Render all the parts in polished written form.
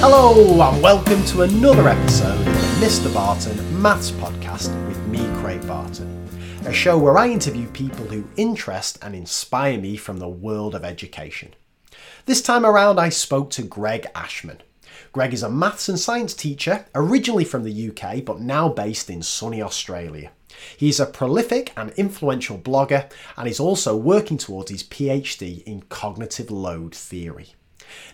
Hello and welcome to another episode of the Mr. Barton Maths Podcast with me, Craig Barton, a show where I interview people who interest and inspire me from the world of education. This time around I spoke to Greg Ashman. Greg is a maths and science teacher, originally from the UK, but now based in sunny Australia. He's a prolific and influential blogger and is also working towards his PhD in Cognitive Load Theory.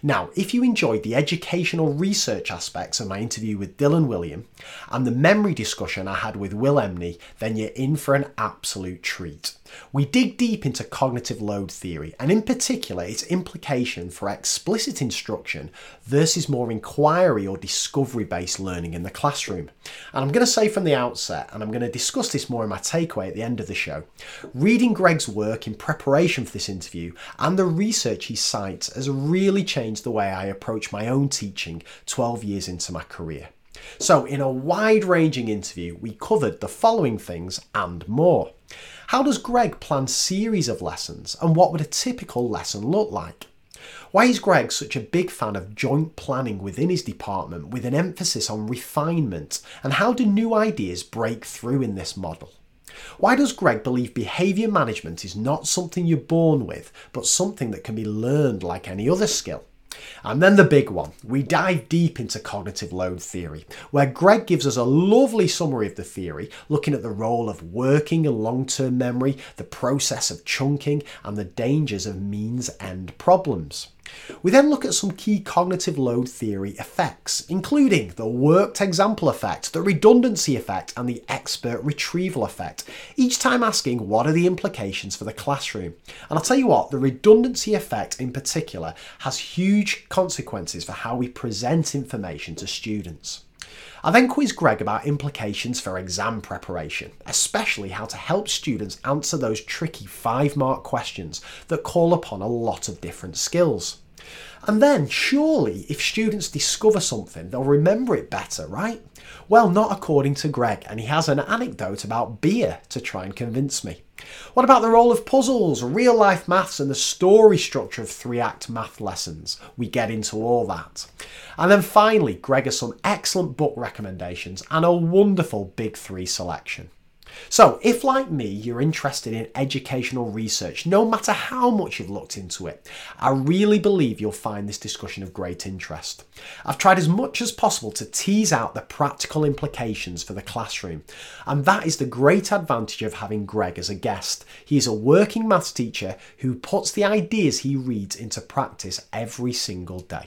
Now, if you enjoyed the educational research aspects of my interview with Dylan William and the memory discussion I had with Will Emney, then you're in for an absolute treat. We dig deep into cognitive load theory and in particular its implication for explicit instruction versus more inquiry or discovery-based learning in the classroom. And I'm going to say from the outset, and I'm going to discuss this more in my takeaway at the end of the show, reading Greg's work in preparation for this interview and the research he cites has really changed the way I approach my own teaching 12 years into my career. So in a wide-ranging interview, we covered the following things and more. How does Greg plan series of lessons and what would a typical lesson look like? Why is Greg such a big fan of joint planning within his department with an emphasis on refinement, and how do new ideas break through in this model? Why does Greg believe behaviour management is not something you're born with but something that can be learned like any other skill? And then the big one, we dive deep into cognitive load theory, where Greg gives us a lovely summary of the theory, looking at the role of working and long-term memory, the process of chunking, and the dangers of means-end problems. We then look at some key cognitive load theory effects, including the worked example effect, the redundancy effect, and the expert retrieval effect, each time asking what are the implications for the classroom. And I'll tell you what, the redundancy effect in particular has huge consequences for how we present information to students. I then quiz Greg about implications for exam preparation, especially how to help students answer those tricky 5-mark questions that call upon a lot of different skills. And then, surely, if students discover something, they'll remember it better, right? Well, not according to Greg, and he has an anecdote about beer to try and convince me. What about the role of puzzles, real-life maths, and the story structure of 3-act math lessons? We get into all that. And then finally, Greg has some excellent book recommendations and a wonderful Big 3 selection. So, if like me, you're interested in educational research, no matter how much you've looked into it, I really believe you'll find this discussion of great interest. I've tried as much as possible to tease out the practical implications for the classroom, and that is the great advantage of having Greg as a guest. He is a working maths teacher who puts the ideas he reads into practice every single day.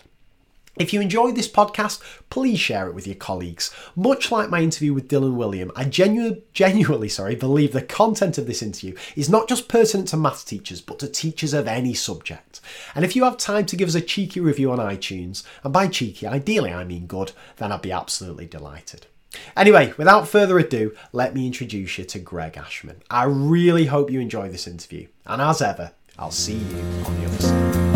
If you enjoyed this podcast, please share it with your colleagues. Much like my interview with Dylan William, I genuinely believe the content of this interview is not just pertinent to maths teachers, but to teachers of any subject. And if you have time to give us a cheeky review on iTunes, and by cheeky, ideally I mean good, then I'd be absolutely delighted. Anyway, without further ado, let me introduce you to Greg Ashman. I really hope you enjoy this interview. And as ever, I'll see you on the other side.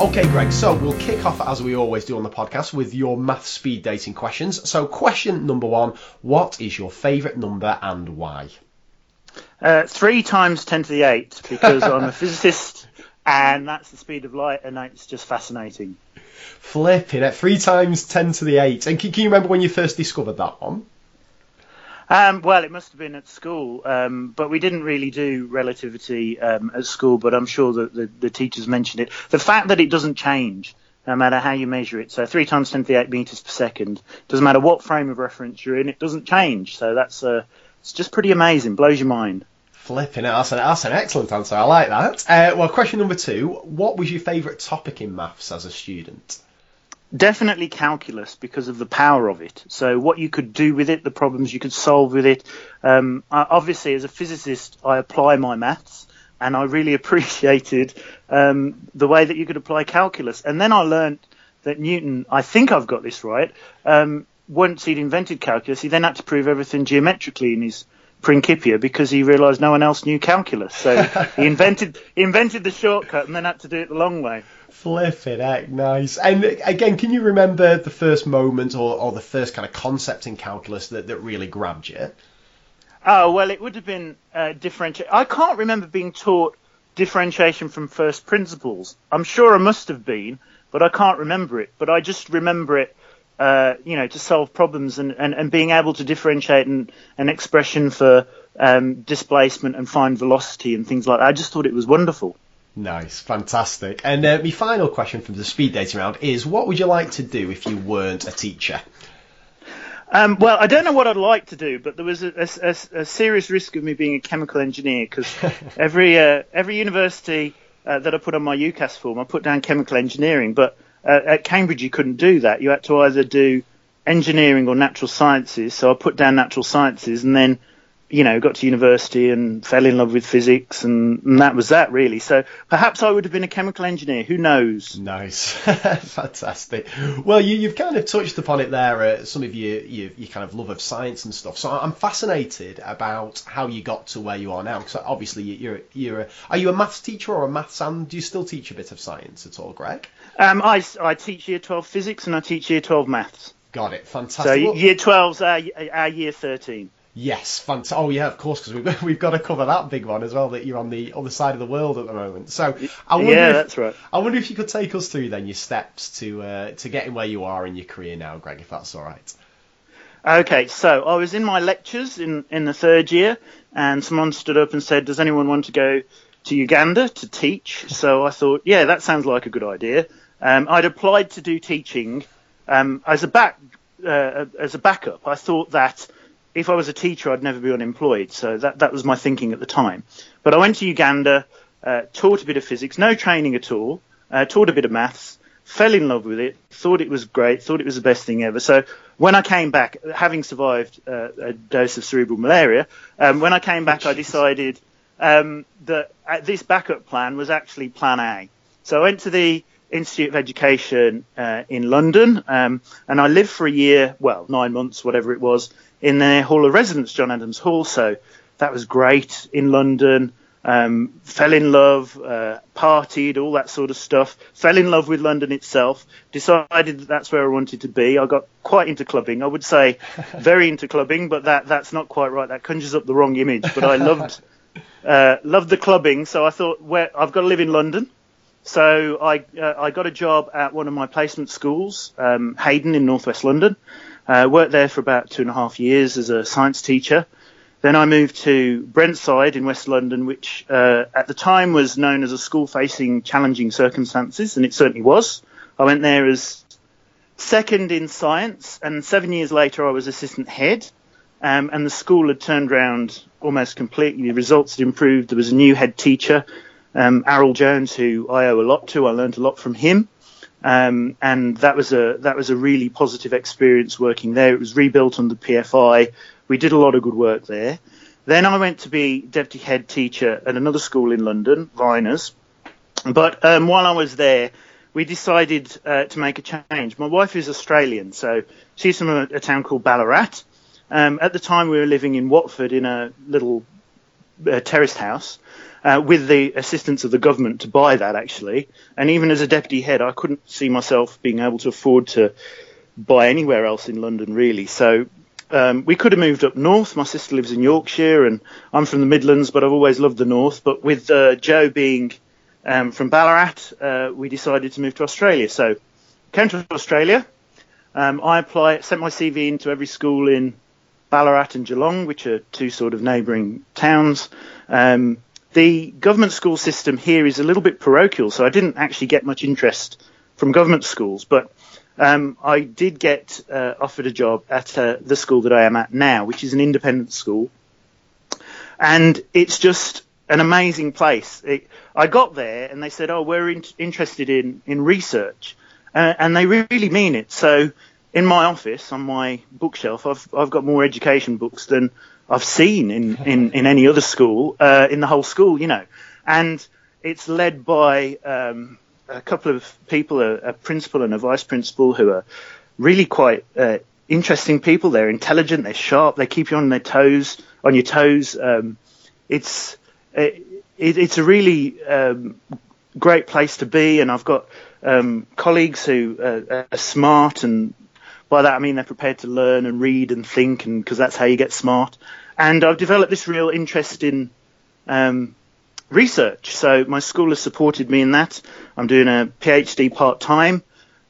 Okay, Greg, so we'll kick off, as we always do on the podcast, with your math speed dating questions. So question number one, what is your favourite number and why? 3 × 10⁸, because I'm a physicist and that's the speed of light, and it's just fascinating. Flipping it, 3 × 10⁸. And can you remember when you first discovered that one? Well, it must have been at school, but we didn't really do relativity at school, but I'm sure that the teachers mentioned it. The fact that it doesn't change no matter how you measure it, so 3 × 10⁸ metres per second, doesn't matter what frame of reference you're in, it doesn't change. So that's it's just pretty amazing, blows your mind. Flipping it, that's an excellent answer, I like that. Well, question number two, what was your favourite topic in maths as a student? Definitely calculus, because of the power of it. So what you could do with it, the problems you could solve with it. Obviously, as a physicist, I apply my maths, and I really appreciated the way that you could apply calculus. And then I learned that Newton, I think I've got this right, once he'd invented calculus, he then had to prove everything geometrically in his Principia because he realised no one else knew calculus. So he invented the shortcut and then had to do it the long way. Flipping heck, nice. And again, can you remember the first moment or the first kind of concept in calculus that really grabbed you? Oh, well, it would have been differentiation. I can't remember being taught differentiation from first principles. I'm sure I must have been, but I can't remember it. But I just remember it, to solve problems and being able to differentiate an expression for displacement and find velocity and things like that. I just thought it was wonderful. Nice, fantastic. And my final question from the speed dating round is, what would you like to do if you weren't a teacher? Well, I don't know what I'd like to do, but there was a serious risk of me being a chemical engineer because every university that I put on my UCAS form, I put down chemical engineering. But at Cambridge, you couldn't do that. You had to either do engineering or natural sciences. So I put down natural sciences and then, got to university and fell in love with physics. And that was that, really. So perhaps I would have been a chemical engineer. Who knows? Nice. Fantastic. Well, you've kind of touched upon it there, some of your kind of love of science and stuff. So I'm fascinated about how you got to where you are now. Because obviously, are you a maths teacher or a maths, and do you still teach a bit of science at all, Greg? I teach Year 12 physics and I teach Year 12 maths. Got it. Fantastic. So Year 12's our Year 13. Yes, fantastic. Oh, yeah, of course, because we've got to cover that big one as well, that you're on the other side of the world at the moment. So that's right. I wonder if you could take us through then your steps to getting where you are in your career now, Greg, if that's all right. Okay, so I was in my lectures in the third year, and someone stood up and said, does anyone want to go to Uganda to teach? So I thought, yeah, that sounds like a good idea. I'd applied to do teaching as a backup. I thought that if I was a teacher, I'd never be unemployed. So that was my thinking at the time. But I went to Uganda, taught a bit of physics, no training at all, taught a bit of maths, fell in love with it, thought it was great, thought it was the best thing ever. So when I came back, having survived a dose of cerebral malaria, I decided that this backup plan was actually plan A. So I went to the Institute of Education in London, and I lived for a year, 9 months, whatever it was, in their Hall of Residence, John Adams Hall. So that was great in London. Fell in love, partied, all that sort of stuff. Fell in love with London itself. Decided that's where I wanted to be. I got quite into clubbing. I would say very into clubbing, but that's not quite right. That conjures up the wrong image. But I loved the clubbing. So I thought, I've got to live in London. So I got a job at one of my placement schools, Hayden in North West London. Worked there for about 2.5 years as a science teacher. Then I moved to Brentside in West London, which at the time was known as a school facing challenging circumstances, and it certainly was. I went there as second in science, and 7 years later I was assistant head, and the school had turned around almost completely. The results had improved. There was a new head teacher, Arrol Jones, who I owe a lot to. I learned a lot from him, and that was a really positive experience working there. It was rebuilt on the PFI. We did a lot of good work there. Then I went to be deputy head teacher at another school in London, Viners. But while I was there, we decided to make a change. My wife is Australian, so she's from a town called Ballarat. At the time, we were living in Watford in a little terraced house with the assistance of the government to buy that, actually. And even as a deputy head, I couldn't see myself being able to afford to buy anywhere else in London, really. So we could have moved up north. My sister lives in Yorkshire and I'm from the Midlands, but I've always loved the north. But with Joe being from Ballarat, we decided to move to Australia. So came to Australia. I sent my CV into every school in Ballarat and Geelong, which are two sort of neighbouring towns. The government school system here is a little bit parochial, so I didn't actually get much interest from government schools. But I did get offered a job at the school that I am at now, which is an independent school. And it's just an amazing place. I got there and they said, we're interested in research. And they really mean it. So in my office, on my bookshelf, I've got more education books than I've seen in any other school, in the whole school, And it's led by a couple of people, a principal and a vice principal, who are really quite interesting people. They're intelligent. They're sharp. They keep you on their toes. On your toes. It's a really great place to be. And I've got colleagues who are smart, and by that I mean they're prepared to learn and read and think, and because that's how you get smart. And I've developed this real interest in research. So my school has supported me in that. I'm doing a PhD part-time,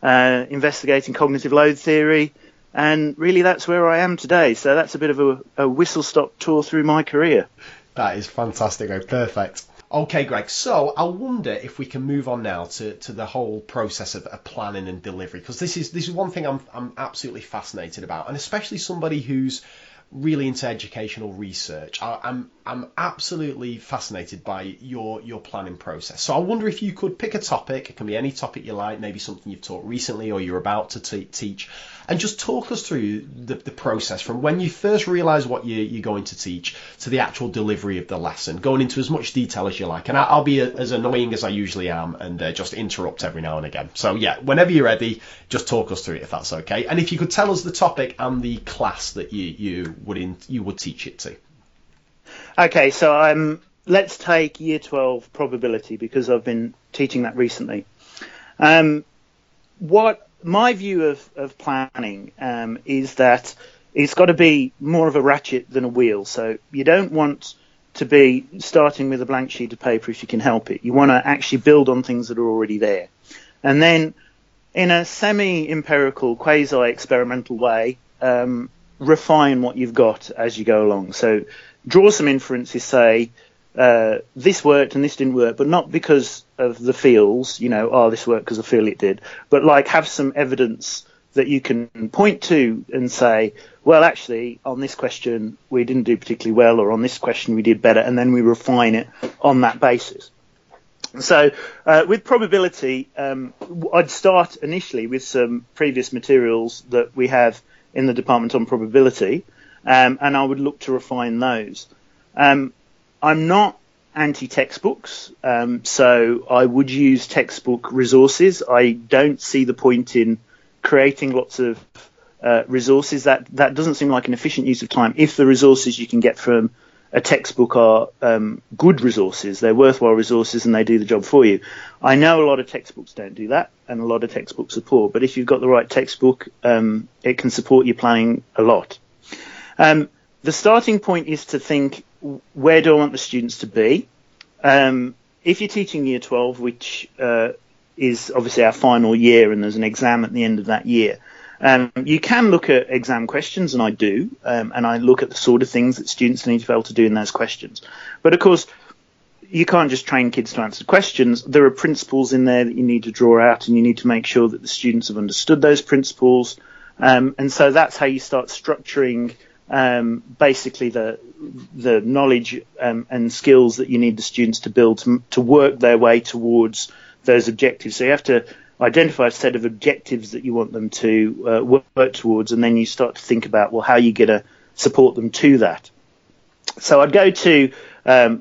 investigating cognitive load theory. And really, that's where I am today. So that's a bit of a whistle-stop tour through my career. That is fantastic. Oh, perfect. Okay, Greg. So I wonder if we can move on now to the whole process of planning and delivery, because this is one thing I'm absolutely fascinated about, and especially somebody who's really into educational research. I'm absolutely fascinated by your planning process. So I wonder if you could pick a topic. It can be any topic you like, maybe something you've taught recently or you're about to teach, and just talk us through the process from when you first realise what you're going to teach to the actual delivery of the lesson, going into as much detail as you like. And I'll be as annoying as I usually am and just interrupt every now and again. So yeah, whenever you're ready, just talk us through it, if that's okay. And if you could tell us the topic and the class that you would teach it to. Okay, so let's take Year 12 probability, because I've been teaching that recently. What my view of planning is that it's got to be more of a ratchet than a wheel. So you don't want to be starting with a blank sheet of paper if you can help it. You want to actually build on things that are already there. And then in a semi-empirical, quasi-experimental way, refine what you've got as you go along. So draw some inferences, say this worked and this didn't work, but not because of the feels, this worked because I feel it did, but have some evidence that you can point to and say, well, actually on this question we didn't do particularly well, or on this question we did better, and then we refine it on that basis. So with probability, I'd start initially with some previous materials that we have in the department on probability, and I would look to refine those. I'm not anti-textbooks, so I would use textbook resources. I don't see the point in creating lots of resources. That doesn't seem like an efficient use of time if the resources you can get from a textbook are good resources. They're worthwhile resources and they do the job for you. I know a lot of textbooks don't do that, and a lot of textbooks are poor, but if you've got the right textbook, it can support your planning a lot. The starting point is to think, where do I want the students to be? If you're teaching Year 12, which is obviously our final year, and there's an exam at the end of that year, you can look at exam questions, and I do, and I look at the sort of things that students need to be able to do in those questions. But of course, you can't just train kids to answer questions. There are principles in there that you need to draw out, and you need to make sure that the students have understood those principles. And so that's how you start structuring basically the knowledge and skills that you need the students to build to work their way towards those objectives. So you have to identify a set of objectives that you want them to work towards, and then you start to think about, well, how are you going to support them to that? So I'd go to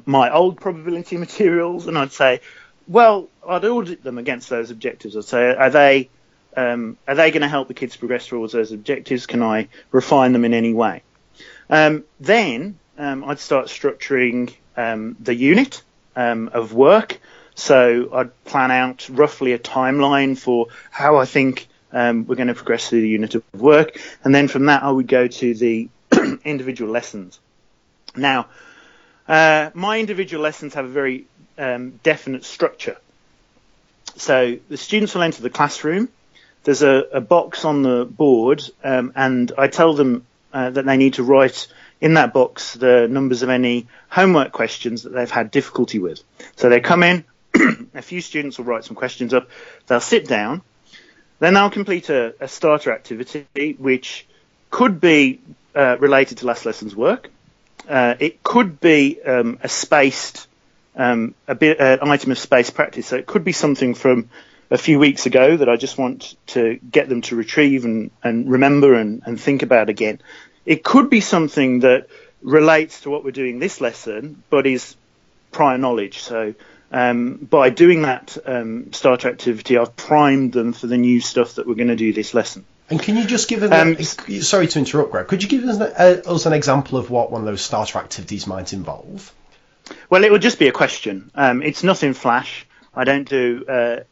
my old probability materials, and I'd say, well, I'd audit them against those objectives. I'd say, are they going to help the kids progress towards those objectives? Can I refine them in any way? Then I'd start structuring the unit of work. So I'd plan out roughly a timeline for how I think we're going to progress through the unit of work. And then from that, I would go to the individual lessons. Now, my individual lessons have a very definite structure. So the students will enter the classroom. There's a box on the board, and I tell them that they need to write in that box the numbers of any homework questions that they've had difficulty with. So they come in. A few students will write some questions up, they'll sit down, then they'll complete a starter activity, which could be related to last lesson's work. It could be an item of spaced practice. So it could be something from a few weeks ago that I just want to get them to retrieve and remember and think about again. It could be something that relates to what we're doing this lesson, but is prior knowledge. So by doing that starter activity, I've primed them for the new stuff that we're going to do this lesson. And can you just give us, sorry to interrupt, Greg, could you give us an example of what one of those starter activities might involve? Well, it would just be a question. It's nothing flash. I don't do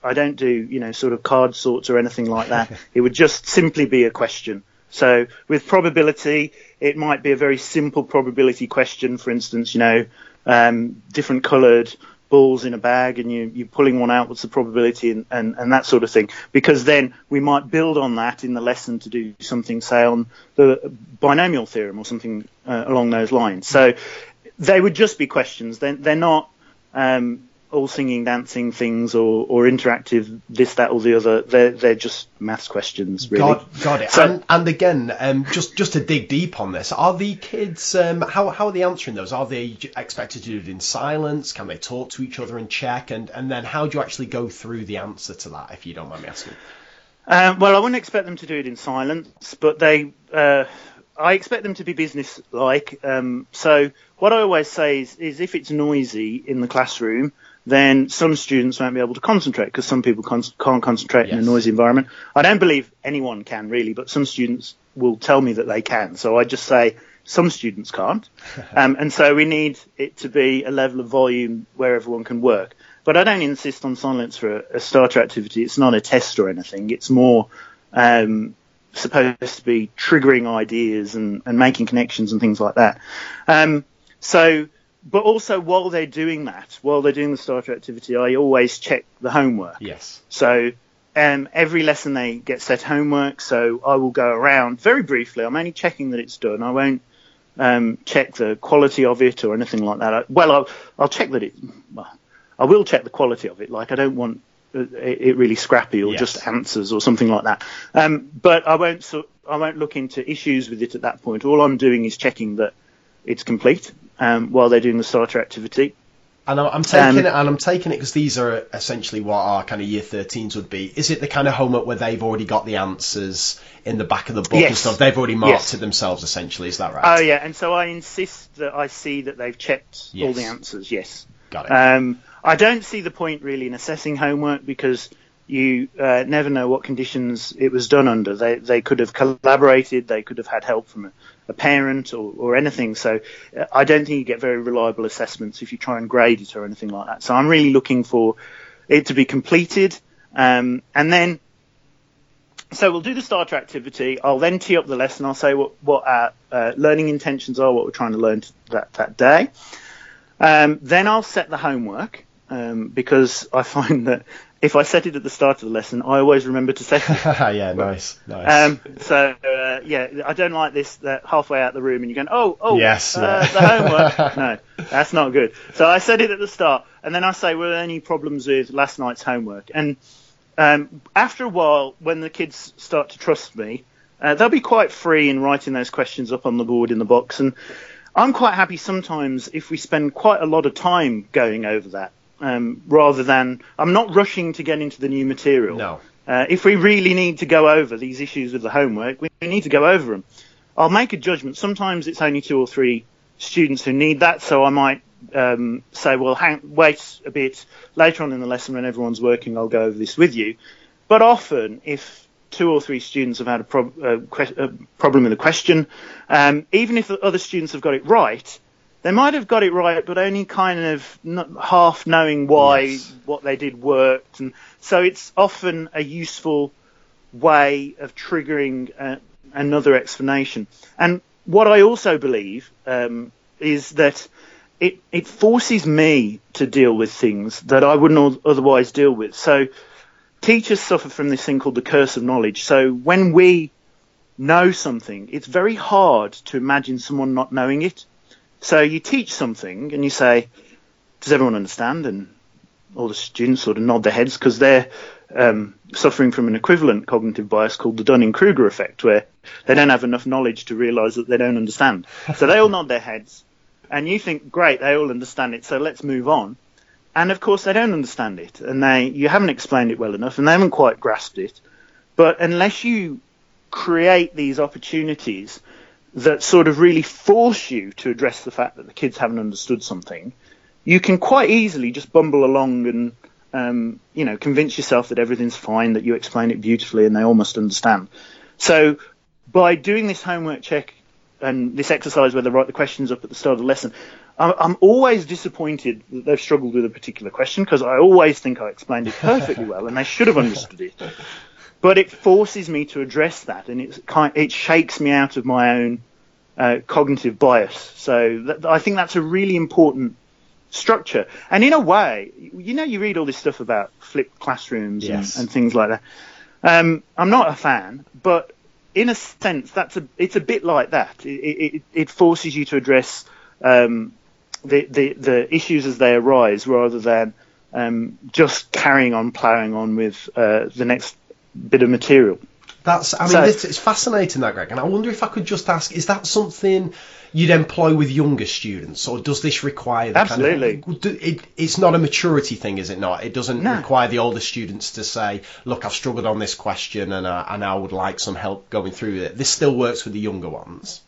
sort of card sorts or anything like that. It would just simply be a question. So with probability, it might be a very simple probability question. For instance, different coloured balls in a bag, and you're pulling one out, what's the probability, and that sort of thing, because then we might build on that in the lesson to do something, say, on the binomial theorem or something along those lines. So they would just be questions. They're not all singing, dancing things or interactive this, that or the other. They're just maths questions, really. Got it. So, and again, just to dig deep on this, are the kids, how are they answering those? Are they expected to do it in silence? Can they talk to each other and check? And then how do you actually go through the answer to that, if you don't mind me asking? Well, I wouldn't expect them to do it in silence, but I expect them to be business-like. So what I always say is if it's noisy in the classroom, then some students won't be able to concentrate, because some people can't concentrate in a noisy environment. I don't believe anyone can, really, but some students will tell me that they can. So I just say some students can't. And so we need it to be a level of volume where everyone can work. But I don't insist on silence for a starter activity. It's not a test or anything. It's more supposed to be triggering ideas and making connections and things like that. But also, while they're doing the starter activity, I always check the homework. Yes. So every lesson they get set homework, so I will go around very briefly. I'm only checking that it's done. I won't check the quality of it or anything like that. I will check the quality of it. Like, I don't want it really scrappy or just answers or something like that. But I won't look into issues with it at that point. All I'm doing is checking that it's complete. While they're doing the starter activity. And I'm taking it because these are essentially what our kind of year 13s would be. Is it the kind of homework where they've already got the answers in the back of the book and stuff? They've already marked it themselves, essentially. Is that right? Oh, yeah. And so I insist that I see that they've checked all the answers. Yes. Got it. I don't see the point, really, in assessing homework, because you never know what conditions it was done under. They could have collaborated. They could have had help from a parent or anything. So I don't think you get very reliable assessments if you try and grade it or anything like that. So I'm really looking for it to be completed. So we'll do the starter activity. I'll then tee up the lesson. I'll say what our learning intentions are, what we're trying to learn that day. Then I'll set the homework, because I find that if I set it at the start of the lesson, I always remember to set it. Yeah, nice. I don't like this, that halfway out the room and you're going, the homework. No, that's not good. So I set it at the start, and then I say, were there any problems with last night's homework? And after a while, when the kids start to trust me, they'll be quite free in writing those questions up on the board in the box. And I'm quite happy sometimes if we spend quite a lot of time going over that. Rather than, I'm not rushing to get into the new material. No. If we really need to go over these issues with the homework, we need to go over them. I'll make a judgment. Sometimes it's only 2 or 3 students who need that, so I might say, well, wait a bit. Later on in the lesson, when everyone's working, I'll go over this with you. But often, if 2 or 3 students have had a problem with a question, even if the other students have got it right, they might have got it right, but only kind of half knowing why what they did worked. And so it's often a useful way of triggering another explanation. And what I also believe is that it forces me to deal with things that I wouldn't otherwise deal with. So teachers suffer from this thing called the curse of knowledge. So when we know something, it's very hard to imagine someone not knowing it. So you teach something and you say, does everyone understand? And all the students sort of nod their heads, because they're suffering from an equivalent cognitive bias called the Dunning-Kruger effect, where they don't have enough knowledge to realise that they don't understand. So they all nod their heads and you think, great, they all understand it, so let's move on. And of course they don't understand it, and you haven't explained it well enough and they haven't quite grasped it. But unless you create these opportunities that sort of really force you to address the fact that the kids haven't understood something, you can quite easily just bumble along and, convince yourself that everything's fine, that you explain it beautifully and they all must understand. So by doing this homework check and this exercise where they write the questions up at the start of the lesson, I'm always disappointed that they've struggled with a particular question, because I always think I explained it perfectly well and they should have understood it. But it forces me to address that, and it shakes me out of my own cognitive bias. So I think that's a really important structure. And in a way, you read all this stuff about flipped classrooms, yes, and things like that. I'm not a fan, but in a sense, it's a bit like that. It forces you to address the issues as they arise, rather than just plowing on with the next bit of material. It's fascinating, that, Greg. And I wonder if I could just ask, is that something you'd employ with younger students, or does this require the absolutely kind of, it's not a maturity thing, is it not? It doesn't require the older students to say, look, I've struggled on this question and I would like some help going through it. This still works with the younger ones.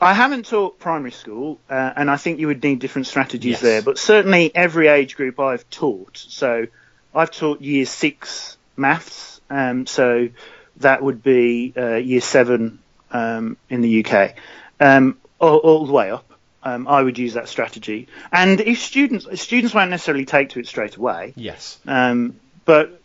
I haven't taught primary school, and I think you would need different strategies, yes, there, but certainly every age group I've taught. So I've taught year 6 maths, so that would be year 7 in the UK, all the way up. I would use that strategy. And if students won't necessarily take to it straight away. Yes. But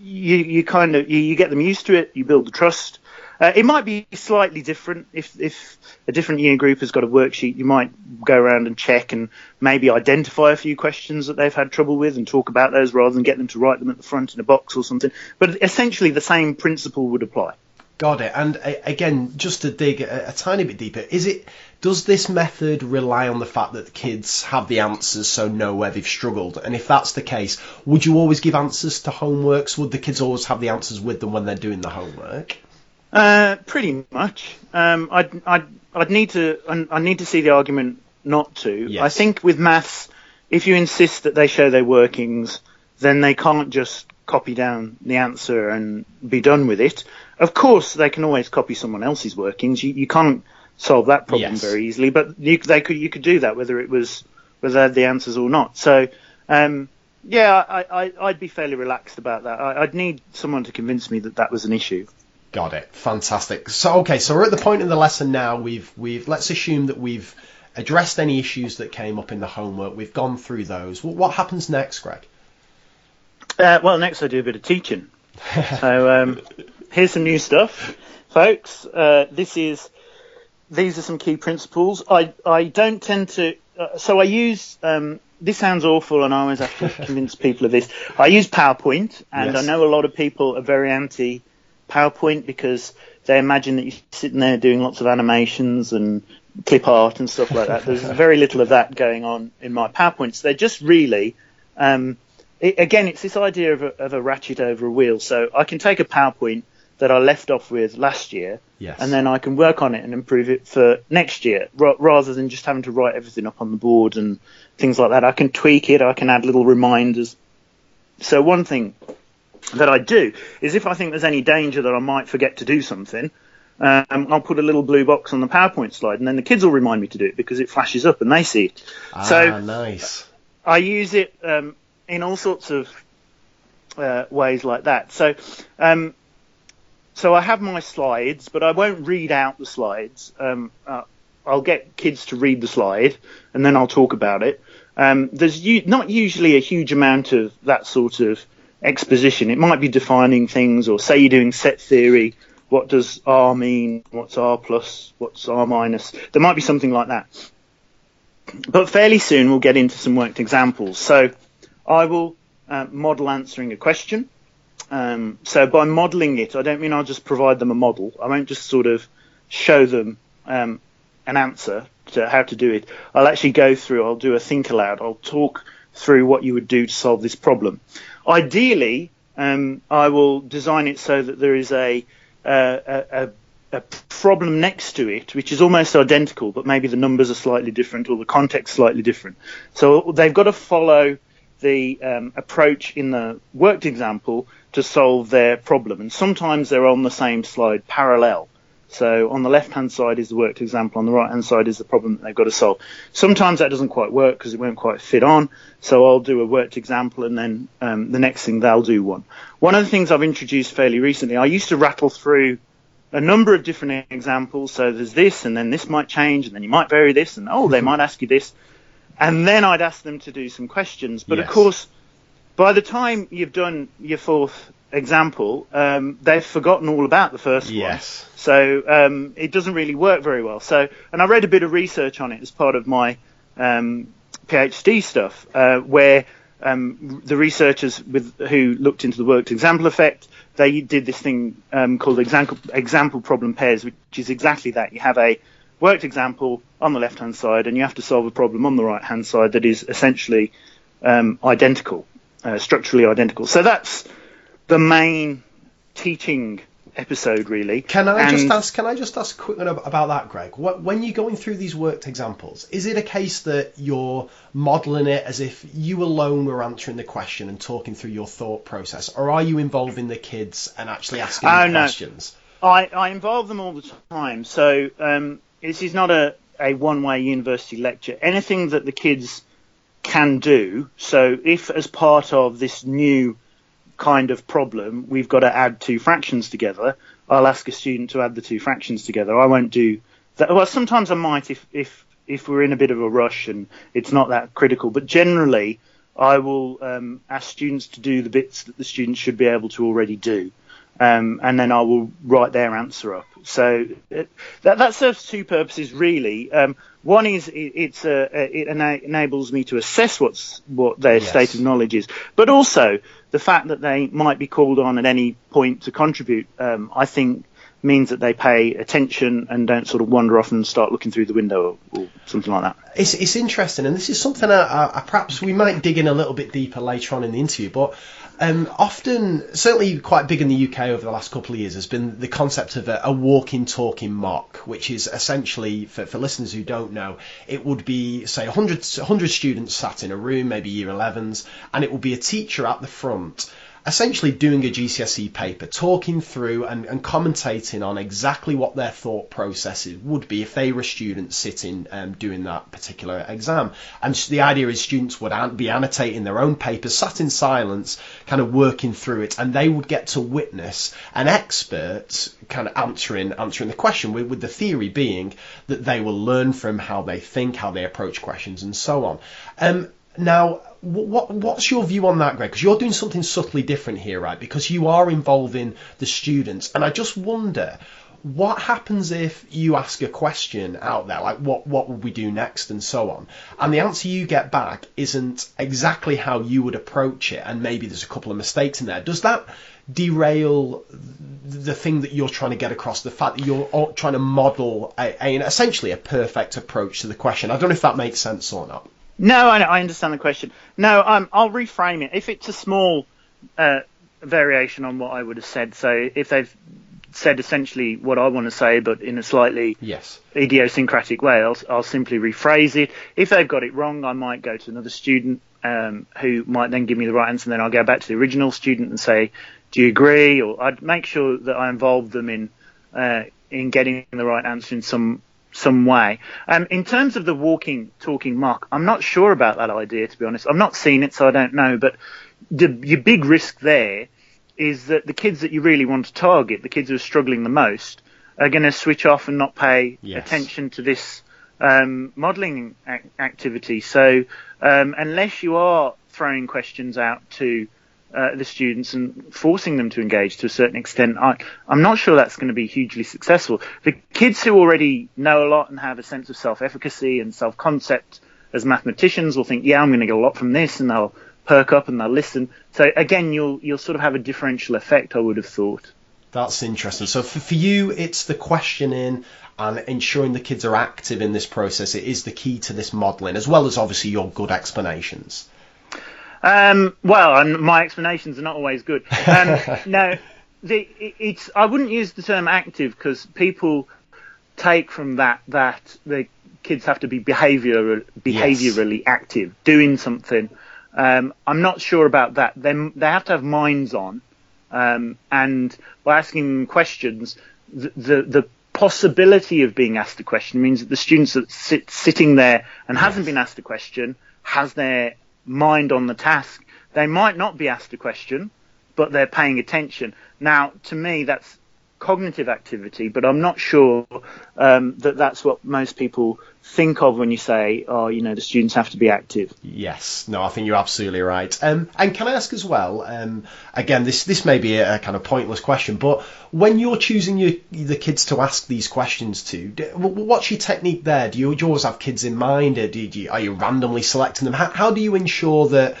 you kind of get them used to it. You build the trust. It might be slightly different. If a different year group has got a worksheet, you might go around and check and maybe identify a few questions that they've had trouble with and talk about those, rather than get them to write them at the front in a box or something. But essentially the same principle would apply. Got it. And again, just to dig a tiny bit deeper, does this method rely on the fact that the kids have the answers, so know where they've struggled? And if that's the case, would you always give answers to homeworks? Would the kids always have the answers with them when they're doing the homework? Pretty much. I need to see the argument not to. Yes. I think with maths, if you insist that they show their workings, then they can't just copy down the answer and be done with it. Of course, they can always copy someone else's workings. You can't solve that problem, yes, very easily, but you could do that whether they had the answers or not. So I'd be fairly relaxed about that. I'd need someone to convince me that was an issue. Got it. Fantastic. So, okay, so we're at the point in the lesson now. We've let's assume that we've addressed any issues that came up in the homework. We've gone through those. What happens next, Greg? Well, next I do a bit of teaching. So here's some new stuff, folks. These are some key principles. I don't tend to. So I use. This sounds awful, and I always have to convince people of this. I use PowerPoint, and yes, I know a lot of people are very anti PowerPoint because they imagine that you're sitting there doing lots of animations and clip art and stuff like that. There's very little of that going on in my PowerPoints. They're just really, it's this idea of a ratchet over a wheel. So I can take a PowerPoint that I left off with last year, yes, and then I can work on it and improve it for next year, rather than just having to write everything up on the board and things like that. I can tweak it. I can add little reminders. So one thing that I do is, if I think there's any danger that I might forget to do something, I'll put a little blue box on the PowerPoint slide, and then the kids will remind me to do it because it flashes up and they see it. So nice. I use it in all sorts of ways like that. So so I have my slides, but I won't read out the slides. I'll get kids to read the slide and then I'll talk about it. There's not usually a huge amount of that sort of exposition. It might be defining things, or say you're doing set theory, what does R mean, what's R plus, what's R minus, there might be something like that. But fairly soon we'll get into some worked examples. So I will model answering a question. So by modeling it, I don't mean I'll just provide them a model. I won't just sort of show them an answer to how to do it. I'll actually go through, I'll do a think aloud, I'll talk through what you would do to solve this problem. Ideally, I will design it so that there is a problem next to it, which is almost identical, but maybe the numbers are slightly different or the context slightly different. So they've got to follow the approach in the worked example to solve their problem. And sometimes they're on the same slide, parallel. So on the left-hand side is the worked example, on the right-hand side is the problem that they've got to solve. Sometimes that doesn't quite work because it won't quite fit on, so I'll do a worked example and then the next thing they'll do one. One of the things I've introduced fairly recently, I used to rattle through a number of different examples. So there's this, and then this might change, and then you might vary this, and they might ask you this. And then I'd ask them to do some questions. But yes. Of course, by the time you've done your fourth example, they've forgotten all about the first one. Yes. So it doesn't really work very well. So, and I read a bit of research on it as part of my PhD stuff, where the researchers who looked into the worked example effect, they did this thing called example problem pairs, which is exactly that. You have a worked example on the left-hand side, and you have to solve a problem on the right-hand side that is essentially identical, structurally identical. So that's the main teaching episode, really. Can I just ask quickly about that, Greg? When you're going through these worked examples, is it a case that you're modelling it as if you alone were answering the question and talking through your thought process, or are you involving the kids and actually asking them questions? No. I involve them all the time. So this is not a one-way university lecture. Anything that the kids can do, so if as part of this new kind of problem we've got to add two fractions together, I'll ask a student to add the two fractions together. I won't do that. Well, sometimes I might if we're in a bit of a rush and it's not that critical, but generally I will ask students to do the bits that the students should be able to already do, and then I will write their answer up. So that serves two purposes, really. One is it enables me to assess what their yes. state of knowledge is, but also the fact that they might be called on at any point to contribute, I think, means that they pay attention and don't sort of wander off and start looking through the window or something like that. It's interesting, and this is something I perhaps we might dig in a little bit deeper later on in the interview, but often, certainly quite big in the UK over the last couple of years, has been the concept of a walking, talking mock, which is essentially, for listeners who don't know, it would be, say, 100 students sat in a room, maybe year 11s, and it would be a teacher at the front, essentially doing a GCSE paper, talking through and commentating on exactly what their thought processes would be if they were students sitting doing that particular exam. And the idea is students would be annotating their own papers, sat in silence, kind of working through it, and they would get to witness an expert kind of answering the question, with the theory being that they will learn from how they think, how they approach questions, and so on. Now, what's your view on that, Greg? Because you're doing something subtly different here, right? Because you are involving the students. And I just wonder, what happens if you ask a question out there, like what would we do next and so on? And the answer you get back isn't exactly how you would approach it. And maybe there's a couple of mistakes in there. Does that derail the thing that you're trying to get across, the fact that you're trying to model essentially a perfect approach to the question? I don't know if that makes sense or not. No, I understand the question. No, I'll reframe it. If it's a small variation on what I would have said, so if they've said essentially what I want to say, but in a slightly yes. idiosyncratic way, I'll simply rephrase it. If they've got it wrong, I might go to another student who might then give me the right answer, and then I'll go back to the original student and say, do you agree? Or I'd make sure that I involve them in getting the right answer in some way. In terms of the walking, talking mock, I'm not sure about that idea, to be honest. I've not seen it, so I don't know. But your big risk there is that the kids that you really want to target, the kids who are struggling the most, are going to switch off and not pay yes. attention to this modelling activity. So unless you are throwing questions out to the students and forcing them to engage to a certain extent, I'm not sure that's going to be hugely successful. The kids who already know a lot and have a sense of self-efficacy and self-concept as mathematicians will think, yeah, I'm going to get a lot from this, and they'll perk up and they'll listen. So again, you'll sort of have a differential effect, I would have thought. That's interesting. So for you, it's the questioning and ensuring the kids are active in this process. It is the key to this modelling, as well as obviously your good explanations. My explanations are not always good. I wouldn't use the term active, because people take from that the kids have to be behaviourally yes. active, doing something. I'm not sure about that. They have to have minds on, and by asking them questions, the possibility of being asked a question means that the students that sitting there and yes. hasn't been asked a question has their mind on the task. They might not be asked a question, but they're paying attention. Now, to me, that's cognitive activity, but I'm not sure that that's what most people think of when you say, oh, you know, the students have to be active. Yes, no, I think you're absolutely right. And can I ask as well, again, this may be a kind of pointless question, but when you're choosing the kids to ask these questions to, what's your technique there? Do you always have kids in mind? Are you randomly selecting them? How do you ensure that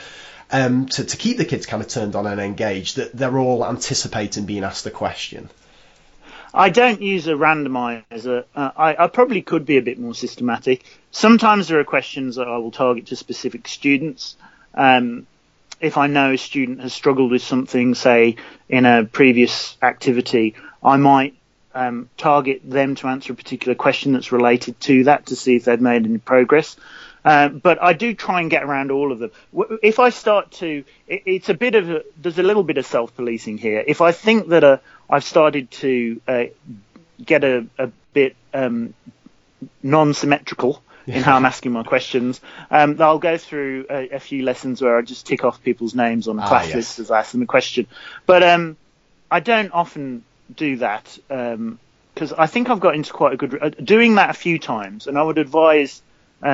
to keep the kids kind of turned on and engaged, that they're all anticipating being asked the question? I don't use a randomizer. I probably could be a bit more systematic. Sometimes there are questions that I will target to specific students. If I know a student has struggled with something, say, in a previous activity, I might target them to answer a particular question that's related to that to see if they'd made any progress. But I do try and get around all of them. If I start to, it's a bit of, there's a little bit of self-policing here. If I think that I've started to get a bit non-symmetrical in how I'm asking my questions, I'll go through a few lessons where I just tick off people's names on the class list as I ask them a question. But I don't often do that because I think I've got into quite a good, doing that a few times, and I would advise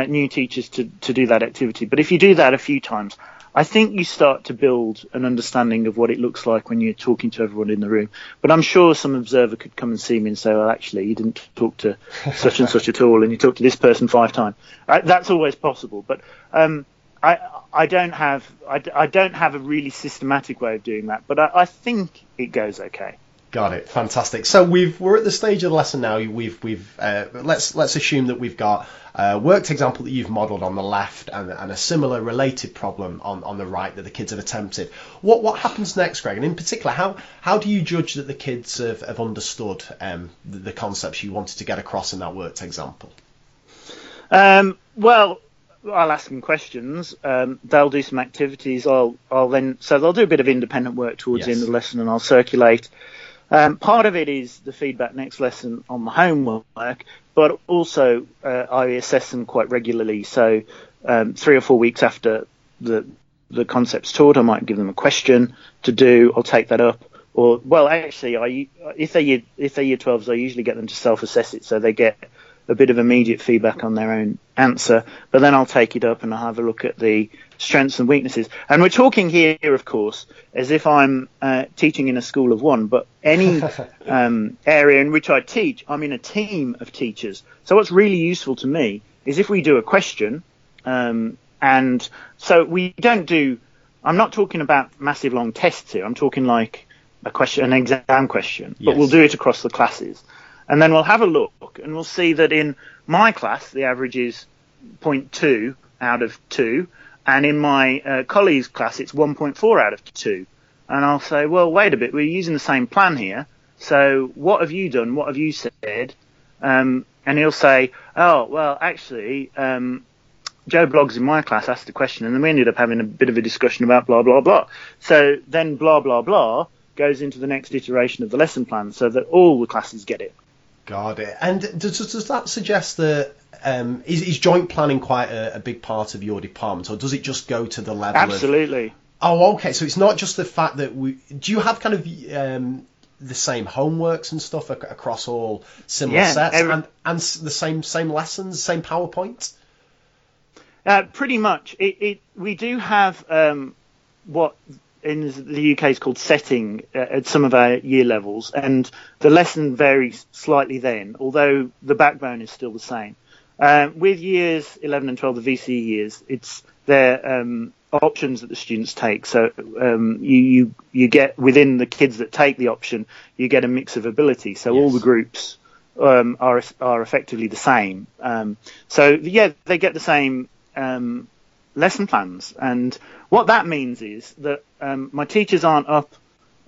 new teachers to do that activity. But if you do that a few times, I think you start to build an understanding of what it looks like when you're talking to everyone in the room. But I'm sure some observer could come and see me and say, well, actually, you didn't talk to such and such at all, and you talked to this person 5 times. That's always possible. But I don't have a really systematic way of doing that, but I think it goes okay. Got it. Fantastic. So we're at the stage of the lesson now. We've let's assume that we've got a worked example that you've modelled on the left and a similar related problem on the right that the kids have attempted. What happens next, Greg? And in particular, how do you judge that the kids have understood the concepts you wanted to get across in that worked example? Well, I'll ask them questions. They'll do some activities. I'll then, so they'll do a bit of independent work towards the end of the lesson, and I'll circulate. Part of it is the feedback next lesson on the homework, but also I assess them quite regularly. So 3 or 4 weeks after the concept's taught, I might give them a question to do. I'll take that up. Or, well, actually, if they're year 12s, I usually get them to self-assess it, so they get a bit of immediate feedback on their own answer. But then I'll take it up and I'll have a look at the strengths and weaknesses. And we're talking here, of course, as if I'm teaching in a school of one, but any area in which I teach, I'm in a team of teachers. So what's really useful to me is if we do a question, and so we don't do, I'm not talking about massive long tests here. I'm talking like a question, an exam question, but we'll do it across the classes. And then we'll have a look and we'll see that in my class, the average is 0.2 out of 2. And in my colleague's class, it's 1.4 out of 2. And I'll say, well, wait a bit, we're using the same plan here. So what have you done? What have you said? And he'll say, oh, well, actually, Joe Bloggs in my class asked a question. And then we ended up having a bit of a discussion about blah, blah, blah. So then blah, blah, blah goes into the next iteration of the lesson plan so that all the classes get it. Got it. And does that suggest that is joint planning quite a big part of your department, or does it just go to the level? Absolutely. Oh, okay. So it's not just the fact that we. Do you have kind of the same homeworks and stuff across all similar sets and the same lessons, same PowerPoint? Pretty much. We do have what in the UK is called setting at some of our year levels, and the lesson varies slightly then, although the backbone is still the same. With years 11 and 12, the VCE years, it's their options that the students take. So you get within the kids that take the option, you get a mix of ability. So all the groups are effectively the same. So they get the same lesson plans, and what that means is that my teachers aren't up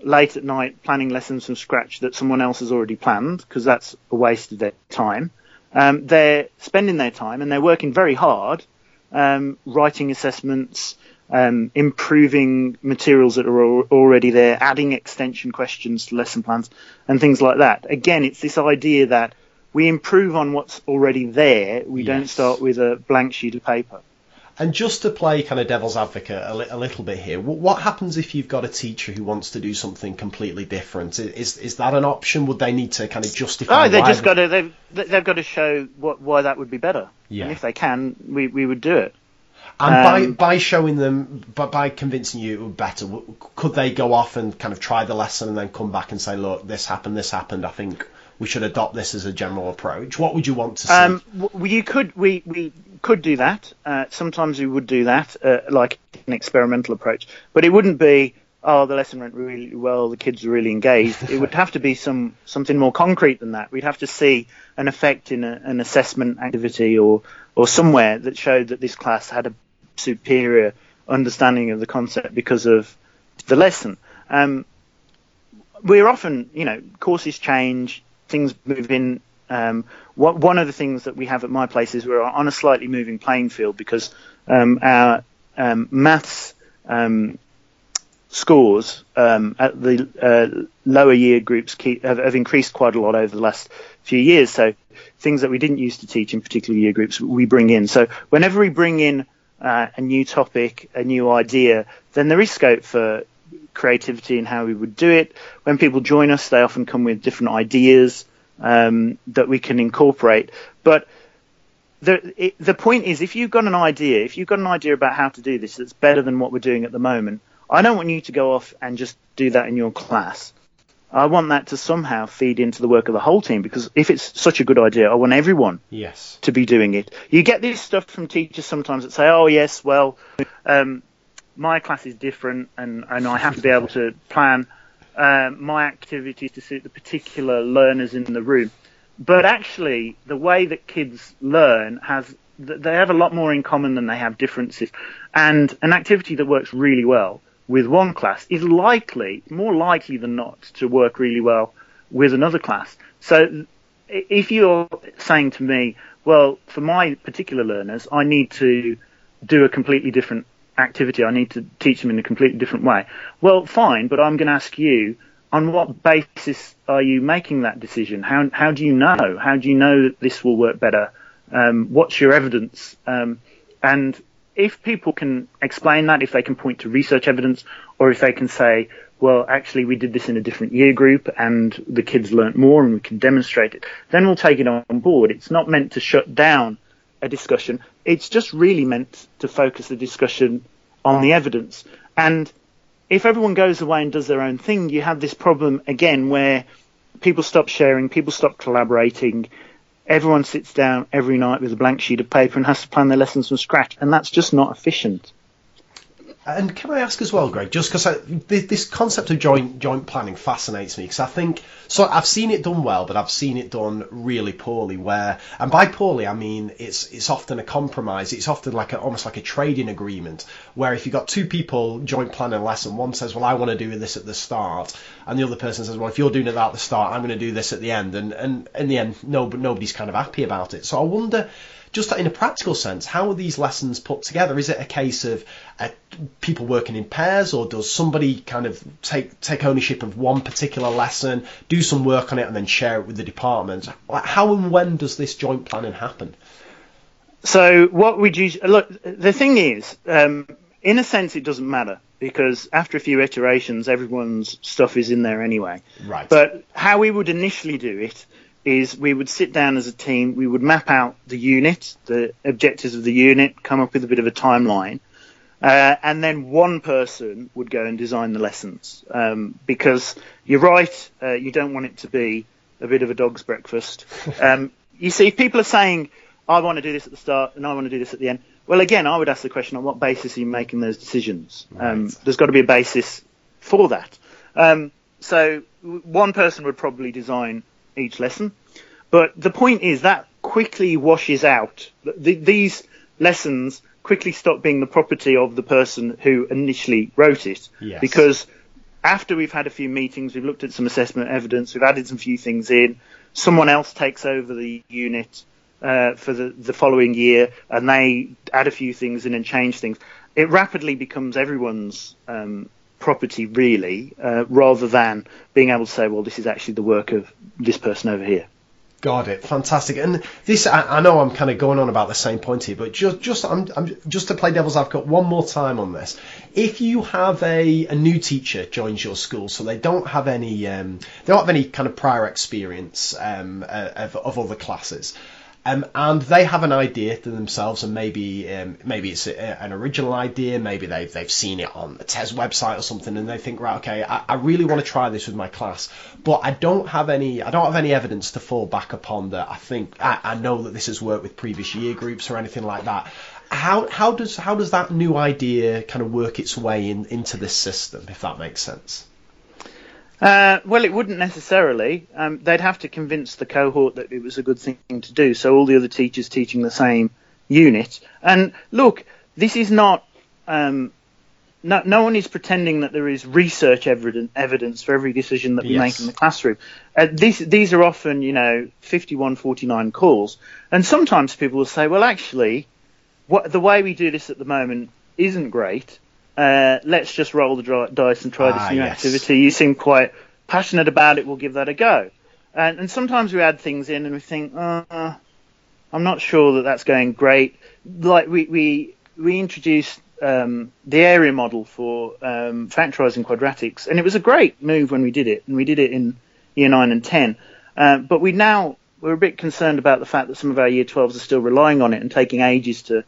late at night planning lessons from scratch that someone else has already planned, because that's a waste of their time. They're spending their time and they're working very hard writing assessments, improving materials that are already there, adding extension questions to lesson plans and things like that. Again, it's this idea that we improve on what's already there. We don't start with a blank sheet of paper. And just to play kind of devil's advocate a little bit here, what happens if you've got a teacher who wants to do something completely different? Is that an option? Would they need to kind of justify? Oh, they just got to they've got to show why that would be better. Yeah. And if they can, we would do it. And by showing them, by convincing you it would be better, could they go off and kind of try the lesson and then come back and say, look, this happened. I think we should adopt this as a general approach. What would you want to see? We could do that. Sometimes we would do that, like an experimental approach. But it wouldn't be, oh, the lesson went really well, the kids were really engaged. It would have to be something more concrete than that. We'd have to see an effect in an assessment activity or somewhere that showed that this class had a superior understanding of the concept because of the lesson. We're often, courses change, things move in. One of the things that we have at my place is we're on a slightly moving playing field because our maths scores at the lower year groups have increased quite a lot over the last few years. So things that we didn't used to teach in particular year groups, we bring in. So whenever we bring in a new topic, a new idea, then there is scope for creativity in how we would do it. When people join us, they often come with different ideas that we can incorporate. But the point is, if you've got an idea about how to do this that's better than what we're doing at the moment, I don't want you to go off and just do that in your class. I want that to somehow feed into the work of the whole team, because if it's such a good idea, I want everyone to be doing it. You get this stuff from teachers sometimes that say, oh, yes, well, my class is different and I have to be able to plan my activities to suit the particular learners in the room. But actually, the way that kids learn they have a lot more in common than they have differences. And an activity that works really well with one class is more likely than not to work really well with another class. So if you're saying to me, well, for my particular learners, I need to do a completely different activity, I need to teach them in a completely different way. Well, fine, but I'm going to ask you, on what basis are you making that decision? How do you know? How do you know that this will work better? What's your evidence? And if people can explain that, if they can point to research evidence, or if they can say, well, actually, we did this in a different year group and the kids learnt more and we can demonstrate it, then we'll take it on board. It's not meant to shut down a discussion. It's just really meant to focus the discussion on the evidence. And if everyone goes away and does their own thing, you have this problem again where people stop sharing, people stop collaborating. Everyone sits down every night with a blank sheet of paper and has to plan their lessons from scratch, and that's just not efficient. And can I ask as well, Greg, just because this concept of joint planning fascinates me, because I think, so I've seen it done well, but I've seen it done really poorly, and by poorly I mean it's often a compromise, it's often almost like a trading agreement, where if you've got two people joint planning a lesson, one says, well, I want to do this at the start, and the other person says, well, if you're doing it at the start, I'm going to do this at the end, and in the end, nobody's kind of happy about it. So I wonder, just in a practical sense, how are these lessons put together? Is it a case of people working in pairs, or does somebody kind of take ownership of one particular lesson, do some work on it, and then share it with the department? How and when does this joint planning happen? So what would you look? The thing is, in a sense, it doesn't matter, because after a few iterations, everyone's stuff is in there anyway. Right. But how we would initially do it is we would sit down as a team, we would map out the unit, the objectives of the unit, come up with a bit of a timeline, and then one person would go and design the lessons. Because you're right, you don't want it to be a bit of a dog's breakfast. You see, if people are saying, I want to do this at the start and I want to do this at the end, well, again, I would ask the question, on what basis are you making those decisions? Right. There's got to be a basis for that. So one person would probably design each lesson, but the point is that quickly washes out. These lessons quickly stop being the property of the person who initially wrote it, because after we've had a few meetings, we've looked at some assessment evidence, we've added some few things in, someone else takes over the unit for the following year, and they add a few things in and change things. It rapidly becomes everyone's property, really, rather than being able to say, well, this is actually the work of this person over here. God, it fantastic. And this, I know I'm kind of going on about the same point here, but just to play devil's advocate one more time on this. If you have a new teacher joins your school, so they don't have any kind of prior experience of other classes. And they have an idea to themselves, and maybe it's an original idea, maybe they've seen it on the TES website or something, and they think, right, okay, I really want to try this with my class, but I don't have any evidence to fall back upon that. I think I know that this has worked with previous year groups or anything like that. How does that new idea kind of work its way into this system, if that makes sense? Well, it wouldn't necessarily. They'd have to convince the cohort that it was a good thing to do, so all the other teachers teaching the same unit. And look, this is not... no one is pretending that there is research evidence for every decision that we make in the classroom. These are often, 51-49 calls. And sometimes people will say, well, actually, the way we do this at the moment isn't great. Let's just roll the dice and try this new activity. You seem quite passionate about it. We'll give that a go. And sometimes we add things in and we think, I'm not sure that that's going great. Like we introduced the area model for factorising quadratics, and it was a great move when we did it, and we did it in Year 9 and 10. But we're a bit concerned about the fact that some of our Year 12s are still relying on it and taking ages to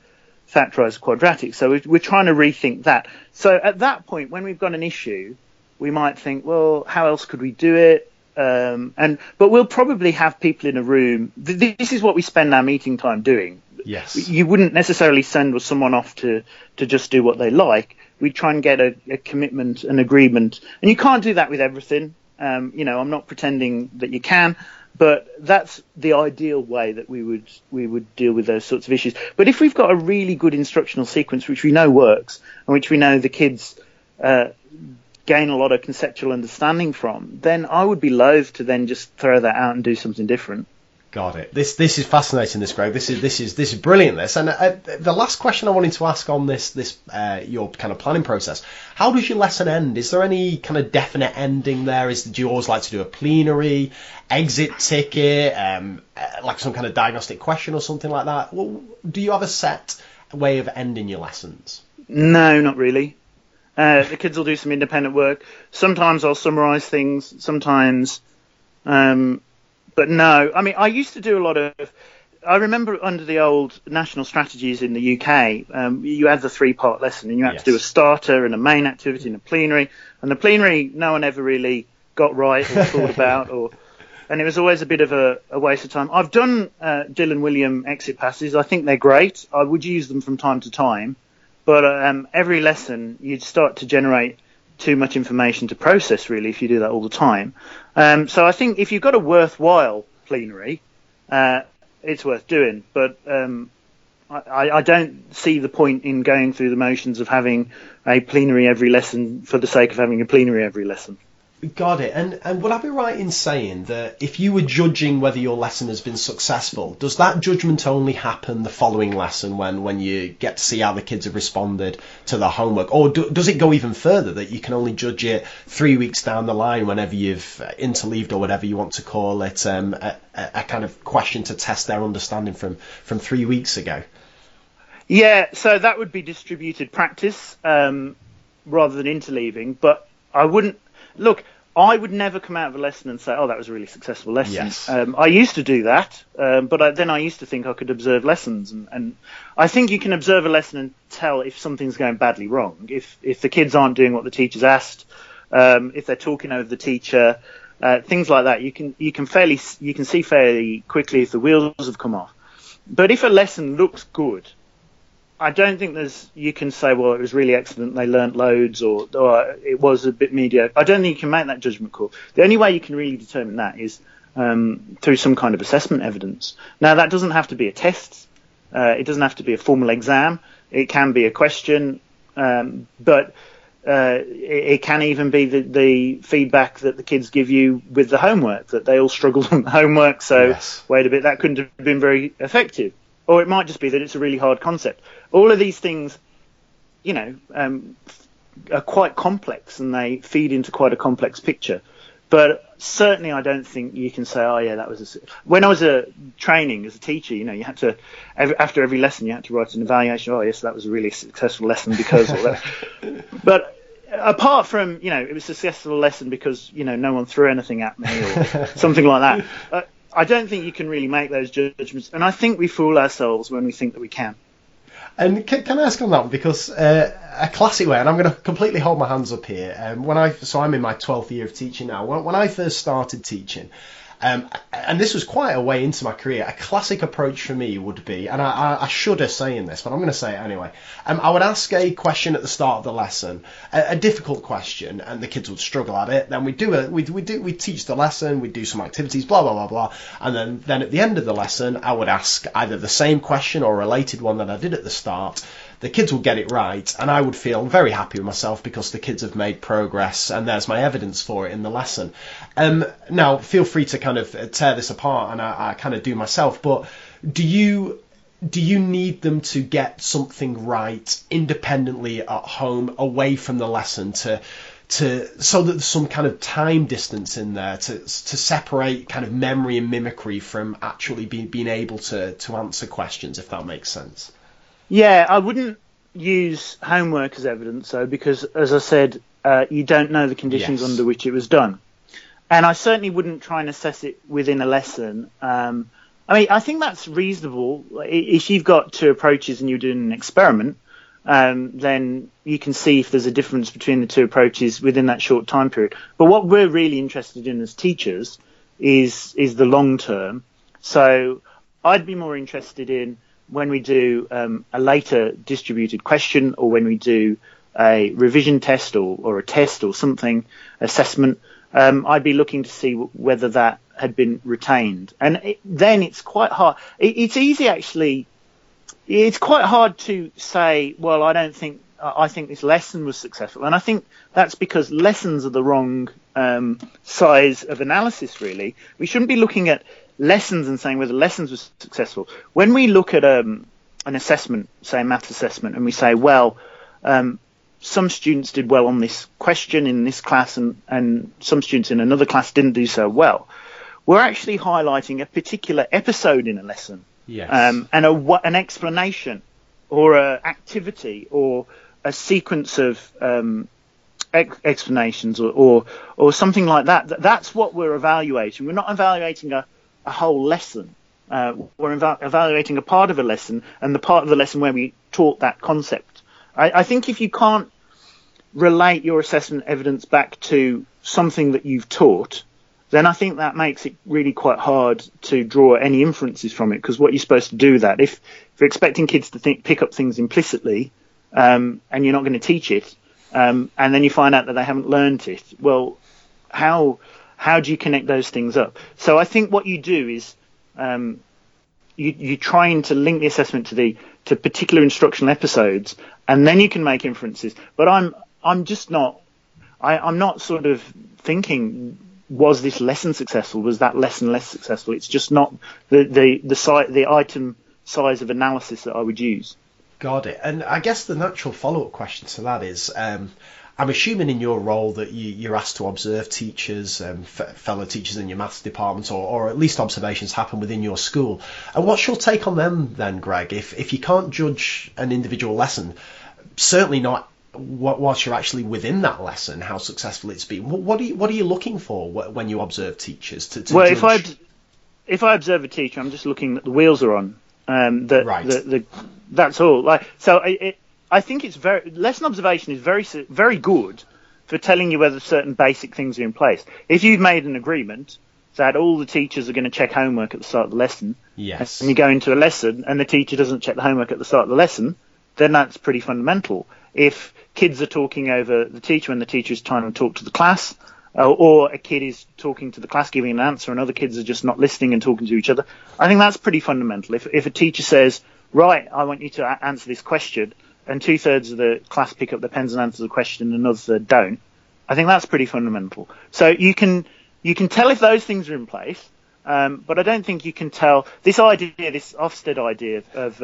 factorize quadratics, so we're trying to rethink that. So at that point, when we've got an issue, we might think, well, how else could we do it? But we'll probably have people in a room. This is what we spend our meeting time doing. Yes, you wouldn't necessarily send someone off to just do what they like. We try and get a commitment, an agreement, and you can't do that with everything. I'm not pretending that you can. But that's the ideal way that we would deal with those sorts of issues. But if we've got a really good instructional sequence, which we know works and which we know the kids gain a lot of conceptual understanding from, then I would be loath to then just throw that out and do something different. Got it. This is fascinating, this, Greg. This is brilliant. This, and the last question I wanted to ask on this your kind of planning process. How does your lesson end? Is there any kind of definite ending there? Do you always like to do a plenary, exit ticket, like some kind of diagnostic question or something like that? Well, do you have a set way of ending your lessons? No, not really. The kids will do some independent work. Sometimes I'll summarise things. Sometimes. But no, I mean, I used to do a lot of, I remember under the old national strategies in the UK, you had the 3-part lesson, and you had to do a starter and a main activity and a plenary. And the plenary, no one ever really got right or thought about, and it was always a bit of a waste of time. I've done Dylan William exit passes. I think they're great. I would use them from time to time. But every lesson, you'd start to generate too much information to process, really, if you do that all the time. So I think if you've got a worthwhile plenary, it's worth doing. But I don't see the point in going through the motions of having a plenary every lesson for the sake of having a plenary every lesson. Got it. And would I be right in saying that if you were judging whether your lesson has been successful, does that judgment only happen the following lesson when you get to see how the kids have responded to their homework? Or does it go even further that you can only judge it 3 weeks down the line whenever you've interleaved or whatever you want to call it, a kind of question to test their understanding from 3 weeks ago? Yeah, so that would be distributed practice rather than interleaving. But I wouldn't... Look, I would never come out of a lesson and say, oh, that was a really successful lesson. Yes. I used to do that, but then I used to think I could observe lessons. And I think you can observe a lesson and tell if something's going badly wrong, if the kids aren't doing what the teacher's asked, if they're talking over the teacher, things like that. You can see fairly quickly if the wheels have come off. But if a lesson looks good, I don't think you can say, well, it was really excellent, they learnt loads, or it was a bit mediocre. I don't think you can make that judgment call. The only way you can really determine that is through some kind of assessment evidence. Now, that doesn't have to be a test. It doesn't have to be a formal exam. It can be a question, but it can even be the feedback that the kids give you with the homework, that they all struggled on the homework, so wait a bit, that couldn't have been very effective. Or it might just be that it's a really hard concept. All of these things, are quite complex, and they feed into quite a complex picture. But certainly I don't think you can say, oh yeah, that was a... When I was training as a teacher, you know, you had to, after every lesson, you had to write an evaluation. Oh yes, that was a really successful lesson because of that. But apart from, you know, it was a successful lesson because, you know, no one threw anything at me or something like that. I don't think you can really make those judgments. And I think we fool ourselves when we think that we can. And can I ask on that one? Because a classic way, and I'm going to completely hold my hands up here. So I'm in my 12th year of teaching now. When I first started teaching, and this was quite a way into my career, a classic approach for me would be, and I shudder saying this, but I'm going to say it anyway. I would ask a question at the start of the lesson, a difficult question, and the kids would struggle at it. Then we teach the lesson, we do some activities, blah blah blah blah, and then at the end of the lesson, I would ask either the same question or a related one that I did at the start. The kids will get it right, and I would feel very happy with myself because the kids have made progress, and there's my evidence for it in the lesson. Now, feel free to kind of tear this apart, and I kind of do myself, but do you need them to get something right independently at home, away from the lesson, so that there's some kind of time distance in there to separate kind of memory and mimicry from actually being able to answer questions, if that makes sense? Yeah, I wouldn't use homework as evidence, though, because, as I said, you don't know the conditions yes. under which it was done. And I certainly wouldn't try and assess it within a lesson. I mean, I think that's reasonable. If you've got two approaches and you're doing an experiment, then you can see if there's a difference between the two approaches within that short time period. But what we're really interested in as teachers is the long term. So I'd be more interested in when we do a later distributed question, or when we do a revision test or a test or something, assessment, I'd be looking to see whether that had been retained. And then it's quite hard. It's easy, actually. It's quite hard to say, well, I think this lesson was successful. And I think that's because lessons are the wrong size of analysis, really. We shouldn't be looking at lessons and saying whether lessons were successful. When we look at an assessment, say a maths assessment, and we say, well, some students did well on this question in this class and some students in another class didn't do so well, we're actually highlighting a particular episode in a lesson, yes. And an explanation or an activity or a sequence of explanations or something like that. That's what we're evaluating. We're not evaluating a whole lesson. We're evaluating a part of a lesson, and the part of the lesson where we taught that concept. I think if you can't relate your assessment evidence back to something that you've taught, then I think that makes it really quite hard to draw any inferences from it, because what you're supposed to do that, if you're expecting kids to pick up things implicitly, and you're not going to teach it, and then you find out that they haven't learned it, well, how do you connect those things up? So I think what you do is you're trying to link the assessment to particular instructional episodes, and then you can make inferences. But I'm just not, I'm not sort of thinking, was this lesson successful? Was that lesson less successful? It's just not the item size of analysis that I would use. Got it. And I guess the natural follow-up question to that is, I'm assuming in your role that you're asked to observe teachers and fellow teachers in your maths department, or at least observations happen within your school. And what's your take on them then, Greg? If you can't judge an individual lesson, certainly not whilst you're actually within that lesson, how successful it's been. What are you looking for when you observe teachers? Well, judge? If I observe a teacher, I'm just looking that the wheels are on. Right. That's all. I think it's lesson observation is very, very good for telling you whether certain basic things are in place. If you've made an agreement that all the teachers are going to check homework at the start of the lesson, yes. and you go into a lesson and the teacher doesn't check the homework at the start of the lesson, then that's pretty fundamental. If kids are talking over the teacher and the teacher's trying to talk to the class, or a kid is talking to the class giving an answer and other kids are just not listening and talking to each other, I think that's pretty fundamental. If a teacher says, right, I want you to answer this question, and 2/3 of the class pick up the pens and answer the question and another third don't, I think that's pretty fundamental. So you can tell if those things are in place, but I don't think you can tell this Ofsted idea of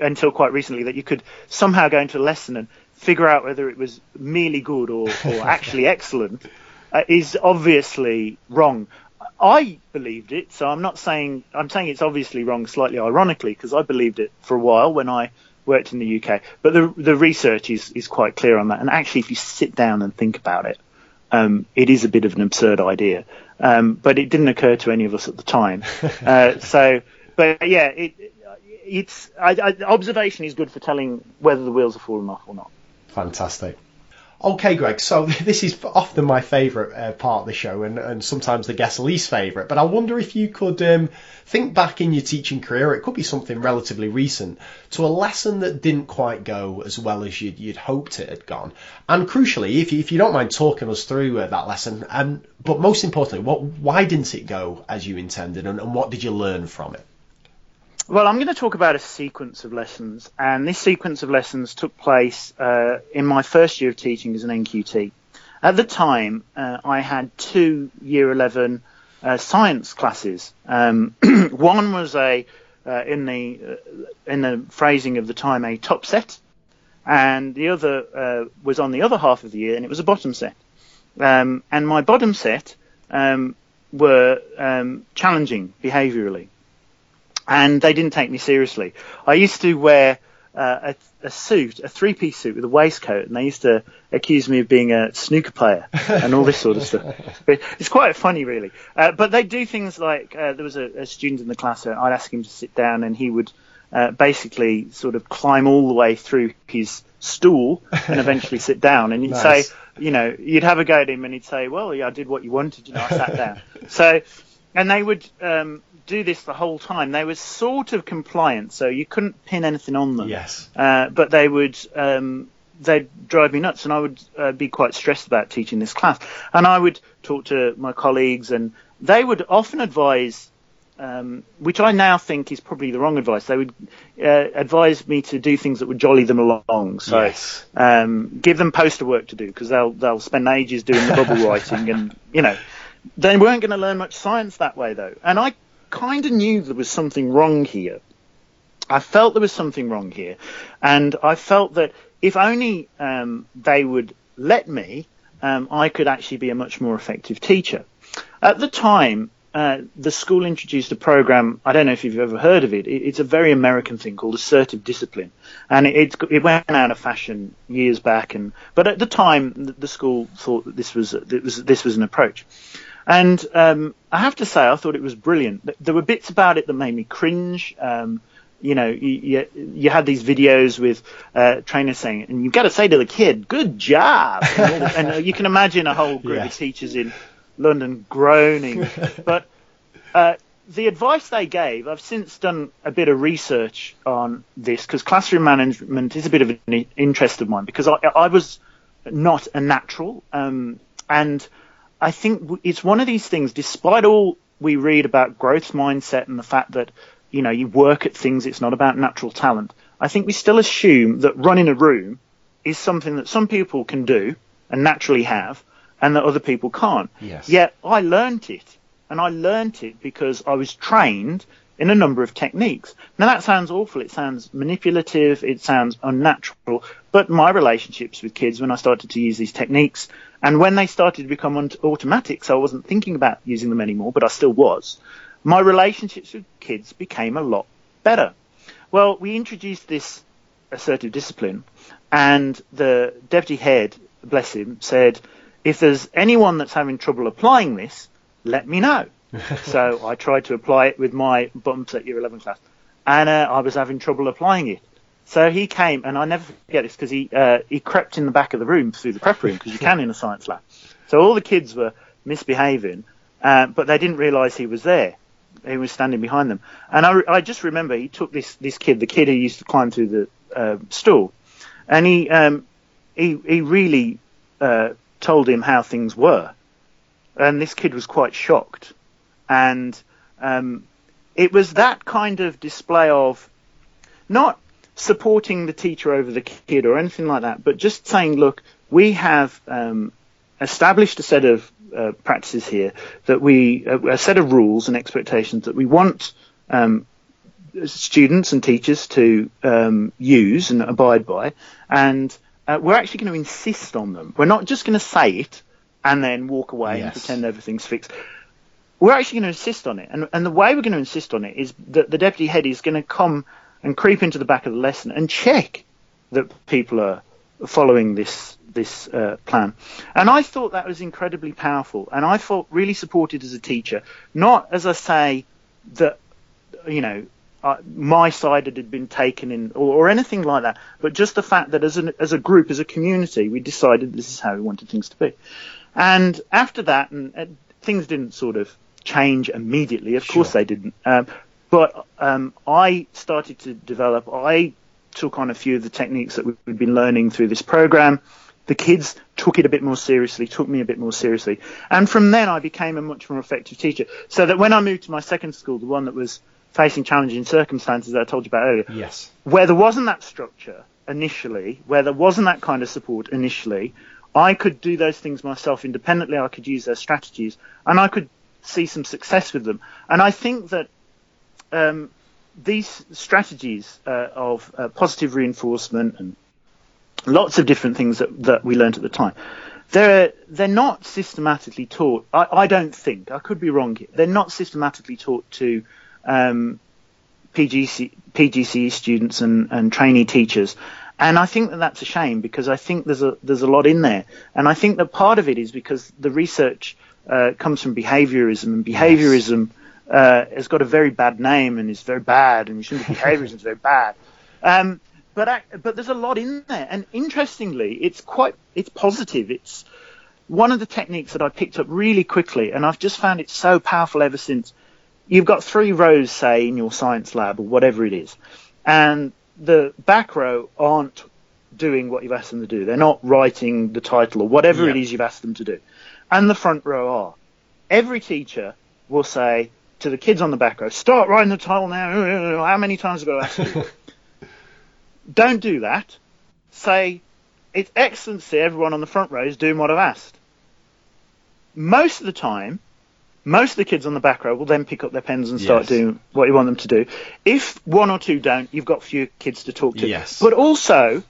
until quite recently that you could somehow go into a lesson and figure out whether it was merely good or actually excellent. is obviously wrong. I believed it, so I'm saying it's obviously wrong slightly ironically, because I believed it for a while when I worked in the UK. But the research is quite clear on that. And actually, if you sit down and think about it, it is a bit of an absurd idea. But it didn't occur to any of us at the time. But yeah, observation is good for telling whether the wheels are falling off or not. Fantastic. Okay, Greg, so this is often my favourite part of the show, and sometimes the guest's least favourite, but I wonder if you could think back in your teaching career, it could be something relatively recent, to a lesson that didn't quite go as well as you'd hoped it had gone. And crucially, if you don't mind talking us through that lesson, but most importantly, why didn't it go as you intended, and what did you learn from it? Well, I'm going to talk about a sequence of lessons, and this sequence of lessons took place in my first year of teaching as an NQT. At the time, I had two Year 11 science classes. One was in the phrasing of the time, a top set, and the other was on the other half of the year, and it was a bottom set. And my bottom set were challenging behaviourally. And they didn't take me seriously. I used to wear a suit, a three-piece suit with a waistcoat, and they used to accuse me of being a snooker player and all this sort of stuff. But it's quite funny, really. But they do things like there was a student in the class, and I'd ask him to sit down, and he would basically sort of climb all the way through his stool and eventually sit down. And you'd nice. Say, you know, you'd have a go at him, and he'd say, well, yeah, I did what you wanted, and I sat down. So, and they would... do this the whole time. They were sort of compliant, so you couldn't pin anything on them. Yes. But they would they'd drive me nuts, and I would be quite stressed about teaching this class. And I would talk to my colleagues, and they would often advise, which I now think is probably the wrong advice. They would advise me to do things that would jolly them along. So yes. Give them poster work to do, because they'll spend ages doing the bubble writing, and you know, they weren't going to learn much science that way though. And I kind of knew there was something wrong here. I felt there was something wrong here, and I felt that if only they would let me, I could actually be a much more effective teacher. At the time, the school introduced a program, I don't know if you've ever heard of it, it's a very American thing called assertive discipline, and it went out of fashion years back, but at the time the school thought that this was an approach. And I have to say, I thought it was brilliant. There were bits about it that made me cringe. You know, you had these videos with trainers saying, and you've got to say to the kid, good job. And you can imagine a whole group of teachers in London groaning. But the advice they gave, I've since done a bit of research on this, because classroom management is a bit of an interest of mine, because I was not a natural. And I think it's one of these things, despite all we read about growth mindset and the fact that, you know, you work at things, it's not about natural talent. I think we still assume that running a room is something that some people can do and naturally have, and that other people can't. Yes. Yet I learnt it, and I learnt it because I was trained in a number of techniques. Now, that sounds awful. It sounds manipulative. It sounds unnatural. But my relationships with kids, when I started to use these techniques, and when they started to become automatic, so I wasn't thinking about using them anymore, but I still was, my relationships with kids became a lot better. Well, we introduced this assertive discipline, and the deputy head, bless him, said, if there's anyone that's having trouble applying this, let me know. So I tried to apply it with my bumps at Year 11 class, and I was having trouble applying it. So he came, and I never forget this, because he crept in the back of the room through the prep room, because you can in a science lab. So all the kids were misbehaving, but they didn't realise he was there. He was standing behind them. And I just remember he took this kid, the kid who used to climb through the stool, and he really told him how things were. And this kid was quite shocked. And it was that kind of display of not supporting the teacher over the kid or anything like that, but just saying, look, we have established a set of practices here, that a set of rules and expectations that we want students and teachers to use and abide by, and we're actually going to insist on them. We're not just going to say it and then walk away and pretend everything's fixed. We're actually going to insist on it. And the way we're going to insist on it is that the deputy head is going to come and creep into the back of the lesson and check that people are following this plan. And I thought that was incredibly powerful. And I felt really supported as a teacher, not as I say that, you know, my side had been taken in or anything like that, but just the fact that as a group, as a community, we decided this is how we wanted things to be. And after that, and things didn't sort of change immediately. Of course they didn't. But I started to develop. I took on a few of the techniques that we'd been learning through this program. The kids took it a bit more seriously, took me a bit more seriously. And from then I became a much more effective teacher. So that when I moved to my second school, the one that was facing challenging circumstances that I told you about earlier, where there wasn't that structure initially, where there wasn't that kind of support initially, I could do those things myself independently. I could use those strategies and I could see some success with them. And I think that these strategies of positive reinforcement and lots of different things that we learned at the time, they're not systematically taught. I don't think, I could be wrong here, they're not systematically taught to PGCE students and trainee teachers. And I think that's a shame, because I think there's a lot in there. And I think that part of it is because the research comes from behaviorism, and behaviorism has got a very bad name and is very bad, and you shouldn't behaviorism is very bad. But there's a lot in there, and interestingly, it's positive. It's one of the techniques that I picked up really quickly, and I've just found it so powerful ever since. You've got three rows, say, in your science lab or whatever it is, and the back row aren't doing what you've asked them to do. They're not writing the title or whatever it is you've asked them to do. And the front row are. Every teacher will say to the kids on the back row, start writing the title now. How many times have I asked you? Don't do that. Say, it's excellency, everyone on the front row is doing what I've asked. Most of the time, most of the kids on the back row will then pick up their pens and start doing what you want them to do. If one or two don't, you've got fewer kids to talk to. Yes. But also,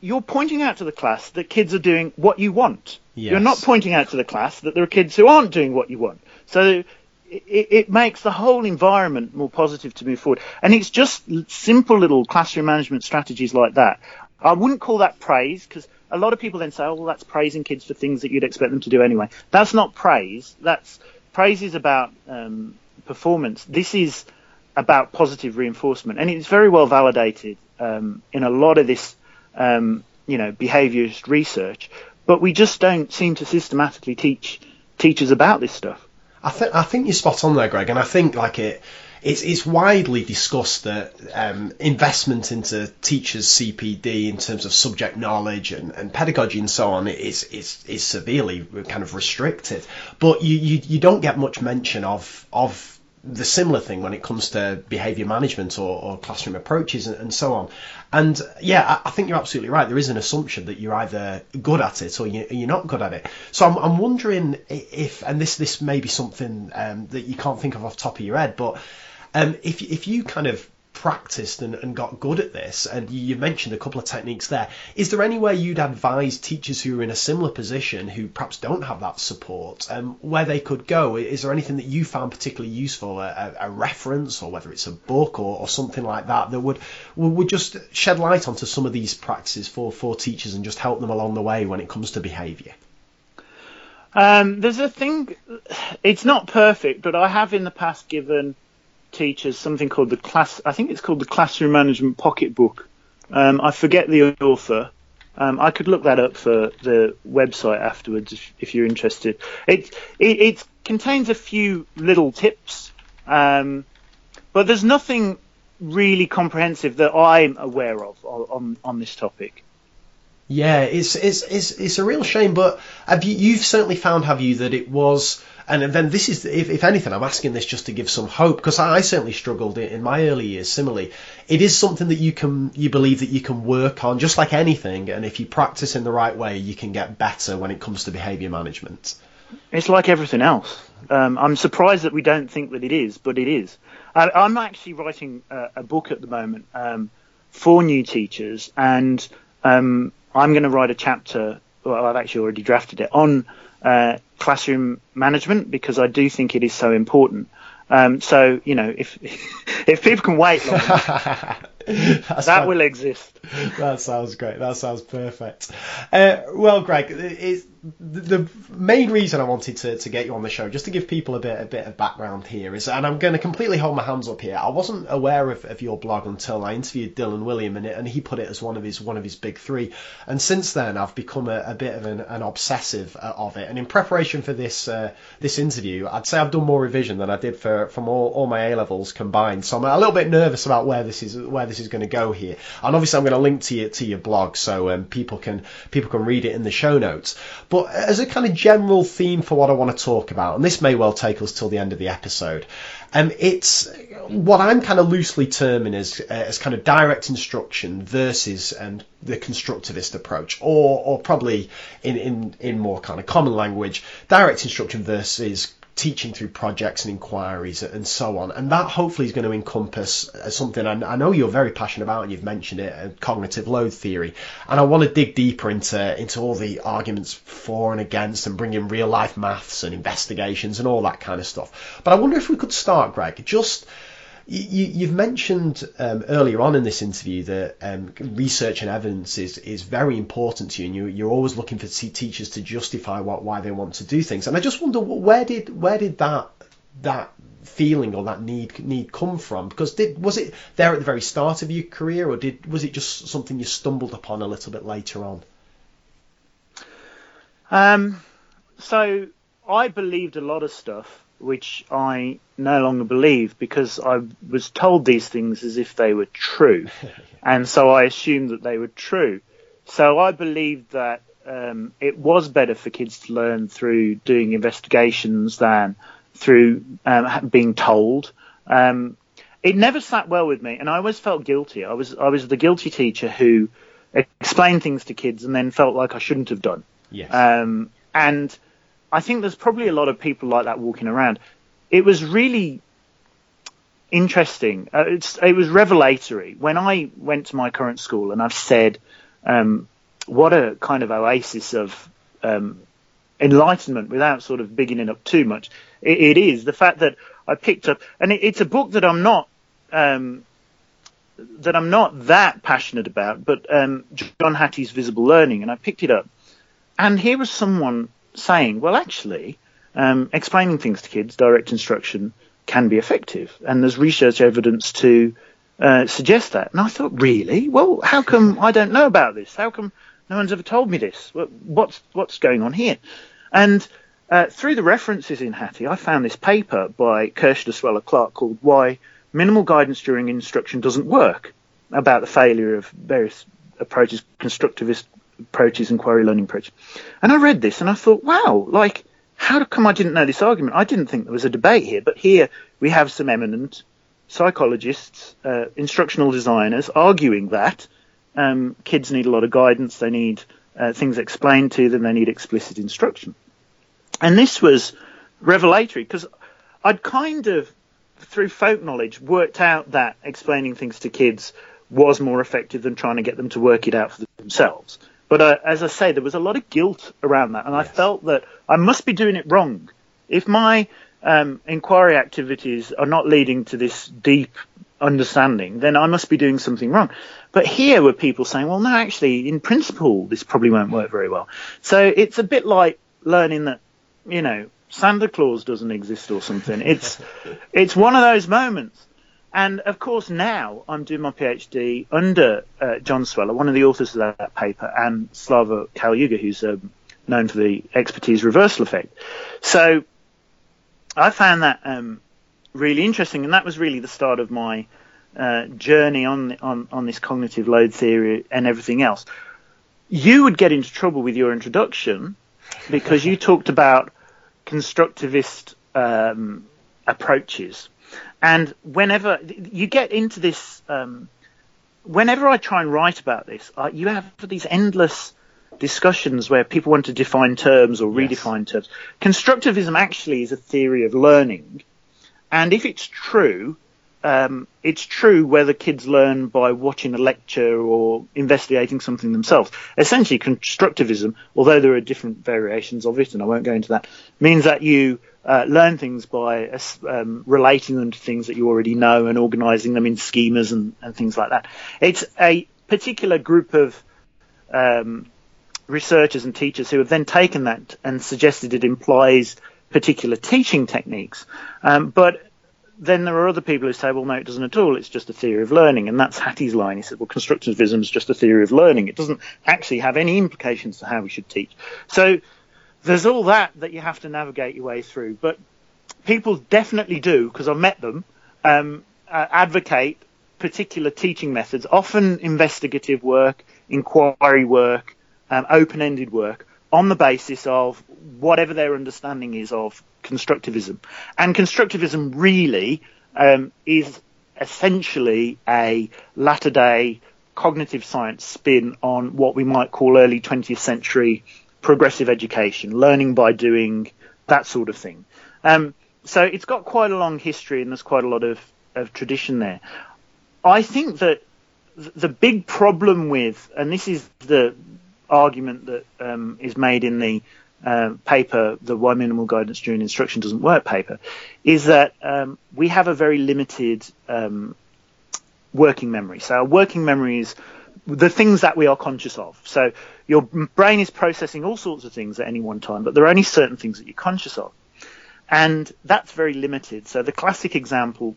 you're pointing out to the class that kids are doing what you want. Yes. You're not pointing out to the class that there are kids who aren't doing what you want. So it makes the whole environment more positive to move forward. And it's just simple little classroom management strategies like that. I wouldn't call that praise, because a lot of people then say, oh, well, that's praising kids for things that you'd expect them to do anyway. That's not praise. Praise is about performance. This is about positive reinforcement. And it's very well validated in a lot of this, behaviourist research. But we just don't seem to systematically teach teachers about this stuff. I think you're spot on there, Greg. And I think it's widely discussed that investment into teachers' CPD in terms of subject knowledge and pedagogy and so on is severely kind of restricted. But you don't get much mention of the similar thing when it comes to behaviour management or classroom approaches and so on. And I think you're absolutely right. There is an assumption that you're either good at it or you're not good at it. So I'm wondering if, and this may be something that you can't think of off the top of your head, but if you kind of practiced and got good at this, and you mentioned a couple of techniques there, is there any way you'd advise teachers who are in a similar position, who perhaps don't have that support, where they could go? Is there anything that you found particularly useful, a reference, or whether it's a book or something like that, that would just shed light onto some of these practices for teachers and just help them along the way when it comes to behaviour? There's a thing, it's not perfect, but I have in the past given teachers something called the Classroom Management Pocketbook. I forget the author. I could look that up for the website afterwards if you're interested. It contains a few little tips, but there's nothing really comprehensive that I'm aware of on this topic. Yeah, it's a real shame. But you've certainly found, have you, that it was. And then this is, if anything, I'm asking this just to give some hope, because I certainly struggled in my early years. Similarly, it is something that you believe that you can work on, just like anything. And if you practice in the right way, you can get better when it comes to behaviour management. It's like everything else. I'm surprised that we don't think that it is, but it is. I'm actually writing a book at the moment for new teachers, and I'm going to write a chapter well, I've actually already drafted it on classroom management, because I do think it is so important. So, you know, if people can wait long enough, that will exist. That sounds great. That sounds perfect. Well, Greg, it's the main reason I wanted to get you on the show, just to give people a bit of background here, is, and I'm going to completely hold my hands up here, I wasn't aware of your blog until I interviewed Dylan William, and he put it as one of his big three. And since then, I've become a bit of an obsessive of it. And in preparation for this interview, I'd say I've done more revision than I did from all my A levels combined. So I'm a little bit nervous about where this is going to go here. And obviously, I'm going to link to your blog so people can read it in the show notes. But as a kind of general theme for what I want to talk about, and this may well take us till the end of the episode, it's what I'm kind of loosely terming as kind of direct instruction versus the constructivist approach, or probably in more kind of common language, direct instruction versus teaching through projects and inquiries and so on. And that hopefully is going to encompass something I know you're very passionate about, and you've mentioned it, cognitive load theory. And I want to dig deeper into all the arguments for and against, and bring in real life maths and investigations and all that kind of stuff. But I wonder if we could start, Greg, just... You've mentioned earlier on in this interview that research and evidence is very important to you, and you're always looking for teachers to justify why they want to do things. And I just wonder, where did that feeling or that need come from? Because was it there at the very start of your career, or was it just something you stumbled upon a little bit later on? So I believed a lot of stuff which I no longer believe, because I was told these things as if they were true. And so I assumed that they were true. So I believed that it was better for kids to learn through doing investigations than through being told. It never sat well with me, and I always felt guilty. I was the guilty teacher who explained things to kids and then felt like I shouldn't have done. Yes. And I think there's probably a lot of people like that walking around. It was really interesting. It was revelatory. When I went to my current school, and I've said, what a kind of oasis of enlightenment, without sort of bigging it up too much. It is the fact that I picked up, and it's a book that I'm not that passionate about, but John Hattie's Visible Learning, and I picked it up, and here was someone saying, well, actually, explaining things to kids, direct instruction, can be effective, and there's research evidence to suggest that. And I thought, really? Well, how come I don't know about this? How come no one's ever told me this? What's going on here? And through the references in Hattie, I found this paper by Kirshner, Sweller, Clark called Why Minimal Guidance During Instruction Doesn't Work, about the failure of various approaches, constructivist approaches, inquiry learning approaches. And I read this and I thought, wow, like, how come I didn't know this argument? I didn't think there was a debate here, but here we have some eminent psychologists, instructional designers arguing that kids need a lot of guidance, they need things explained to them, they need explicit instruction. And this was revelatory, because I'd kind of, through folk knowledge, worked out that explaining things to kids was more effective than trying to get them to work it out for themselves. But as I say, there was a lot of guilt around that. And yes. I felt that I must be doing it wrong. If my inquiry activities are not leading to this deep understanding, then I must be doing something wrong. But here were people saying, well, no, actually, in principle, this probably won't work very well. So it's a bit like learning that, you know, Santa Claus doesn't exist or something. It's one of those moments. And, of course, now I'm doing my PhD under John Sweller, one of the authors of that paper, and Slava Kalyuga, who's known for the expertise reversal effect. So I found that really interesting, and that was really the start of my journey on this cognitive load theory and everything else. You would get into trouble with your introduction, because you talked about constructivist approaches. And whenever you get into this, whenever I try and write about this, you have these endless discussions where people want to define terms or redefine terms. Constructivism actually is a theory of learning. And if it's true, it's true whether kids learn by watching a lecture or investigating something themselves. Essentially, constructivism, although there are different variations of it, and I won't go into that, means that you learn things by relating them to things that you already know and organising them in schemas and things like that. It's a particular group of researchers and teachers who have then taken that and suggested it implies particular teaching techniques. But then there are other people who say, well, no, it doesn't at all. It's just a theory of learning. And that's Hattie's line. He said, well, constructivism is just a theory of learning. It doesn't actually have any implications for how we should teach. So there's all that you have to navigate your way through. But people definitely do, because I've met them, advocate particular teaching methods, often investigative work, inquiry work, open-ended work, on the basis of whatever their understanding is of constructivism. And constructivism really is essentially a latter-day cognitive science spin on what we might call early 20th century progressive education, learning by doing, that sort of thing. So it's got quite a long history, and there's quite a lot of tradition there. I think that the big problem with, and this is the argument that is made in the paper, the Why Minimal Guidance During Instruction Doesn't Work paper, is that we have a very limited working memory. So our working memory is the things that we are conscious of. So your brain is processing all sorts of things at any one time, but there are only certain things that you're conscious of. And that's very limited. So the classic example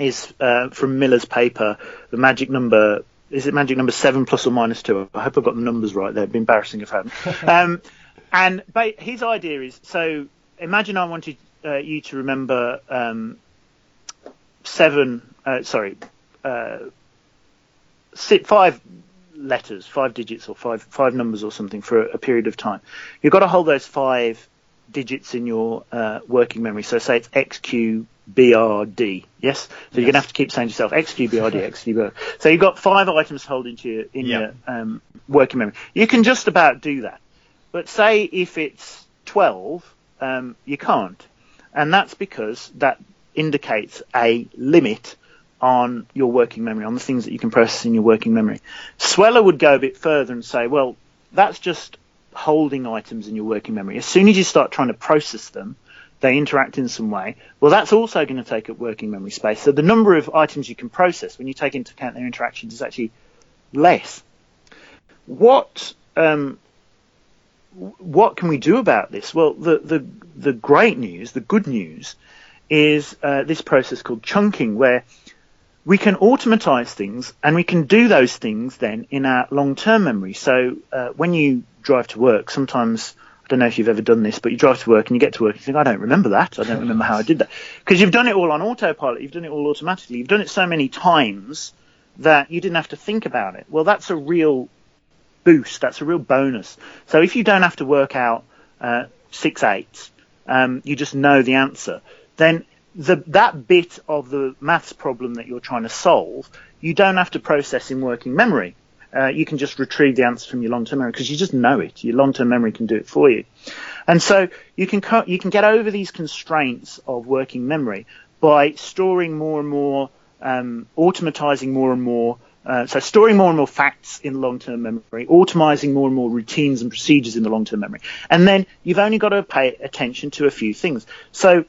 is from Miller's paper, the magic number. Is it magic number 7 plus or minus 2? I hope I've got the numbers right there. It'd be embarrassing if I hadn't. And his idea is, so imagine I wanted you to remember 5 letters, 5 digits, or five numbers or something for a period of time. You've got to hold those 5 digits in your working memory. So say it's XQBRD, yes? So you're going to have to keep saying to yourself, XQBRD, XQBRD. So you've got 5 items to hold into your working memory. You can just about do that. But say if it's 12, you can't. And that's because that indicates a limit on your working memory, on the things that you can process in your working memory. Sweller would go a bit further and say, well, that's just holding items in your working memory. As soon as you start trying to process them, they interact in some way. Well, that's also going to take up working memory space. So the number of items you can process when you take into account their interactions is actually less. What can we do about this? Well, the great news, the good news, is this process called chunking, where we can automatize things, and we can do those things then in our long-term memory. So when you drive to work, sometimes, I don't know if you've ever done this, but you drive to work and you get to work and you think, I don't remember that. I don't remember how I did that. Because you've done it all on autopilot. You've done it all automatically. You've done it so many times that you didn't have to think about it. Well, that's a real boost. That's a real bonus. So if you don't have to work out 6/8, you just know the answer, then that bit of the maths problem that you're trying to solve, you don't have to process in working memory. You can just retrieve the answer from your long-term memory because you just know it. Your long-term memory can do it for you. And so you can get over these constraints of working memory by storing more and more, automatizing more and more. So storing more and more facts in the long-term memory, automising more and more routines and procedures in the long-term memory. And then you've only got to pay attention to a few things. So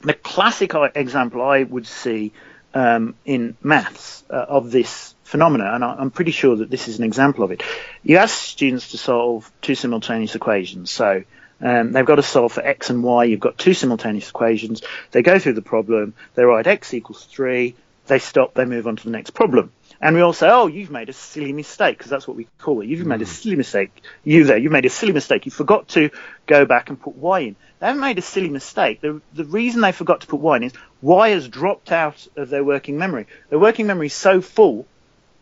the classic example I would see in maths of this phenomena, and I'm pretty sure that this is an example of it, you ask students to solve 2 simultaneous equations. So they've got to solve for x and y. You've got 2 simultaneous equations. They go through the problem. They write x equals 3. They stop. They move on to the next problem. And we all say, oh, you've made a silly mistake, because that's what we call it. You've made a silly mistake. You've made a silly mistake. You forgot to go back and put Y in. They haven't made a silly mistake. The reason they forgot to put Y in is Y has dropped out of their working memory. Their working memory is so full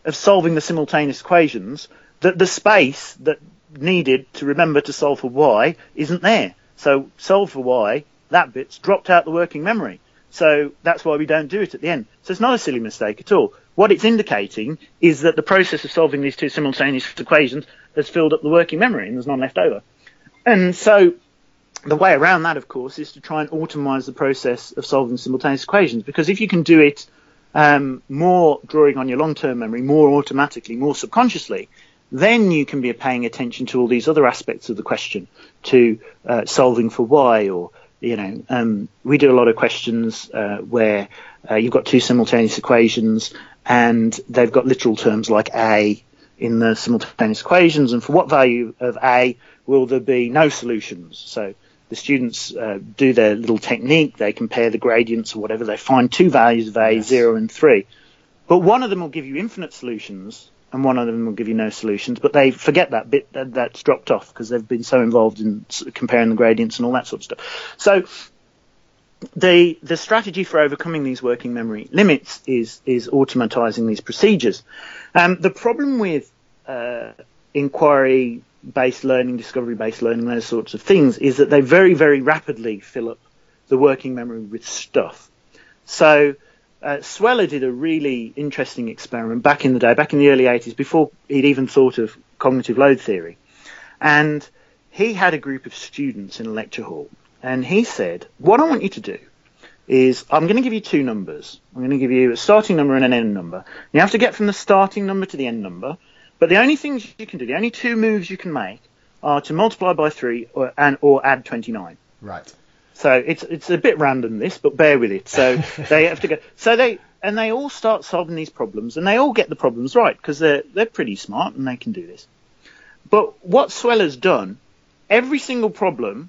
of solving the simultaneous equations that the space that needed to remember to solve for Y isn't there. So solve for Y, that bit's dropped out the working memory. So that's why we don't do it at the end. So it's not a silly mistake at all. What it's indicating is that the process of solving these 2 simultaneous equations has filled up the working memory and there's none left over. And so The way around that, of course, is to try and automize the process of solving simultaneous equations, because if you can do it more drawing on your long-term memory, more automatically, more subconsciously, then you can be paying attention to all these other aspects of the question, to solving for why, or, you know, we do a lot of questions where you've got two simultaneous equations and they've got literal terms like A in the simultaneous equations, and for what value of A will there be no solutions? So the students do their little technique, they compare the gradients or whatever, they find two values of A, 0 and 3. But one of them will give you infinite solutions and one of them will give you no solutions, but they forget that bit, that's dropped off because they've been so involved in comparing the gradients and all that sort of stuff. So the strategy for overcoming these working memory limits is automatizing these procedures. The problem with inquiry-based learning, discovery-based learning, those sorts of things, is that they very, very rapidly fill up the working memory with stuff. So Sweller did a really interesting experiment back in the day, back in the early 80s, before he'd even thought of cognitive load theory. And he had a group of students in a lecture hall. And he said, what I want you to do is I'm going to give you two numbers. I'm going to give you a starting number and an end number. You have to get from the starting number to the end number. But the only things you can do, the only two moves you can make, are to multiply by 3 or add 29. Right. So it's a bit random, this, but bear with it. So they have to go. So they all start solving these problems, and they all get the problems right because they're pretty smart and they can do this. But what Sweller's done, every single problem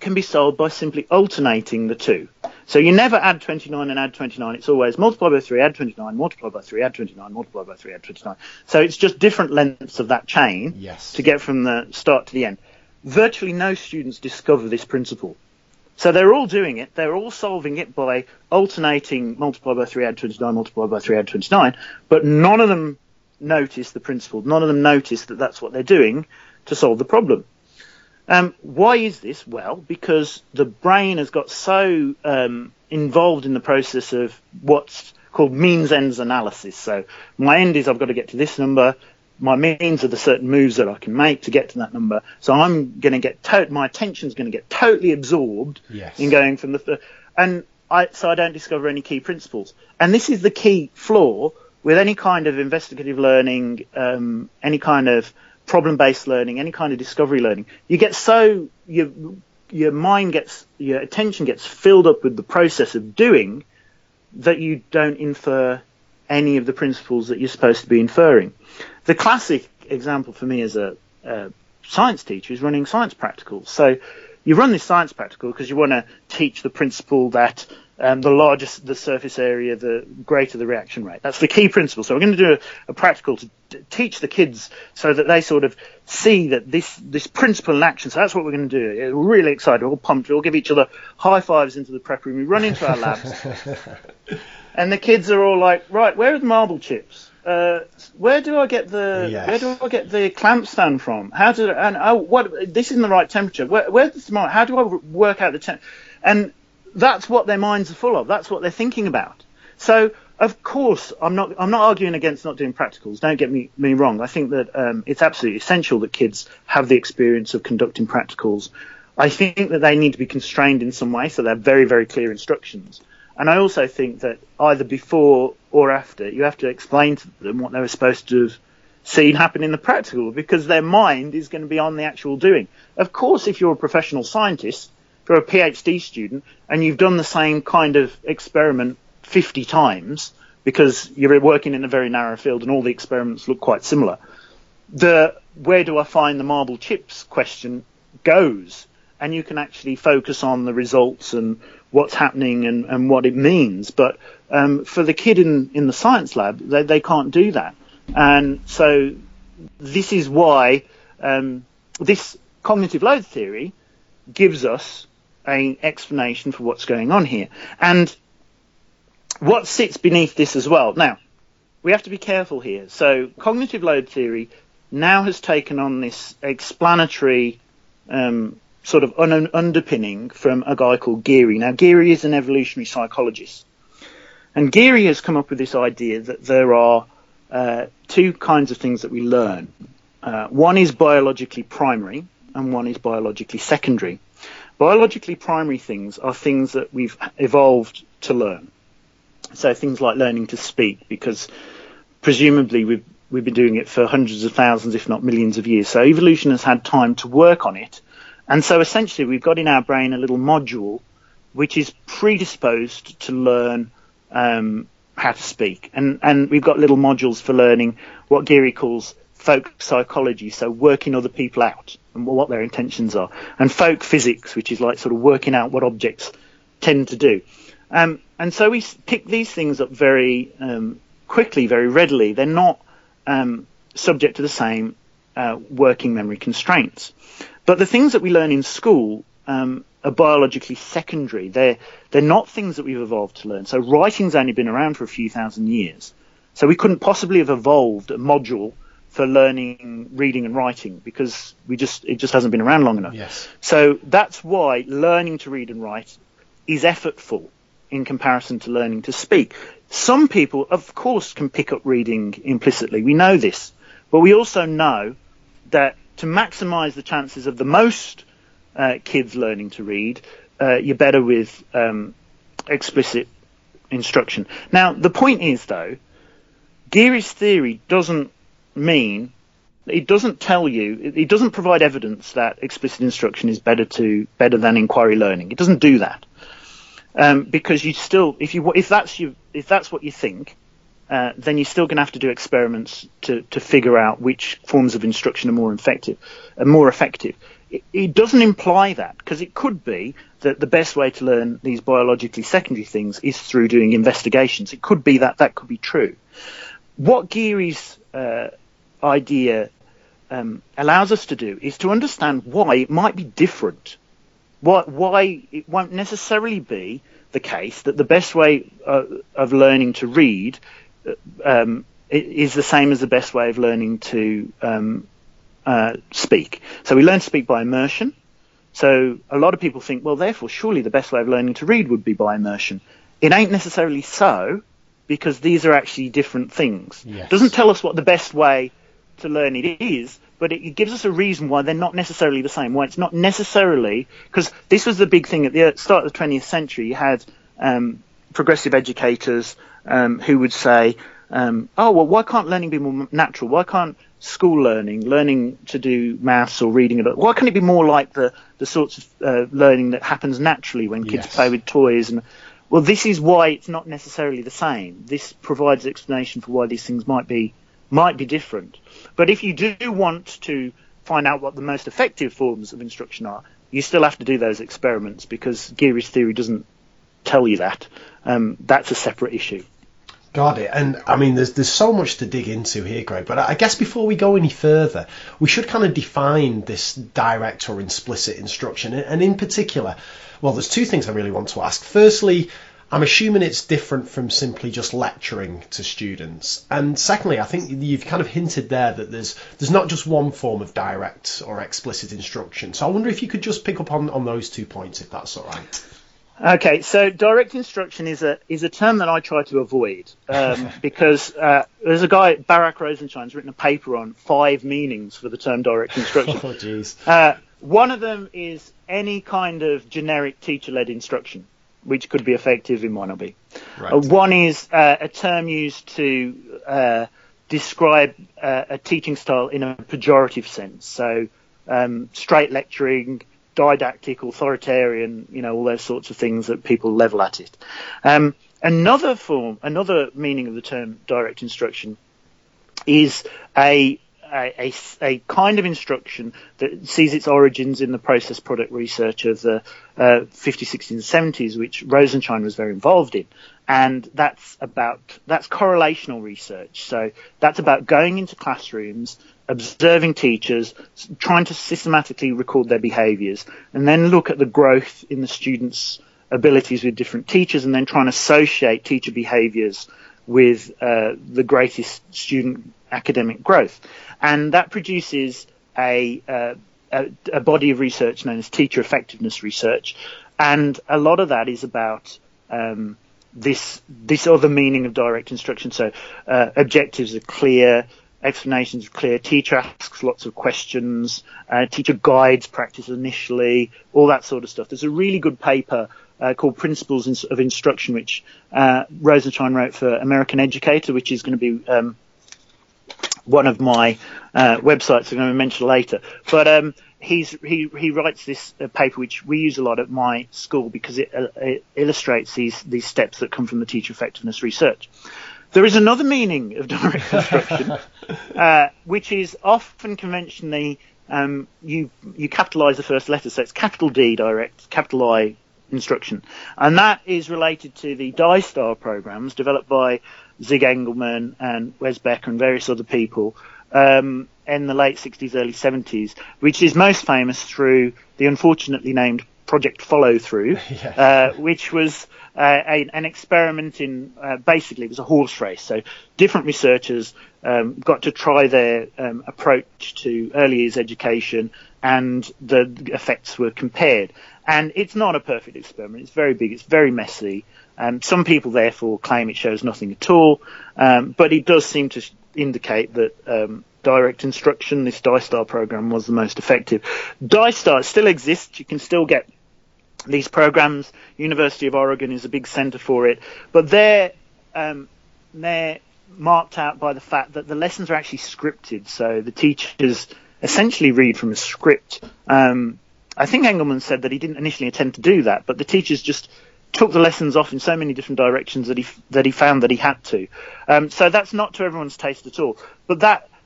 can be solved by simply alternating the two. So you never add 29 and add 29. It's always multiply by 3, add 29, multiply by 3, add 29, multiply by 3, add 29. So it's just different lengths of that chain to get from the start to the end. Virtually no students discover this principle. So they're all doing it. They're all solving it by alternating multiply by 3, add 29, multiply by 3, add 29. But none of them notice the principle. None of them notice that that's what they're doing to solve the problem. Why is this? Well, because the brain has got so involved in the process of what's called means-ends analysis. So my end is I've got to get to this number. My means are the certain moves that I can make to get to that number. So I'm going to get my attention's going to get totally absorbed in going from the so I don't discover any key principles. And this is the key flaw with any kind of investigative learning, any kind of problem-based learning, any kind of discovery learning. You get so your mind gets, your attention gets filled up with the process of doing, that you don't infer any of the principles that you're supposed to be inferring. The classic example for me as a science teacher is running science practicals. So you run this science practical because you want to teach the principle that the larger the surface area, the greater the reaction rate. That's the key principle. So we're going to do a practical to teach the kids so that they sort of see that this principle in action. So that's what we're going to do. We're really excited. We're all pumped. We'll give each other high fives into the prep room. We run into our labs. And the kids are all like, right, where are the marble chips? Where do I get the clamp stand from? How do this isn't the right temperature? Where's the thermometer? How do I work out the temperature? And that's what their minds are full of. That's what they're thinking about. So of course I'm not arguing against not doing practicals. Don't get me wrong. I think that it's absolutely essential that kids have the experience of conducting practicals. I think that they need to be constrained in some way, so they're very, very clear instructions. And I also think that either before or after, you have to explain to them what they were supposed to have seen happen in the practical, because their mind is going to be on the actual doing. Of course, if you're a professional scientist, if you're a PhD student, and you've done the same kind of experiment 50 times, because you're working in a very narrow field and all the experiments look quite similar, the where do I find the marble chips question goes, and you can actually focus on the results and what's happening and what it means. But for the kid in the science lab, they can't do that. And so this is why this cognitive load theory gives us an explanation for what's going on here. And what sits beneath this as well. Now, we have to be careful here. So cognitive load theory now has taken on this explanatory sort of underpinning from a guy called Geary. Now, Geary is an evolutionary psychologist. And Geary has come up with this idea that there are two kinds of things that we learn. One is biologically primary and one is biologically secondary. Biologically primary things are things that we've evolved to learn. So things like learning to speak, because presumably we've been doing it for hundreds of thousands, if not millions of years. So evolution has had time to work on it. And so essentially we've got in our brain a little module which is predisposed to learn how to speak. And we've got little modules for learning what Geary calls folk psychology, so working other people out and what their intentions are, and folk physics, which is like sort of working out what objects tend to do. And so we pick these things up very quickly, very readily. They're not subject to the same working memory constraints. But the things that we learn in school are biologically secondary. They're not things that we've evolved to learn. So writing's only been around for a few thousand years. So we couldn't possibly have evolved a module for learning reading and writing, because it just hasn't been around long enough. Yes. So that's why learning to read and write is effortful in comparison to learning to speak. Some people, of course, can pick up reading implicitly. We know this. But we also know that to maximise the chances of the most kids learning to read, you're better with explicit instruction. Now, the point is, though, Geary's theory doesn't provide evidence that explicit instruction is better than inquiry learning. It doesn't do that, because you still, if that's what you think, then you're still going to have to do experiments to figure out which forms of instruction are more effective. It doesn't imply that, because it could be that the best way to learn these biologically secondary things is through doing investigations. It could be that could be true. What Geary's idea allows us to do is to understand why it might be different, why it won't necessarily be the case that the best way of learning to read is the same as the best way of learning to speak. So we learn to speak by immersion. So a lot of people think, well, therefore, surely the best way of learning to read would be by immersion. It ain't necessarily so, because these are actually different things. Yes. It doesn't tell us what the best way to learn it is, but it gives us a reason why they're not necessarily the same. Why it's not necessarily, because this was the big thing at the start of the 20th century. You had progressive educators who would say, oh, well, why can't learning be more natural? Why can't school learning to do maths or reading, why can't it be more like the sorts of learning that happens naturally when kids Yes. play with toys? And well, this is why it's not necessarily the same. This provides an explanation for why these things might be different. But if you do want to find out what the most effective forms of instruction are, you still have to do those experiments, because Geary's theory doesn't tell you that. That's a separate issue. Got it. And I mean, there's so much to dig into here, Greg, but I guess before we go any further, we should kind of define this direct or explicit instruction. And in particular, well, there's two things I really want to ask. Firstly, I'm assuming it's different from simply just lecturing to students. And secondly, I think you've kind of hinted there that there's not just one form of direct or explicit instruction. So I wonder if you could just pick up on those 2 points, if that's all right. Okay, so direct instruction is a term that I try to avoid because there's a guy, Barak Rosenshine, has written a paper on 5 meanings for the term direct instruction. Oh, geez. One of them is any kind of generic teacher-led instruction, which could be effective and might not be. Right. One is a term used to describe a teaching style in a pejorative sense, so straight lecturing, didactic, authoritarian, all those sorts of things that people level at it. Another meaning of the term direct instruction is a kind of instruction that sees its origins in the process product research of the 50s, 60s, and 70s, which Rosenshine was very involved in. And that's correlational research. So that's about going into classrooms, observing teachers, trying to systematically record their behaviours, and then look at the growth in the students' abilities with different teachers, and then trying to associate teacher behaviours with the greatest student academic growth. And that produces a body of research known as teacher effectiveness research. And a lot of that is about this other meaning of direct instruction. So objectives are clear, explanations are clear. Teacher asks lots of questions. Teacher guides practice initially, all that sort of stuff. There's a really good paper called Principles of Instruction, which Rosenshine wrote for American Educator, which is going to be one of my websites I'm going to mention later. But he writes this paper, which we use a lot at my school, because it illustrates these steps that come from the teacher effectiveness research. There is another meaning of direct instruction, which is often conventionally you capitalise the first letter, so it's capital D direct, capital I instruction, and that is related to the DISTAR programmes developed by Zig Engelmann and Wes Becker and various other people in the late 60s, early 70s, which is most famous through the unfortunately named Project Follow Through, which was an experiment in basically it was a horse race. So different researchers got to try their approach to early years education, and the effects were compared. And it's not a perfect experiment. It's very big. It's very messy. Some people therefore claim it shows nothing at all, but it does seem to indicate that direct instruction, this DISTAR program, was the most effective. DISTAR still exists. You can still get these programs. University of Oregon is a big center for it, but they're marked out by the fact that the lessons are actually scripted, so the teachers essentially read from a script. I think Engelmann said that he didn't initially intend to do that, but the teachers just took the lessons off in so many different directions that he found that he had to. So that's not to everyone's taste at all, but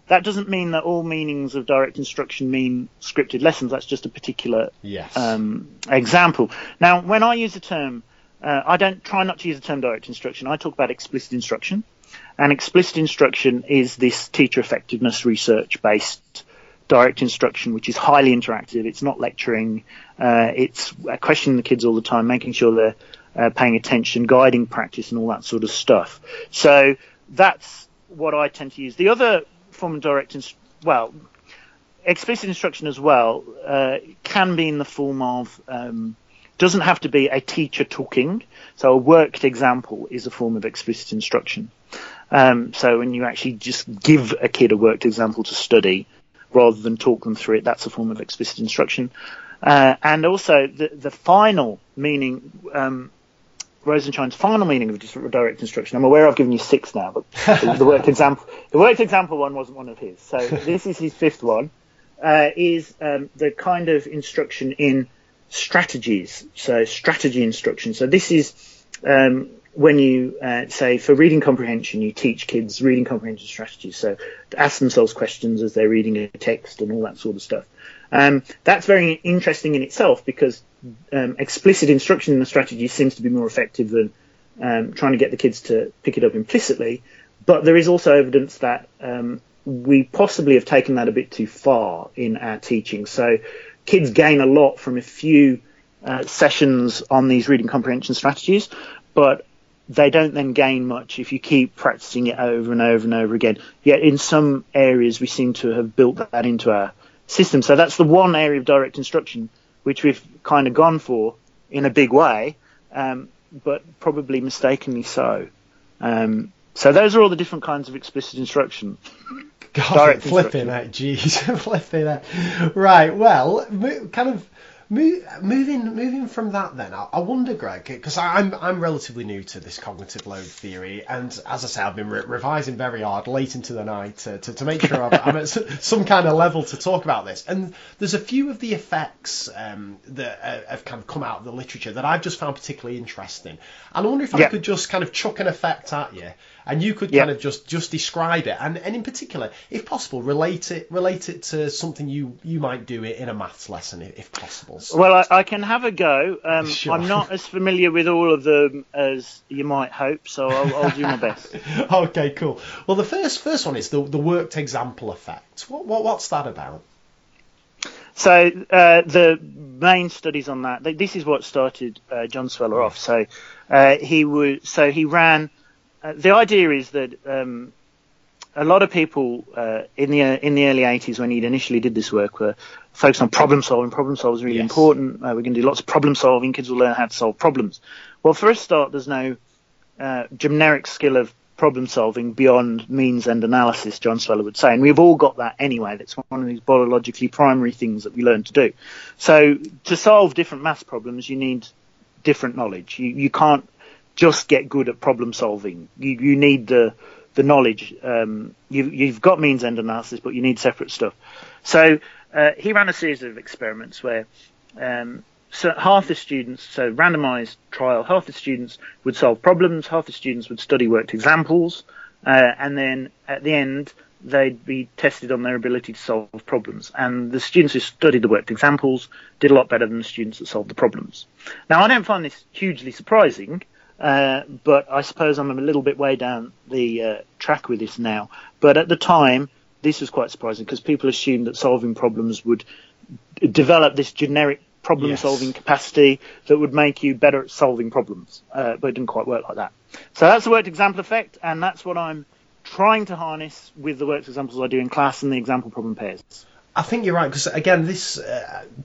that doesn't mean that all meanings of direct instruction mean scripted lessons. That's just a particular example. Now, when I use the term, I don't try not to use the term direct instruction. I talk about explicit instruction, and explicit instruction is this teacher effectiveness research-based direct instruction, which is highly interactive. It's not lecturing. It's questioning the kids all the time, making sure they're paying attention, guiding practice, and all that sort of stuff. So that's what I tend to use. The other form of explicit instruction as well can be in the form of doesn't have to be a teacher talking. So a worked example is a form of explicit instruction. So when you actually just give a kid a worked example to study rather than talk them through it, that's a form of explicit instruction. And also the final meaning, Rosenshine's final meaning of direct instruction. I'm aware I've given you six now, but the worked example one wasn't one of his. So this is his fifth one, is the kind of instruction in strategies. So strategy instruction. So this is when you say for reading comprehension, you teach kids reading comprehension strategies. So to ask themselves questions as they're reading a text and all that sort of stuff. That's very interesting in itself, because explicit instruction in the strategy seems to be more effective than trying to get the kids to pick it up implicitly. But there is also evidence that we possibly have taken that a bit too far in our teaching. So kids gain a lot from a few sessions on these reading comprehension strategies, but they don't then gain much if you keep practicing it over and over and over again. Yet in some areas we seem to have built that into our system. So that's the one area of direct instruction which we've kind of gone for in a big way, but probably mistakenly so. So those are all the different kinds of explicit instruction. God, flipping that, geez, flipping that. Right, well, moving from that then, I wonder, Greg, because I'm relatively new to this cognitive load theory, and as I say, I've been revising very hard late into the night to make sure I'm at some kind of level to talk about this. And there's a few of the effects that have kind of come out of the literature that I've just found particularly interesting. And I wonder if I could just kind of chuck an effect at you, and you could kind of just describe it, and in particular, if possible, relate it to something you might do in a maths lesson, if possible. Well, I can have a go. Sure. I'm not as familiar with all of them as you might hope, so I'll do my best. Okay, cool. Well, the first one is the worked example effect. What's that about? So the main studies on that. This is what started John Sweller off. So he ran. The idea is that a lot of people in the early 80s, when he initially did this work, were focused on problem solving. Problem solving is really important. We're going to do lots of problem solving. Kids will learn how to solve problems. Well, for a start, there's no generic skill of problem solving beyond means and analysis, John Sweller would say. And we've all got that anyway. That's one of these biologically primary things that we learn to do. So to solve different maths problems, you need different knowledge. You can't just get good at problem solving. You need the knowledge. You've got means and analysis, but you need separate stuff. So he ran a series of experiments where so half the students, so randomized trial, half the students would solve problems, half the students would study worked examples, and then at the end they'd be tested on their ability to solve problems. And the students who studied the worked examples did a lot better than the students that solved the problems. Now, I don't find this hugely surprising, but I suppose I'm a little bit way down the track with this now. But at the time, this was quite surprising because people assumed that solving problems would develop this generic problem-solving capacity that would make you better at solving problems, but it didn't quite work like that. So that's the worked example effect, and that's what I'm trying to harness with the worked examples I do in class and the example problem pairs. I think you're right, because again, this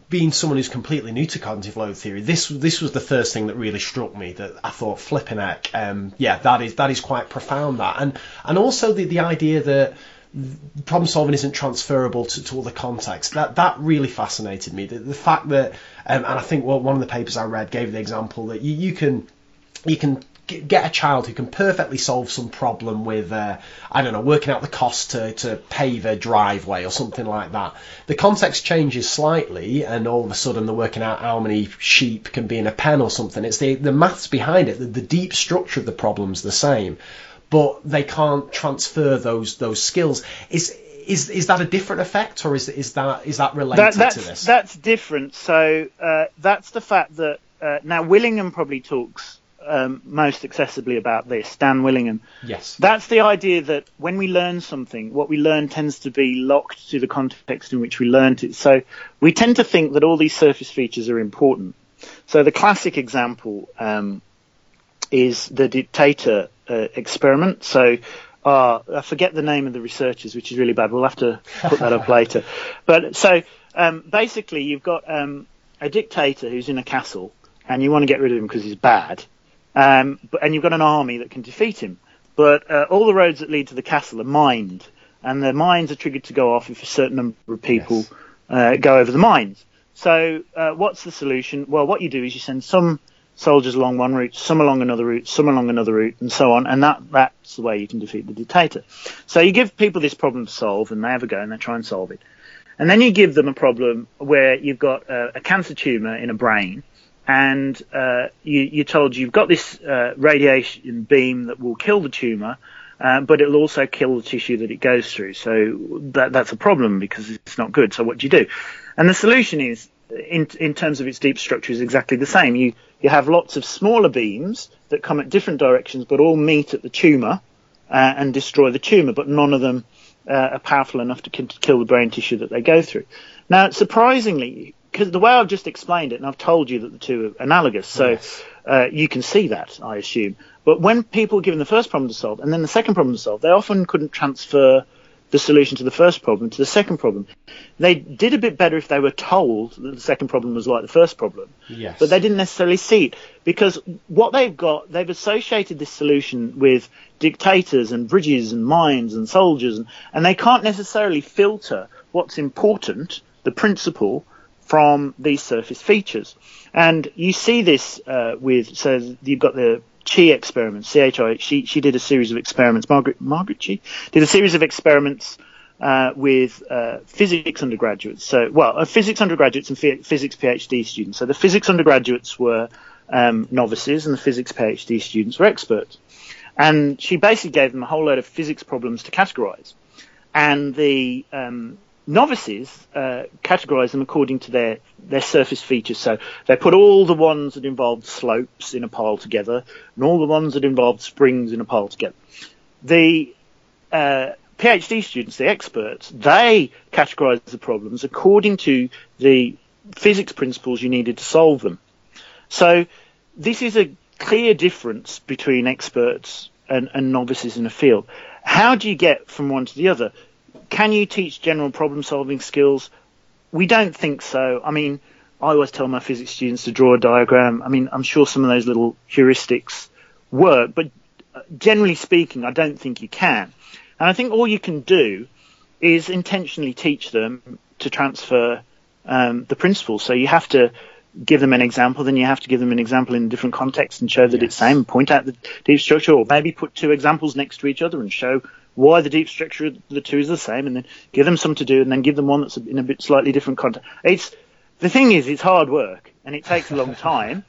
being someone who's completely new to cognitive load theory, this was the first thing that really struck me, that I thought, flipping heck, that is quite profound, that, and also the idea that problem solving isn't transferable to other contexts. That really fascinated me. The fact that, and I think one of the papers I read gave the example that you can get a child who can perfectly solve some problem with, I don't know, working out the cost to pave a driveway or something like that. The context changes slightly and all of a sudden they're working out how many sheep can be in a pen or something. It's the maths behind it, the deep structure of the problem's the same, but they can't transfer those skills. Is that a different effect, or is that related to this? That's different. So that's the fact that now Willingham probably talks most accessibly about this, Dan Willingham. Yes. That's the idea that when we learn something, what we learn tends to be locked to the context in which we learned it. So we tend to think that all these surface features are important. So the classic example is the dictator experiment. So I forget the name of the researchers, which is really bad. We'll have to put that up later. But so basically you've got a dictator who's in a castle and you want to get rid of him because he's bad. And you've got an army that can defeat him. But all the roads that lead to the castle are mined, and the mines are triggered to go off if a certain number of people go over the mines. So what's the solution? Well, what you do is you send some soldiers along one route, some along another route, some along another route, and so on. And that's the way you can defeat the dictator. So you give people this problem to solve, and they have a go, and they try and solve it. And then you give them a problem where you've got a cancer tumour in a brain, and you're told you've got this radiation beam that will kill the tumour, but it'll also kill the tissue that it goes through. So that's a problem because it's not good. So what do you do? And the solution is, in terms of its deep structure, is exactly the same. You have lots of smaller beams that come at different directions, but all meet at the tumour and destroy the tumour, but none of them are powerful enough to kill the brain tissue that they go through. Now, surprisingly, because the way I've just explained it, and I've told you that the two are analogous, so yes, you can see that, I assume. But when people are given the first problem to solve and then the second problem to solve, they often couldn't transfer the solution to the first problem to the second problem. They did a bit better if they were told that the second problem was like the first problem, yes, but they didn't necessarily see it, because what they've got, they've associated this solution with dictators and bridges and mines and soldiers, and they can't necessarily filter what's important, the principle, from these surface features. And you see this so you've got the Chi experiments, CHI. She did a series of experiments. Margaret Chi did a series of experiments with physics undergraduates. So, physics undergraduates and physics PhD students. So the physics undergraduates were novices, and the physics PhD students were experts. And she basically gave them a whole load of physics problems to categorize. And the novices categorise them according to their surface features. So they put all the ones that involved slopes in a pile together, and all the ones that involved springs in a pile together. The PhD students, the experts, they categorised the problems according to the physics principles you needed to solve them. So this is a clear difference between experts and novices in a field. How do you get from one to the other? Can you teach general problem-solving skills? We don't think so. I mean, I always tell my physics students to draw a diagram. I mean, I'm sure some of those little heuristics work, but generally speaking, I don't think you can. And I think all you can do is intentionally teach them to transfer the principles. So you have to give them an example, then you have to give them an example in a different context and show that it's the same, point out the deep structure, or maybe put two examples next to each other and show why the deep structure of the two is the same, and then give them some to do, and then give them one that's in a bit slightly different context. The thing is, it's hard work, and it takes a long time,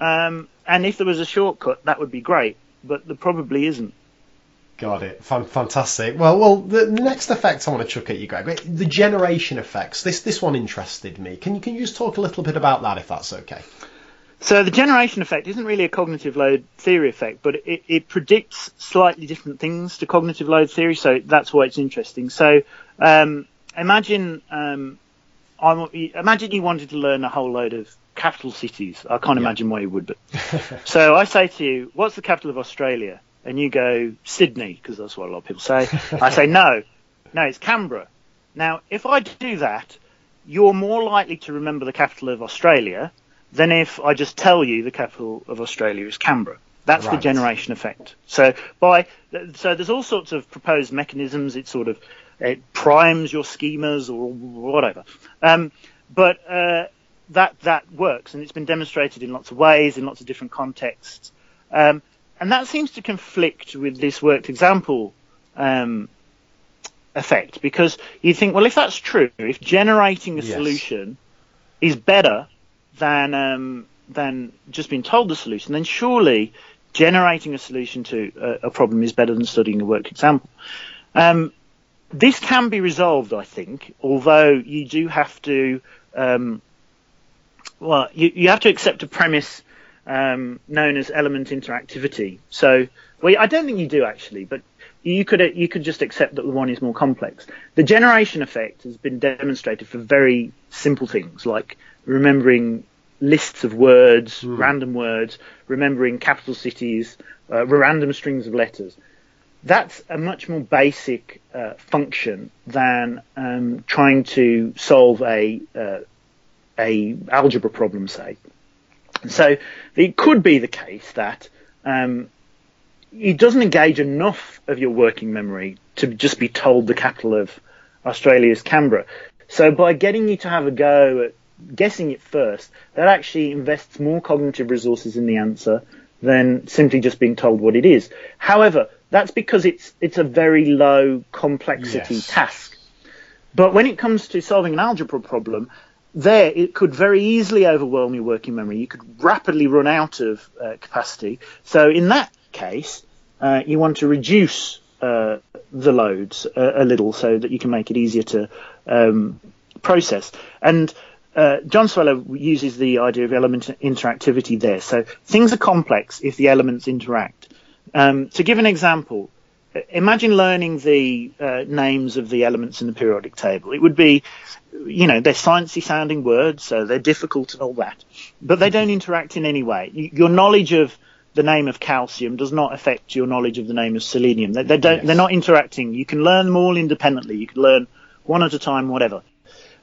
and if there was a shortcut, that would be great, but there probably isn't. Got it. Fantastic. Well, the next effect I want to chuck at you, Greg, the generation effects. This one interested me. Can you just talk a little bit about that, if that's okay? So the generation effect isn't really a cognitive load theory effect, but it predicts slightly different things to cognitive load theory, so that's why it's interesting. So imagine you wanted to learn a whole load of capital cities. I can't imagine why you would, but so I say to you, what's the capital of Australia? And you go, Sydney, because that's what a lot of people say. I say, no, it's Canberra. Now, if I do that, you're more likely to remember the capital of Australia than if I just tell you the capital of Australia is Canberra. That's right. The generation effect. So there's all sorts of proposed mechanisms. It primes your schemas or whatever. But that works, and it's been demonstrated in lots of ways, in lots of different contexts. And that seems to conflict with this worked example effect, because you think, well, if that's true, if generating a solution is better than just being told the solution, then surely generating a solution to a problem is better than studying a worked example. This can be resolved, I think, although you do have to, you have to accept a premise known as element interactivity. So, I don't think you do actually, but you could just accept that the one is more complex. The generation effect has been demonstrated for very simple things like remembering lists of words, random words, remembering capital cities, random strings of letters. That's a much more basic function than trying to solve a algebra problem, say. So it could be the case that it doesn't engage enough of your working memory to just be told the capital of Australia is Canberra. So by getting you to have a go at guessing it first, that actually invests more cognitive resources in the answer than simply just being told what it is. However, that's because it's a very low complexity task. But when it comes to solving an algebra problem, there, it could very easily overwhelm your working memory. You could rapidly run out of capacity. So in that case, you want to reduce the loads a little so that you can make it easier to process. And John Sweller uses the idea of element interactivity there. So things are complex if the elements interact. To give an example, imagine learning the names of the elements in the periodic table. It would be, they're sciencey sounding words, so they're difficult and all that, but they don't interact in any way. Your knowledge of the name of calcium does not affect your knowledge of the name of selenium. They're not interacting. You can learn them all independently. You can learn one at a time, whatever.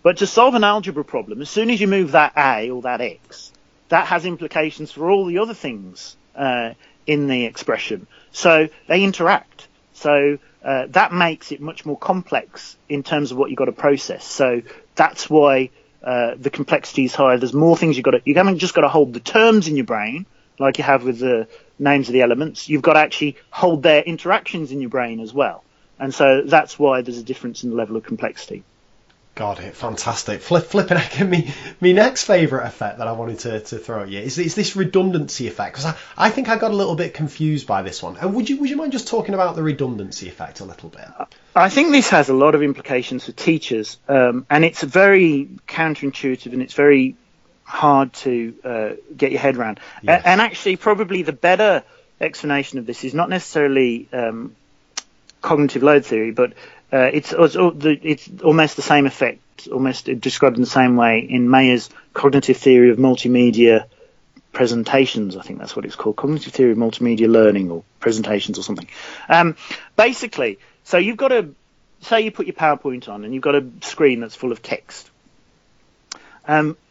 But to solve an algebra problem, as soon as you move that A or that X, that has implications for all the other things in the expression. So they interact. So that makes it much more complex in terms of what you've got to process. So that's why the complexity is higher. There's more things you haven't just got to hold the terms in your brain like you have with the names of the elements. You've got to actually hold their interactions in your brain as well. And so that's why there's a difference in the level of complexity. Got it. Fantastic. Flipping heck, my next favourite effect that I wanted to throw at you is this redundancy effect, because I think I got a little bit confused by this one. And would you mind just talking about the redundancy effect a little bit? I think this has a lot of implications for teachers, and it's very counterintuitive and it's very hard to get your head around. Yes. And actually, probably the better explanation of this is not necessarily cognitive load theory, but it's almost the same effect, almost described in the same way in Mayer's Cognitive Theory of Multimedia Presentations. I think that's what it's called, Cognitive Theory of Multimedia Learning or Presentations or something. Basically, so you've got to, say you put your PowerPoint on and you've got a screen that's full of text.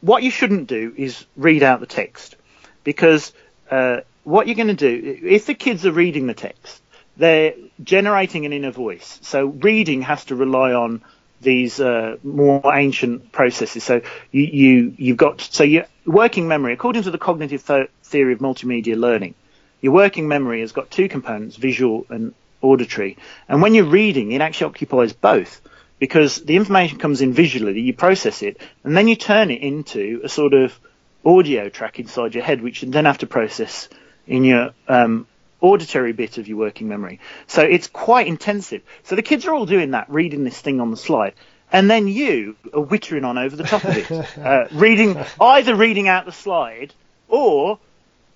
What you shouldn't do is read out the text, because what you're going to do, if the kids are reading the text, they're generating an inner voice. So reading has to rely on these more ancient processes. So your working memory, according to the cognitive theory of multimedia learning, your working memory has got two components, visual and auditory. And when you're reading, it actually occupies both, because the information comes in visually, you process it, and then you turn it into a sort of audio track inside your head, which you then have to process in your auditory bit of your working memory. So it's quite intensive. So the kids are all doing that, reading this thing on the slide, and then you are wittering on over the top of it, either reading out the slide or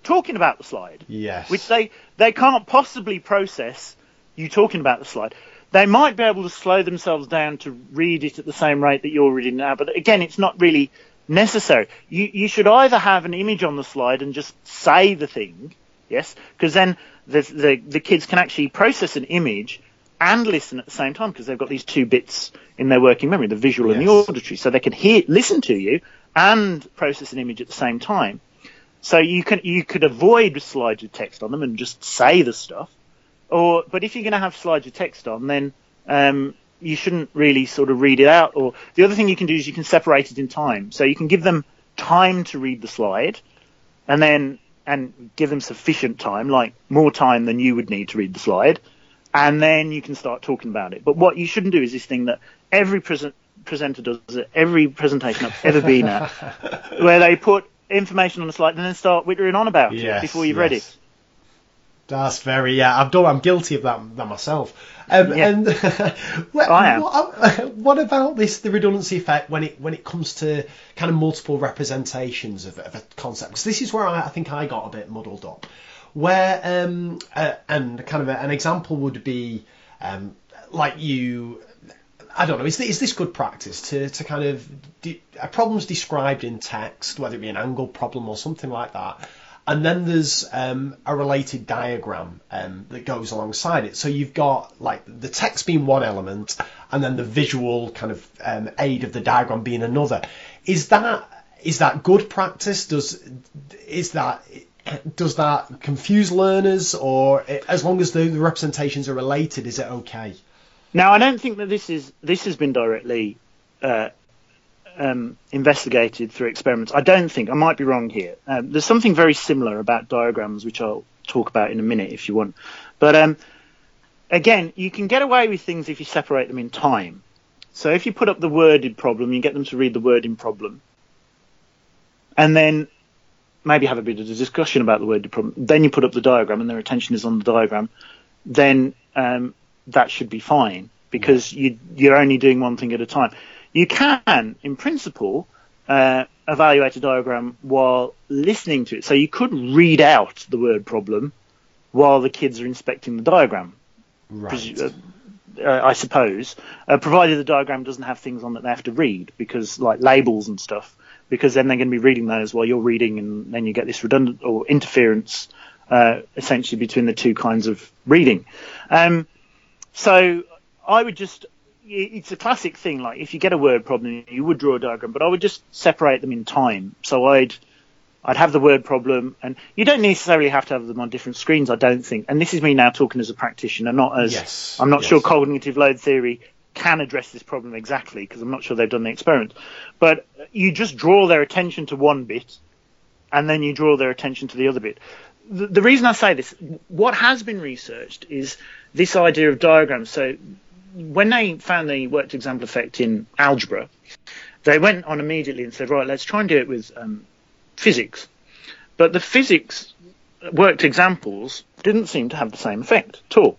talking about the slide. Yes. Which they can't possibly process you talking about the slide. They might be able to slow themselves down to read it at the same rate that you're reading now, but again, it's not really necessary. You should either have an image on the slide and just say the thing, yes, because then the kids can actually process an image and listen at the same time, because they've got these two bits in their working memory, the visual and the auditory, so they can listen to you and process an image at the same time. So you could avoid slides with text on them and just say the stuff. But if you're going to have slides with text on, then you shouldn't really sort of read it out. Or the other thing you can do is you can separate it in time. So you can give them time to read the slide, and give them sufficient time, like more time than you would need to read the slide, and then you can start talking about it. But what you shouldn't do is this thing that every presenter does at every presentation I've ever been at, where they put information on the slide and then start whittering on about it before you've read it. That's very, I'm guilty of that myself. And what about the redundancy effect when it comes to kind of multiple representations of a concept? Because this is where I think I got a bit muddled up, where and kind of an example would be like you, I don't know, is this good practice to kind of problems described in text, whether it be an angle problem or something like that? And then there's a related diagram that goes alongside it. So you've got like the text being one element, and then the visual kind of aid of the diagram being another. Is that good practice? Does that confuse learners, or as long as the representations are related, is it okay? Now, I don't think that this has been directly investigated through experiments. I don't think, I might be wrong here. There's something very similar about diagrams, which I'll talk about in a minute if you want. But again, you can get away with things if you separate them in time. So if you put up the worded problem, you get them to read the worded problem, and then maybe have a bit of a discussion about the worded problem. Then you put up the diagram and their attention is on the diagram. Then that should be fine, because you're only doing one thing at a time. You can, in principle, evaluate a diagram while listening to it. So you could read out the word problem while the kids are inspecting the diagram, right? I suppose, provided the diagram doesn't have things on that they have to read, because like labels and stuff, because then they're going to be reading those while you're reading, and then you get this redundant or interference essentially between the two kinds of reading. So I would just... It's a classic thing, like if you get a word problem, you would draw a diagram, but I would just separate them in time. So I'd have the word problem, and you don't necessarily have to have them on different screens, I don't think. And this is me now talking as a practitioner, not as... Yes. I'm not sure cognitive load theory can address this problem exactly, because I'm not sure they've done the experiment. But you just draw their attention to one bit, and then you draw their attention to the other bit. The reason I say this, what has been researched is this idea of diagrams. So when they found the worked example effect in algebra, they went on immediately and said, right, let's try and do it with physics. But the physics worked examples didn't seem to have the same effect at all.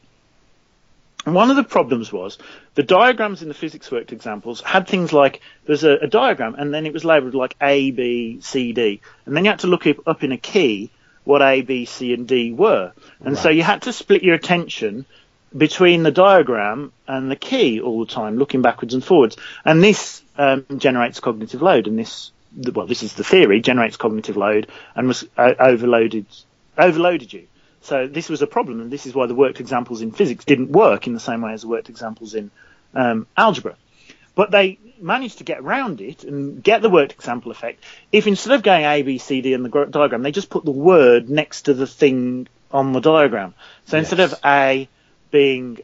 And one of the problems was the diagrams in the physics worked examples had things like there's a diagram, and then it was labelled like A, B, C, D. And then you had to look up in a key what A, B, C and D were. And so you had to split your attention between the diagram and the key all the time, looking backwards and forwards. And this generates cognitive load, and this is the theory, generates cognitive load and was overloaded you. So this was a problem, and this is why the worked examples in physics didn't work in the same way as the worked examples in algebra. But they managed to get around it and get the word example effect if instead of going A, B, C, D in the diagram, they just put the word next to the thing on the diagram. So instead of A being,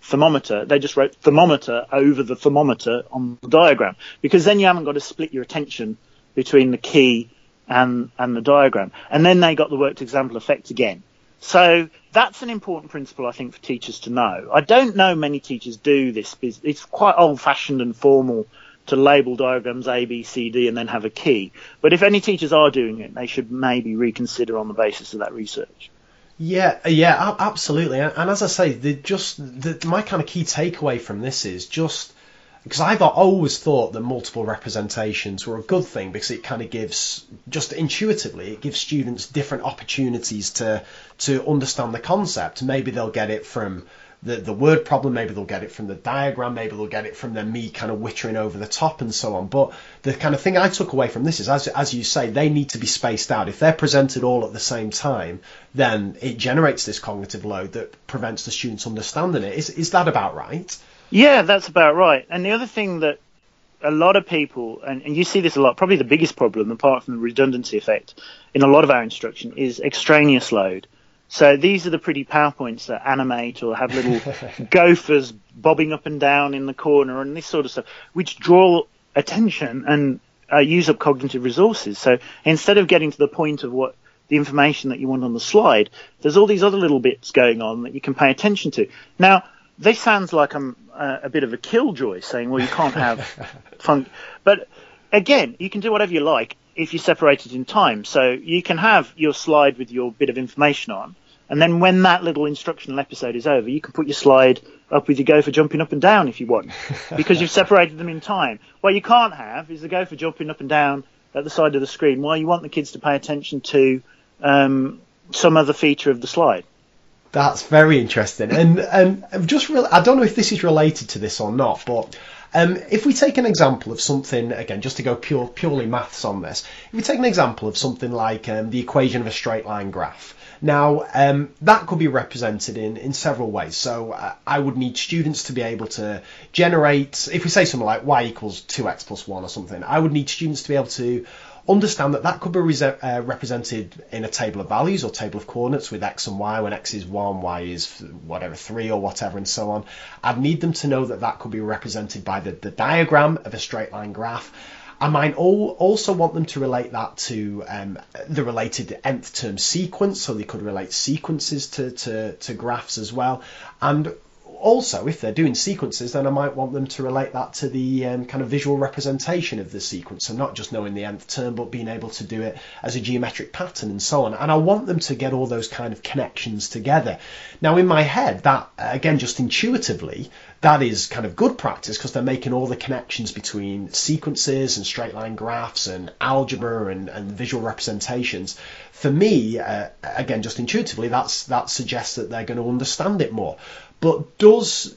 thermometer, they just wrote thermometer over the thermometer on the diagram, because then you haven't got to split your attention between the key and the diagram. And then they got the worked example effect again. So that's an important principle, I think, for teachers to know. I don't know many teachers do this. It's quite old-fashioned and formal to label diagrams A, B, C, D, and then have a key. But if any teachers are doing it, they should maybe reconsider on the basis of that research. Yeah, absolutely. And as I say, my kind of key takeaway from this is just... because I've always thought that multiple representations were a good thing, because it kind of gives, just intuitively, it gives students different opportunities to understand the concept. Maybe they'll get it from the word problem, maybe they'll get it from the diagram, maybe they'll get it from me kind of wittering over the top and so on. But the kind of thing I took away from this is, as you say, they need to be spaced out. If they're presented all at the same time, then it generates this cognitive load that prevents the students understanding it. Is that about right? Yeah, that's about right. And the other thing that a lot of people, and you see this a lot, probably the biggest problem, apart from the redundancy effect, in a lot of our instruction, is extraneous load. So these are the pretty PowerPoints that animate or have little gophers bobbing up and down in the corner and this sort of stuff, which draw attention and use up cognitive resources. So instead of getting to the point of what the information that you want on the slide, there's all these other little bits going on that you can pay attention to. Now, this sounds like I'm a bit of a killjoy saying, well, you can't have fun. But again, you can do whatever you like if you separate it in time. So you can have your slide with your bit of information on, and then when that little instructional episode is over, you can put your slide up with your gopher jumping up and down if you want, because you've separated them in time. What you can't have is the gopher jumping up and down at the side of the screen while you want the kids to pay attention to some other feature of the slide. That's very interesting, and just really, I don't know if this is related to this or not, but if we take an example of something, again, just to go purely maths on this, if we take an example of something like the equation of a straight line graph. Now, that could be represented in several ways. So I would need students to be able to generate, if we say something like y equals 2x plus 1 or something, I would need students to be able to understand that could be represented in a table of values or table of coordinates with x and y, when x is 1, y is whatever 3 or whatever, and so on. I'd need them to know that could be represented by the diagram of a straight line graph. I might also want them to relate that to the related nth term sequence, so they could relate sequences to graphs as well. And also, if they're doing sequences, then I might want them to relate that to the kind of visual representation of the sequence, so not just knowing the nth term, but being able to do it as a geometric pattern and so on. And I want them to get all those kind of connections together. Now, in my head, that, again, just intuitively, that is kind of good practice, because they're making all the connections between sequences and straight line graphs and algebra and visual representations. For me, again, just intuitively, that suggests that they're going to understand it more. But does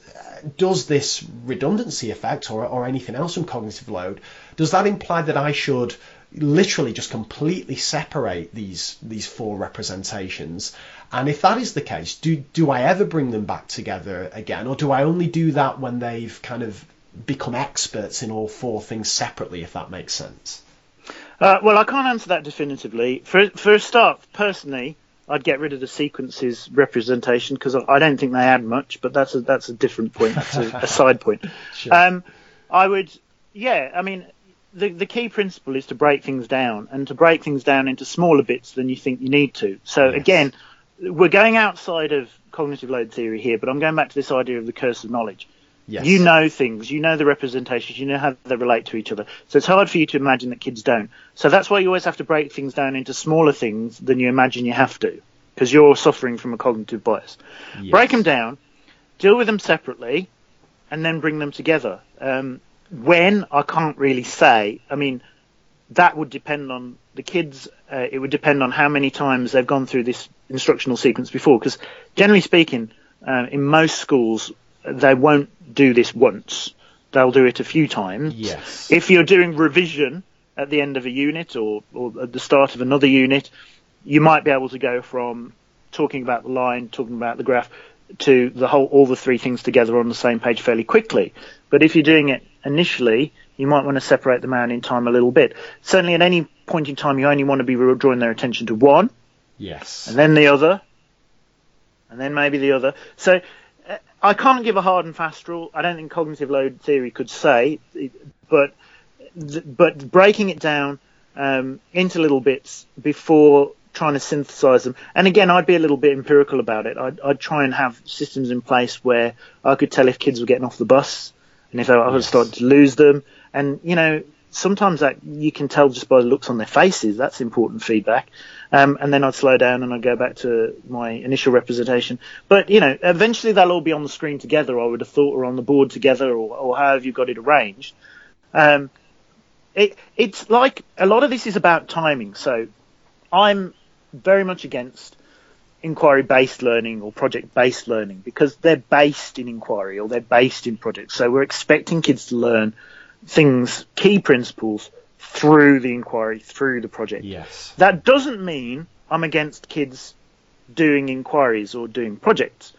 this redundancy effect or anything else from cognitive load, does that imply that I should literally just completely separate these four representations? And if that is the case, do I ever bring them back together again, or do I only do that when they've kind of become experts in all four things separately, if that makes sense? Well, I can't answer that definitively. For a start, personally, I'd get rid of the sequences representation, because I don't think they add much, but that's a different point. That's a side point. Sure. The key principle is to break things down, and to break things down into smaller bits than you think you need to. So again, we're going outside of cognitive load theory here, but I'm going back to this idea of the curse of knowledge. Yes. You know things, you know the representations, you know how they relate to each other. So it's hard for you to imagine that kids don't. So that's why you always have to break things down into smaller things than you imagine you have to, because you're suffering from a cognitive bias. Yes. Break them down, deal with them separately, and then bring them together. When, I can't really say. I mean, that would depend on the kids. It would depend on how many times they've gone through this instructional sequence before, because generally speaking, in most schools, they won't do this once. They'll do it a few times. Yes. If you're doing revision at the end of a unit or at the start of another unit, you might be able to go from talking about the line, talking about the graph, to the whole, all the three things together on the same page fairly quickly. But if you're doing it initially, you might want to separate them out in time a little bit. Certainly at any point in time, you only want to be drawing their attention to one. Yes. And then the other. And then maybe the other. So I can't give a hard and fast rule. I don't think cognitive load theory could say, but breaking it down into little bits before trying to synthesize them. And again, I'd be a little bit empirical about it. I'd try and have systems in place where I could tell if kids were getting off the bus and if I was starting to lose them. And, you know, sometimes that you can tell just by the looks on their faces. That's important feedback. And then I'd slow down and I'd go back to my initial representation. But, you know, eventually they'll all be on the screen together, I would have thought, or on the board together, or however you've got it arranged. It's like a lot of this is about timing. So I'm very much against inquiry-based learning or project-based learning because they're based in inquiry or they're based in projects. So we're expecting kids to learn things, key principles, through the inquiry, through the project. Yes. That doesn't mean I'm against kids doing inquiries or doing projects,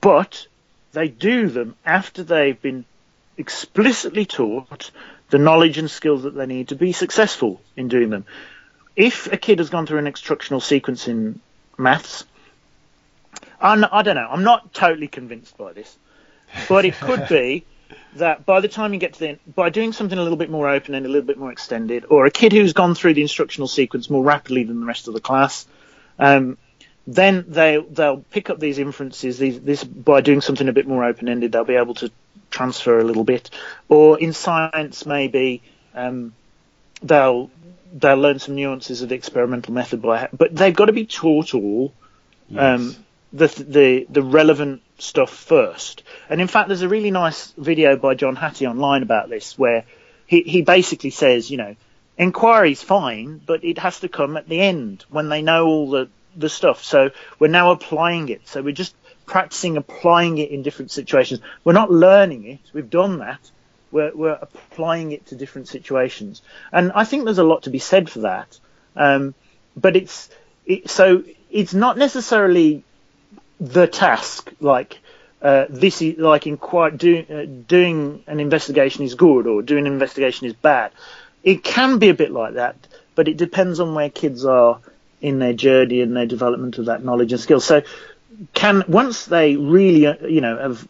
but they do them after they've been explicitly taught the knowledge and skills that they need to be successful in doing them. If a kid has gone through an instructional sequence in maths, I don't know, I'm not totally convinced by this, but it could be that by the time you get to the end, by doing something a little bit more open and a little bit more extended, or a kid who's gone through the instructional sequence more rapidly than the rest of the class, then they'll pick up these inferences. This by doing something a bit more open-ended, they'll be able to transfer a little bit. Or in science, maybe they'll learn some nuances of the experimental method. But they've got to be taught all the relevant stuff first. And in fact, there's a really nice video by John Hattie online about this, where he basically says, you know, inquiry's fine, but it has to come at the end when they know all the stuff. So we're now applying it. So we're just practicing applying it in different situations. We're not learning it. We've done that. We're applying it to different situations. And I think there's a lot to be said for that. But so it's not necessarily the task, like this is like doing an investigation is good or doing an investigation is bad. It can be a bit like that, but it depends on where kids are in their journey and their development of that knowledge and skill. So once they really have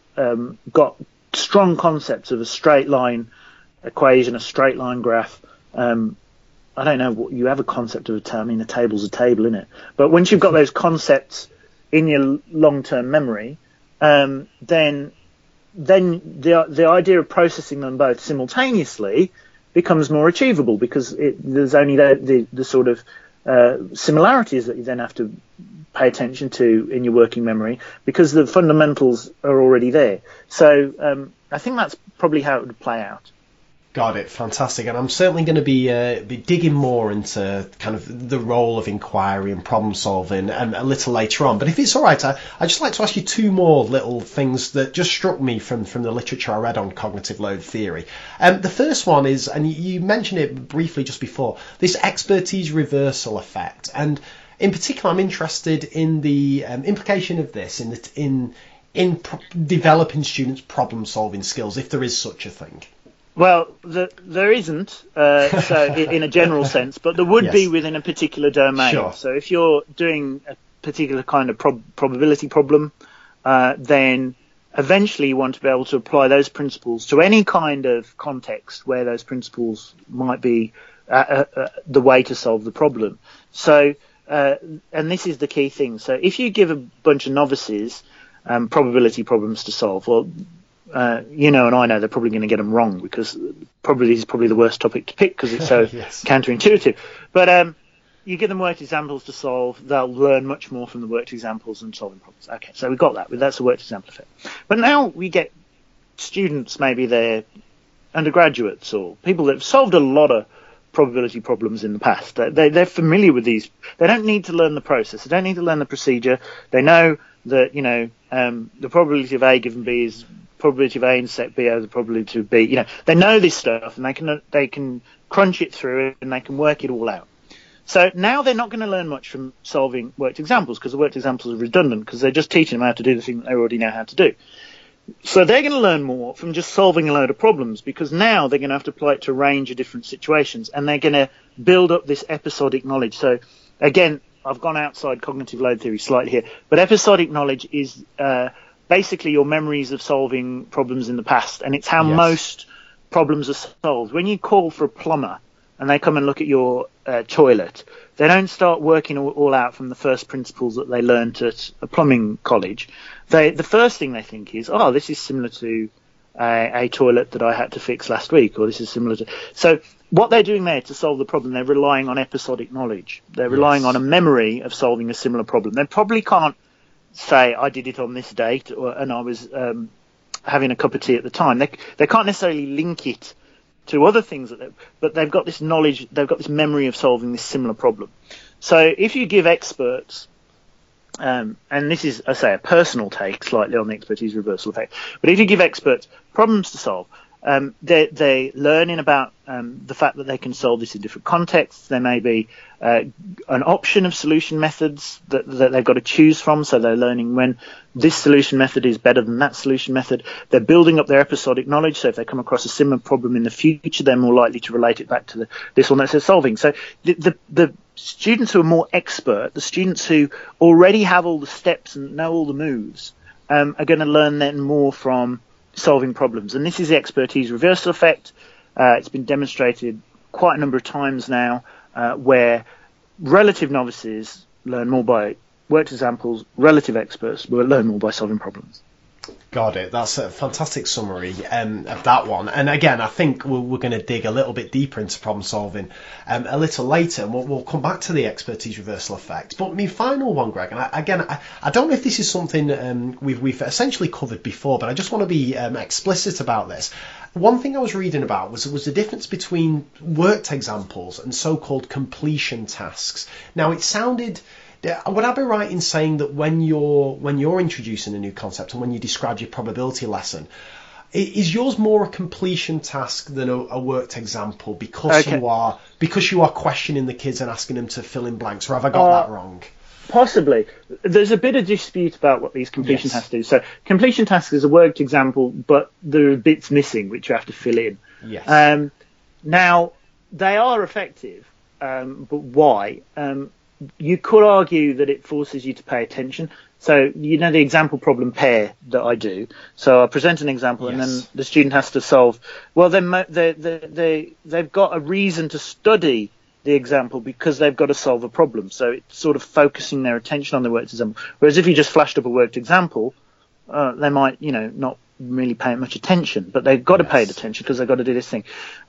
got strong concepts of a straight line equation, a straight line graph, I don't know what you have a concept of a term. I mean, a table's a table, isn't it? But once you've got those concepts in your long-term memory, then the idea of processing them both simultaneously becomes more achievable because there's only the sort of similarities that you then have to pay attention to in your working memory because the fundamentals are already there. So I think that's probably how it would play out. Got it. Fantastic. And I'm certainly going to be digging more into kind of the role of inquiry and problem solving a little later on. But if it's all right, I'd just like to ask you two more little things that just struck me from the literature I read on cognitive load theory. The first one is, and you mentioned it briefly just before, this expertise reversal effect. And in particular, I'm interested in the implication of this in developing students' problem solving skills, if there is such a thing. Well, there isn't, so in a general sense, but there would be within a particular domain. Sure. So if you're doing a particular kind of probability problem, then eventually you want to be able to apply those principles to any kind of context where those principles might be the way to solve the problem. So, and this is the key thing. So if you give a bunch of novices probability problems to solve, well, and I know they're probably going to get them wrong because probability is probably the worst topic to pick because it's so counterintuitive. But you give them worked examples to solve, they'll learn much more from the worked examples than solving problems. Okay, so we got that. That's the worked example effect. But now we get students, maybe they're undergraduates or people that have solved a lot of probability problems in the past. They're familiar with these. They don't need to learn the process. They don't need to learn the procedure. They know that, the probability of A given B is probability of A and set B over the probability of B. They know this stuff and they can crunch it through and they can work it all out. So now they're not going to learn much from solving worked examples, because the worked examples are redundant, because they're just teaching them how to do the thing that they already know how to do. So they're going to learn more from just solving a load of problems, because now they're going to have to apply it to a range of different situations, and they're going to build up this episodic knowledge. So again, I've gone outside cognitive load theory slightly here, but episodic knowledge is basically your memories of solving problems in the past, and it's how most problems are solved. When you call for a plumber and they come and look at your toilet, they don't start working all out from the first principles that they learnt at a plumbing college. The first thing they think is, oh, this is similar to a toilet that I had to fix last week, or this is similar to... So what they're doing there to solve the problem, they're relying on episodic knowledge. They're relying on a memory of solving a similar problem. They probably can't say, I did it on this date, and I was having a cup of tea at the time. They can't necessarily link it to other things, but they've got this knowledge, they've got this memory of solving this similar problem. So if you give experts, and this is, I say, a personal take slightly on the expertise reversal effect, but if you give experts problems to solve, they're learning about the fact that they can solve this in different contexts. There may be an option of solution methods that they've got to choose from, so they're learning when this solution method is better than that solution method. They're building up their episodic knowledge, so if they come across a similar problem in the future, they're more likely to relate it back to this one that they're solving. So the students who are more expert, the students who already have all the steps and know all the moves, are going to learn then more from solving problems. And this is the expertise reversal effect. It's been demonstrated quite a number of times now, where relative novices learn more by worked examples, relative experts will learn more by solving problems. Got it. That's a fantastic summary of that one. And again, I think we're going to dig a little bit deeper into problem solving a little later, and we'll come back to the expertise reversal effect. But my final one, Greg, and I don't know if this is something we've essentially covered before, but I just want to be explicit about this. One thing I was reading about was the difference between worked examples and so-called completion tasks. Now, it sounded... Would I be right in saying that when you're introducing a new concept and when you describe your probability lesson, is yours more a completion task than a worked example because you are questioning the kids and asking them to fill in blanks, or have I got that wrong? Possibly. There's a bit of dispute about what these completion tasks do. So completion task is a worked example, but there are bits missing which you have to fill in. Yes. Now they are effective, but why? You could argue that it forces you to pay attention. So, you know, the example problem pair that I do. So I present an example and then the student has to solve. Well, they've got a reason to study the example because they've got to solve a problem. So it's sort of focusing their attention on the worked example. Whereas if you just flashed up a worked example, they might, not really pay much attention, but they've got to pay attention because they've got to do this thing.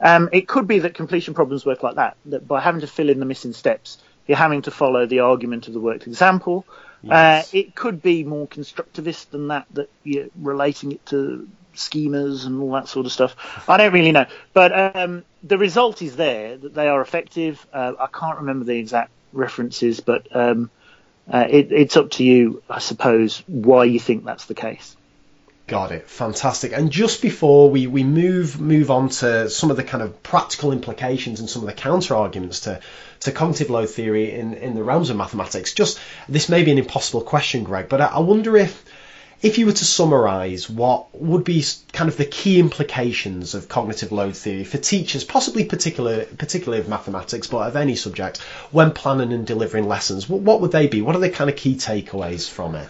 It could be that completion problems work like that by having to fill in the missing steps, you're having to follow the argument of the worked example. Yes. It could be more constructivist than that you're relating it to schemas and all that sort of stuff. I don't really know. But the result is there, that they are effective. I can't remember the exact references, but it's up to you, I suppose, why you think that's the case. Got it. Fantastic. And just before we move on to some of the kind of practical implications and some of the counter arguments to cognitive load theory in the realms of mathematics, just this may be an impossible question, Greg, but I wonder if you were to summarise what would be kind of the key implications of cognitive load theory for teachers, possibly particularly of mathematics, but of any subject, when planning and delivering lessons, what would they be? What are the kind of key takeaways from it?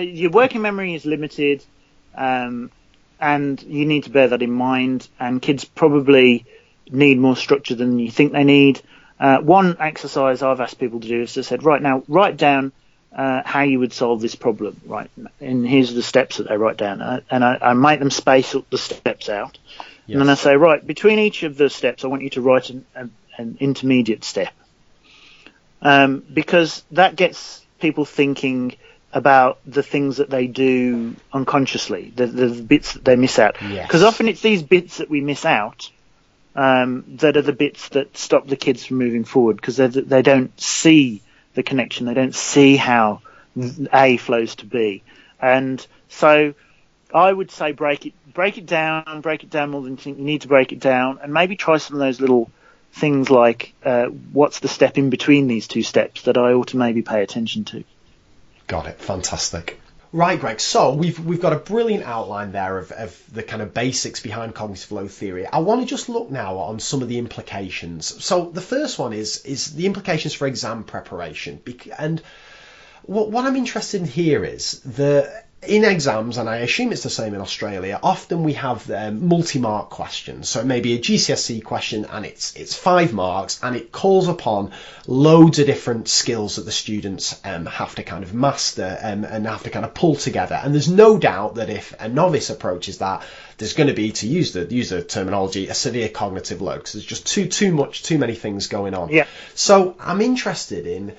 Your working memory is limited, and you need to bear that in mind, and kids probably need more structure than you think they need. One exercise I've asked people to do is to say, right now, write down how you would solve this problem, right? And here's the steps that they write down, and I make them space the steps out. Yes. And then I say, right, between each of the steps, I want you to write an intermediate step. Because that gets people thinking about the things that they do unconsciously, the bits that they miss out. Because often it's these bits that we miss out that are the bits that stop the kids from moving forward, because they don't see the connection. They don't see how A flows to B. And so I would say break it down more than you think you need to break it down, and maybe try some of those little things like what's the step in between these two steps that I ought to maybe pay attention to. Got it. Fantastic. Right, Greg. So we've got a brilliant outline there of the kind of basics behind cognitive load theory. I want to just look now on some of the implications. So the first one is the implications for exam preparation. And what I'm interested in here is that in exams, and I assume it's the same in Australia, often we have multi-mark questions. So it may be a GCSE question and it's 5 marks, and it calls upon loads of different skills that the students have to kind of master and have to kind of pull together. And there's no doubt that if a novice approaches that, there's going to be, to use the terminology, a severe cognitive load, because there's just too many things going on. Yeah. So I'm interested in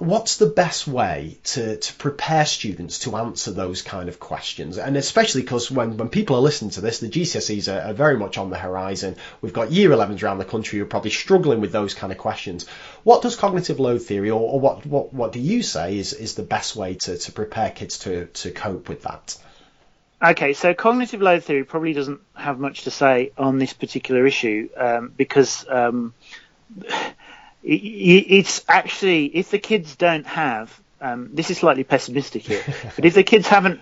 what's the best way to prepare students to answer those kind of questions? And especially because when people are listening to this, the GCSEs are very much on the horizon. We've got year 11s around the country who are probably struggling with those kind of questions. What does cognitive load theory, or what do you say is the best way to prepare kids to cope with that? Okay, so cognitive load theory probably doesn't have much to say on this particular issue because... It's actually, if the kids don't have, this is slightly pessimistic here, but if the kids haven't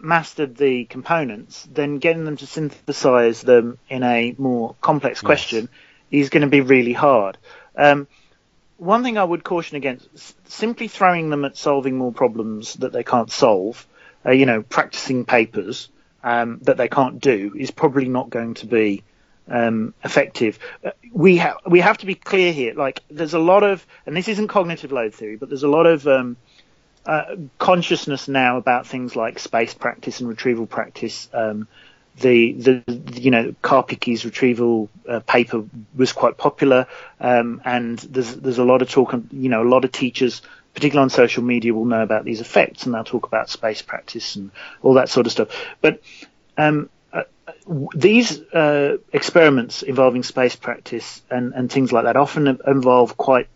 mastered the components, then getting them to synthesize them in a more complex question is going to be really hard. One thing I would caution against, simply throwing them at solving more problems that they can't solve, practicing papers that they can't do is probably not going to be effective. We have to be clear here. Like, there's a lot of, and this isn't cognitive load theory, but there's a lot of consciousness now about things like space practice and retrieval practice. Karpicki's retrieval paper was quite popular, and there's a lot of talk. A lot of teachers, particularly on social media, will know about these effects, and they'll talk about space practice and all that sort of stuff. But these experiments involving space practice and things like that often involve quite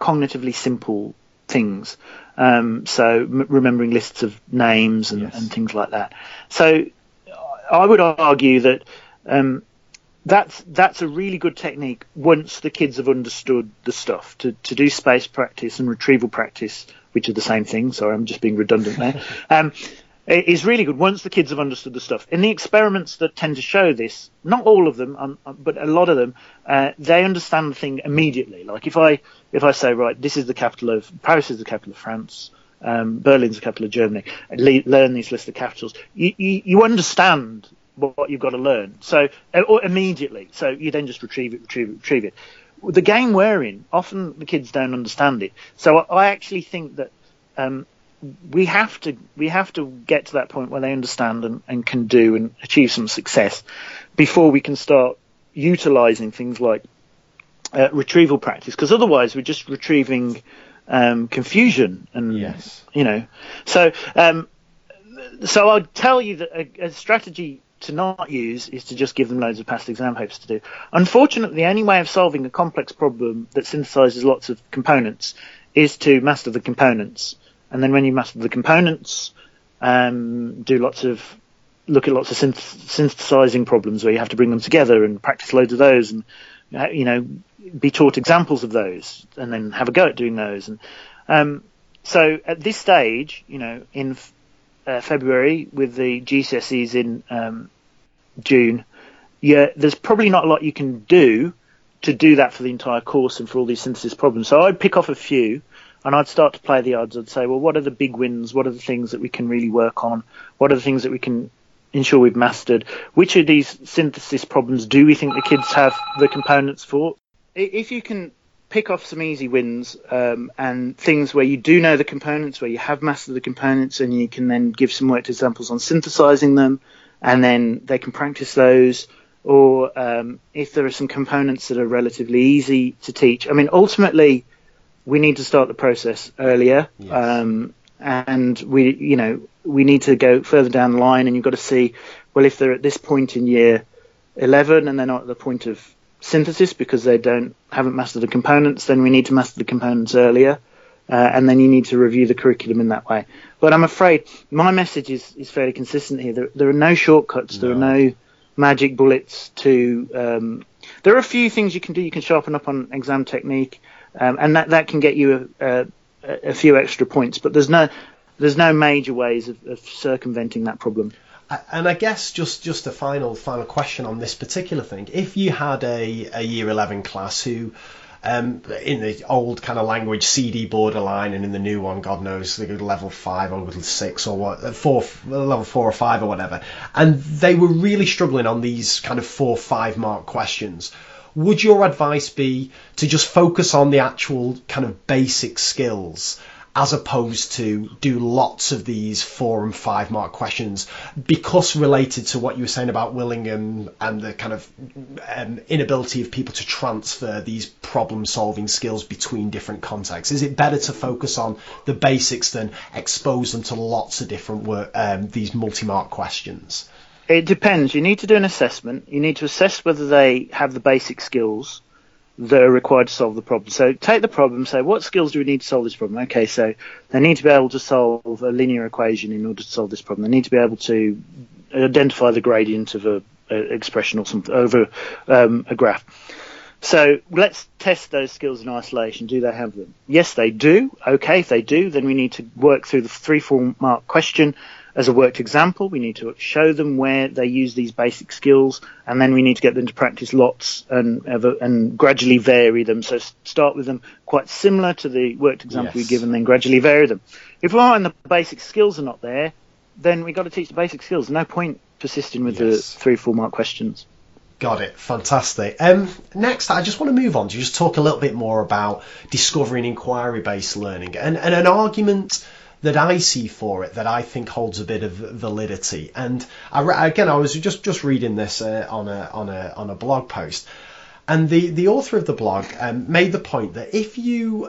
cognitively simple things. So remembering lists of names and things like that. So I would argue that that's a really good technique once the kids have understood the stuff. To do space practice and retrieval practice, which are the same thing. Sorry, I'm just being redundant there. It is really good once the kids have understood the stuff. In the experiments that tend to show this, not all of them, but a lot of them, they understand the thing immediately. Like if I say, right, Paris is the capital of France, Berlin's the capital of Germany, learn these lists of capitals, you understand what you've got to learn. So or immediately. So you then just retrieve it. The game we're in, often the kids don't understand it. So I actually think that we have to get to that point where they understand and can do and achieve some success before we can start utilizing things like retrieval practice, because otherwise we're just retrieving confusion and so I'll tell you that a strategy to not use is to just give them loads of past exam papers to do. Unfortunately, the only way of solving a complex problem that synthesizes lots of components is to master the components. And then when you master the components, look at lots of synthesizing problems where you have to bring them together and practice loads of those, and be taught examples of those, and then have a go at doing those. And so at this stage, in February with the GCSEs in June, there's probably not a lot you can do to do that for the entire course and for all these synthesis problems. So I'd pick off a few. And I'd start to play the odds. I'd say, well, what are the big wins? What are the things that we can really work on? What are the things that we can ensure we've mastered? Which of these synthesis problems do we think the kids have the components for? If you can pick off some easy wins and things where you do know the components, where you have mastered the components, and you can then give some worked examples on synthesizing them, and then they can practice those. Or if there are some components that are relatively easy to teach. I mean, ultimately, we need to start the process earlier, and we need to go further down the line. And you've got to see, well, if they're at this point in year 11 and they're not at the point of synthesis because they haven't mastered the components, then we need to master the components earlier, and then you need to review the curriculum in that way. But I'm afraid my message is fairly consistent here. There are no shortcuts. No. There are no magic bullets to There are a few things you can do. You can sharpen up on exam technique, and that can get you a few extra points. But there's no major ways of circumventing that problem. And I guess just a final question on this particular thing. If you had a year 11 class who, in the old kind of language, CD borderline, and in the new one, God knows, they go to level 5 or level 6 or what, level 4 or 5 or whatever, and they were really struggling on these kind of 4-5 mark questions, would your advice be to just focus on the actual kind of basic skills, as opposed to do lots of these 4 and 5 mark questions, because related to what you were saying about Willingham and the kind of inability of people to transfer these problem solving skills between different contexts? Is it better to focus on the basics than expose them to lots of different work, these multi-mark questions? It depends. You need to do an assessment. You need to assess whether they have the basic skills that are required to solve the problem. So take the problem, say, what skills do we need to solve this problem? Okay, so they need to be able to solve a linear equation in order to solve this problem. They need to be able to identify the gradient of a expression or something over a graph. So let's test those skills in isolation. Do they have them? Yes, they do. Okay, if they do, then we need to work through the 3-4 mark question as a worked example. We need to show them where they use these basic skills, and then we need to get them to practice lots and gradually vary them. So start with them quite similar to the worked example we give, and then gradually vary them. If we are and the basic skills are not there, then we got to teach the basic skills. No point persisting with the 3-4 mark questions. Got it. Fantastic. Next, I just want to move on to just talk a little bit more about discovery and inquiry-based learning, and an argument that I see for it that I think holds a bit of validity. And I was just reading this on a blog post, and the author of the blog made the point that if you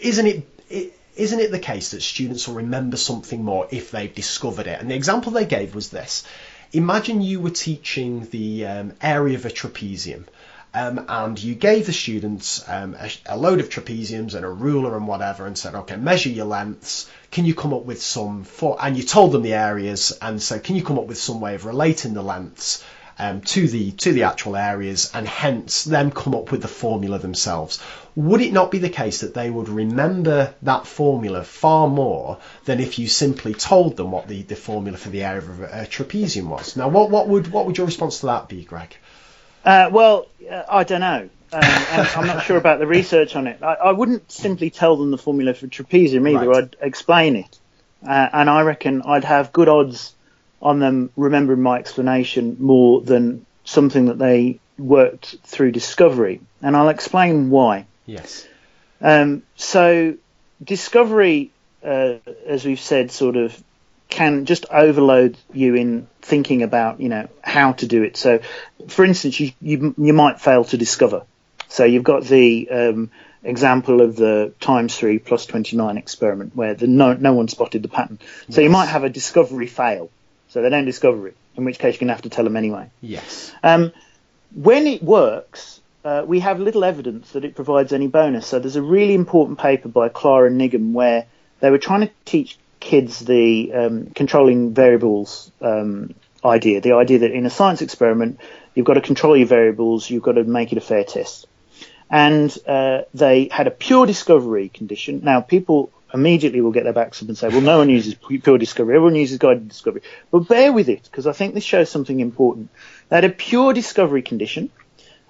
isn't it the case that students will remember something more if they've discovered it? And the example they gave was this: imagine you were teaching the area of a trapezium. And you gave the students a load of trapeziums and a ruler and whatever and said, OK, measure your lengths. Can you come up with some... And you told them the areas and said, can you come up with some way of relating the lengths to the actual areas, and hence them come up with the formula themselves? Would it not be the case that they would remember that formula far more than if you simply told them what the formula for the area of a trapezium was? Now, what would your response to that be, Greg? Well, I don't know. And I'm not sure about the research on it. I wouldn't simply tell them the formula for trapezium either. Right. I'd explain it. And I reckon I'd have good odds on them remembering my explanation more than something that they worked through discovery. And I'll explain why. Yes. So discovery, as we've said, sort of can just overload you in thinking about, how to do it. So, for instance, you might fail to discover. So you've got the example of the ×3 plus 29 experiment where no one spotted the pattern. So you might have a discovery fail. So they don't discover it, in which case you're going to have to tell them anyway. Yes. When it works, we have little evidence that it provides any bonus. So there's a really important paper by Clara Nigham where they were trying to teach kids the controlling variables idea, the idea that in a science experiment you've got to control your variables, you've got to make it a fair test. And they had a pure discovery condition. Now, people immediately will get their backs up and say, well, no one uses pure discovery, everyone uses guided discovery. But bear with it, because I think this shows something important. They had a pure discovery condition,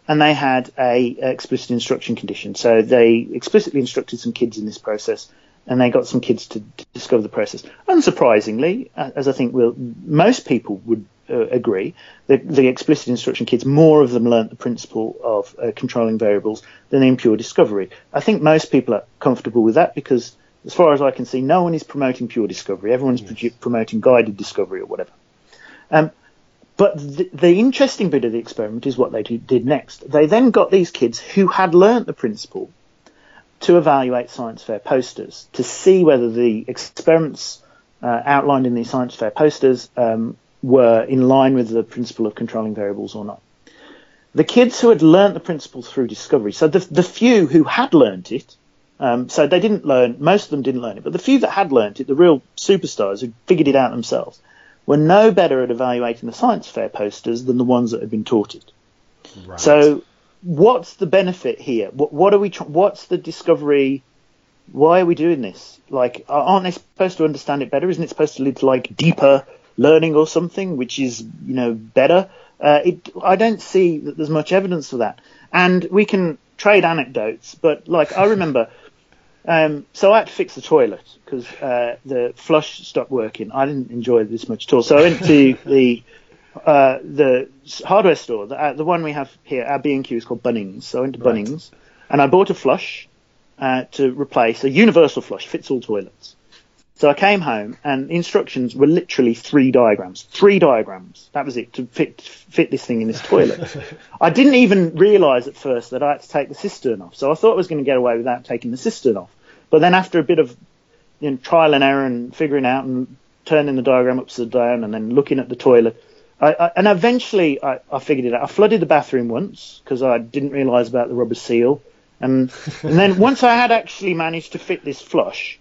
and they had a explicit instruction condition. So they explicitly instructed some kids in this process, and they got some kids to discover the process. Unsurprisingly, as I think most people would agree, the explicit instruction kids, more of them learnt the principle of controlling variables than in pure discovery. I think most people are comfortable with that because, as far as I can see, no one is promoting pure discovery. Everyone's promoting guided discovery or whatever. But the interesting bit of the experiment is what they did next. They then got these kids who had learnt the principle to evaluate science fair posters, to see whether the experiments outlined in the science fair posters were in line with the principle of controlling variables or not. The kids who had learnt the principle through discovery, so the few who had learnt it, so they didn't learn, most of them didn't learn it, but the few that had learnt it, the real superstars who figured it out themselves, were no better at evaluating the science fair posters than the ones that had been taught it. Right. So what's the benefit here? What are we? What's the discovery? Why are we doing this? Like, aren't they supposed to understand it better? Isn't it supposed to lead to like deeper learning or something, which is, you know, better? I don't see that there's much evidence for that. And we can trade anecdotes, but like I remember, so I had to fix the toilet because the flush stopped working. I didn't enjoy this much at all. So I went to the hardware store, the one we have here. Our B&Q is called Bunnings. So I went to Bunnings and I bought a flush to replace a universal flush, fits all toilets. So I came home and the instructions were literally three diagrams. That was it, to fit this thing in this toilet. I didn't even realise at first that I had to take the cistern off. So I thought I was going to get away without taking the cistern off. But then after a bit of, you know, trial and error and figuring out and turning the diagram upside down and then looking at the toilet, and eventually I figured it out. I flooded the bathroom once because I didn't realise about the rubber seal. And then once I had actually managed to fit this flush,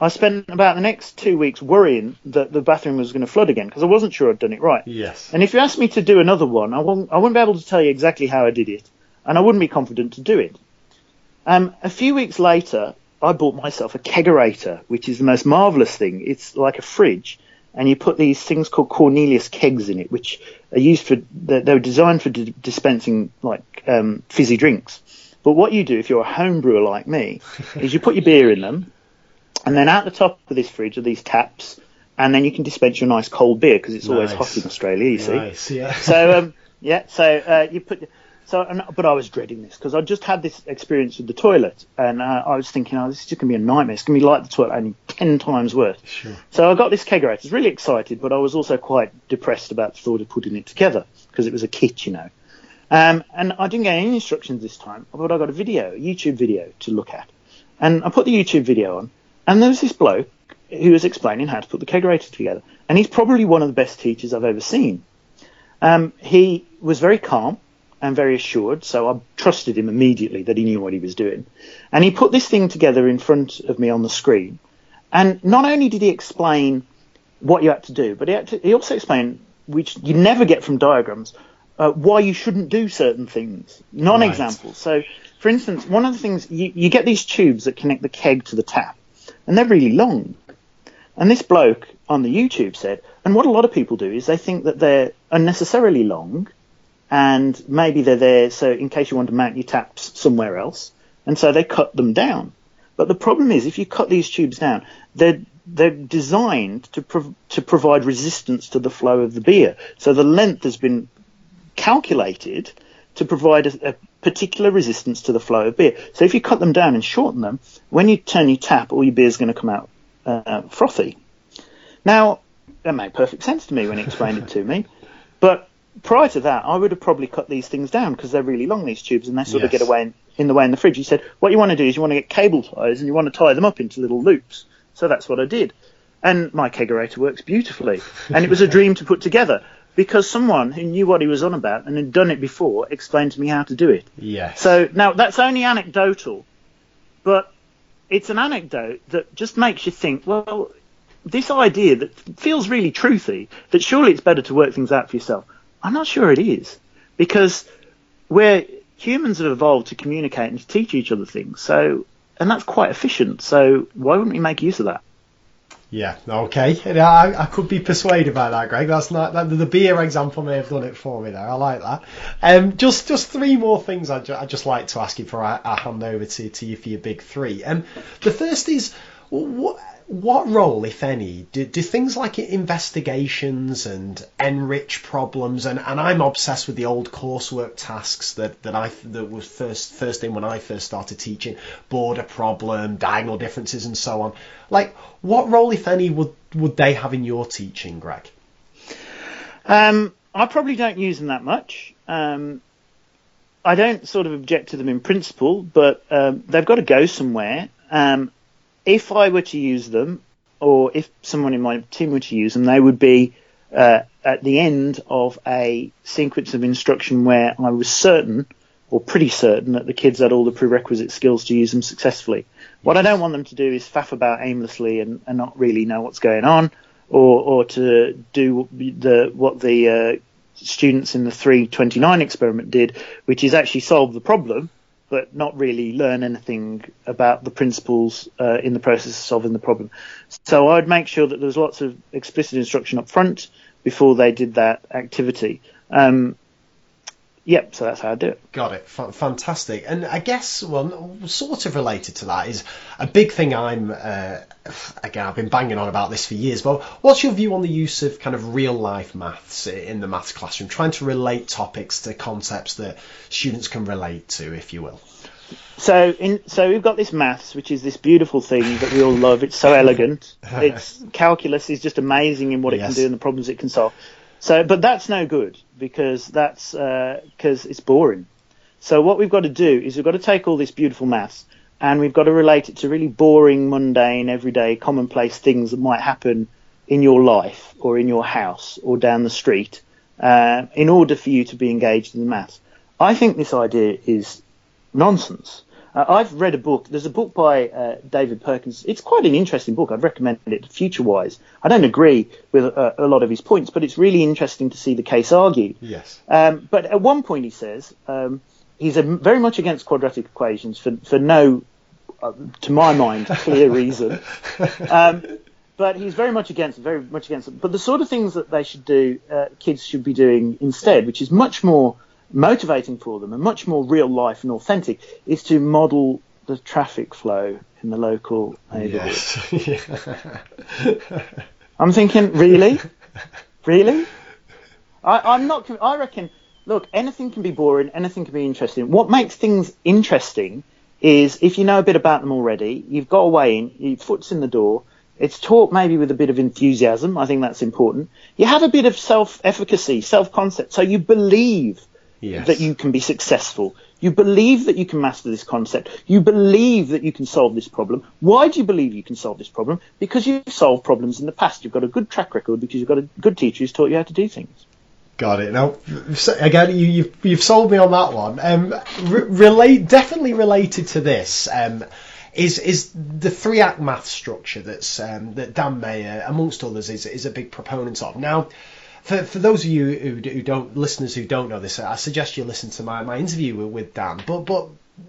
I spent about the next 2 weeks worrying that the bathroom was going to flood again because I wasn't sure I'd done it right. Yes. And if you asked me to do another one, I wouldn't be able to tell you exactly how I did it, and I wouldn't be confident to do it. A few weeks later, I bought myself a kegerator, which is the most marvellous thing. It's like a fridge, and you put these things called Cornelius kegs in it, which are used for they were designed for dispensing like fizzy drinks. But what you do if you're a home brewer like me is you put your beer in them, and then out the top of this fridge are these taps, and then you can dispense your nice cold beer because it's always hot in Australia, you see. Nice, yeah. But I was dreading this because I just had this experience with the toilet, and I was thinking, this is just going to be a nightmare. It's going to be like the toilet, only 10 times worse. Sure. So I got this kegerator. I was really excited, but I was also quite depressed about the thought of putting it together because it was a kit, you know. And I didn't get any instructions this time, but I got a YouTube video to look at. And I put the YouTube video on, and there was this bloke who was explaining how to put the kegerator together. And he's probably one of the best teachers I've ever seen. He was very calm and very assured, so I trusted him immediately that he knew what he was doing. And he put this thing together in front of me on the screen. And not only did he explain what you had to do, but he also explained, which you never get from diagrams, why you shouldn't do certain things, non-examples. Right. So, for instance, one of the things, you get these tubes that connect the keg to the tap, and they're really long. And this bloke on the YouTube said, and what a lot of people do is they think that they're unnecessarily long, and maybe they're there so in case you want to mount your taps somewhere else, and so they cut them down. But the problem is, if you cut these tubes down, they're designed to provide resistance to the flow of the beer. So the length has been calculated to provide a particular resistance to the flow of beer. So if you cut them down and shorten them, when you turn your tap, all your beer is going to come out frothy. Now, that made perfect sense to me when he explained it to me. But prior to that, I would have probably cut these things down because they're really long, these tubes, and they sort of get away in the way in the fridge. He said, what you want to do is you want to get cable ties and you want to tie them up into little loops. So that's what I did. And my kegerator works beautifully. And it was a dream to put together, because someone who knew what he was on about and had done it before explained to me how to do it. Yes. So now that's only anecdotal, but it's an anecdote that just makes you think, well, this idea that feels really truthy, that surely it's better to work things out for yourself. I'm not sure it is, because we're humans have evolved to communicate and to teach each other things. So, and that's quite efficient. So why wouldn't we make use of that? Yeah, okay. I could be persuaded by that, Greg. That's not, the beer example may have done it for me there. I like that. Just three more things I'd just like to ask you before I hand over to you for your big three. The first is, what role, if any, do things like investigations and enrich problems, and I'm obsessed with the old coursework tasks that was first in when I first started teaching, border problem, diagonal differences, and so on. Like, what role, if any, would they have in your teaching, Greg? I probably don't use them that much. I don't sort of object to them in principle, but they've got to go somewhere. If I were to use them, or if someone in my team were to use them, they would be at the end of a sequence of instruction where I was certain, or pretty certain, that the kids had all the prerequisite skills to use them successfully. Yes. What I don't want them to do is faff about aimlessly and not really know what's going on, or to do what the students in the 329 experiment did, which is actually solve the problem, but not really learn anything about the principles in the process of solving the problem. So I'd make sure that there was lots of explicit instruction up front before they did that activity. Yep, so that's how I do it. Got it. Fantastic. And I guess, well, sort of related to that is a big thing I'm, again, I've been banging on about this for years, but what's your view on the use of kind of real life maths in the maths classroom, trying to relate topics to concepts that students can relate to, if you will? So we've got this maths, which is this beautiful thing that we all love. It's so elegant. It's calculus is just amazing in what it can do and the problems it can solve. So, but that's no good because that's because it's boring. So what we've got to do is we've got to take all this beautiful maths and we've got to relate it to really boring, mundane, everyday, commonplace things that might happen in your life or in your house or down the street in order for you to be engaged in the maths. I think this idea is nonsense. I've read a book. There's a book by David Perkins. It's quite an interesting book. I'd recommend it future-wise. I don't agree with a lot of his points, but it's really interesting to see the case argued. Yes. But at one point he says he's very much against quadratic equations for no, to my mind, clear reason. But he's very much against them. But the sort of things that they should do, kids should be doing instead, which is much more motivating for them and much more real life and authentic, is to model the traffic flow in the local neighborhood. Yes. I'm thinking, really? I reckon, look, anything can be boring, anything can be interesting. What makes things interesting is if you know a bit about them already, you've got a way in, your foot's in the door, it's taught maybe with a bit of enthusiasm. I think that's important. You have a bit of self-efficacy, self-concept, so you believe that you can be successful. You believe that you can master this concept. You believe that you can solve this problem. Why do you believe you can solve this problem? Because you've solved problems in the past. You've got a good track record because you've got a good teacher who's taught you how to do things. Got it. Now, again, you've sold me on that one. Definitely related to this is the three-act math structure that Dan Mayer, amongst others, is a big proponent of. Now, For those of you who don't know this, I suggest you listen to my interview with Dan. But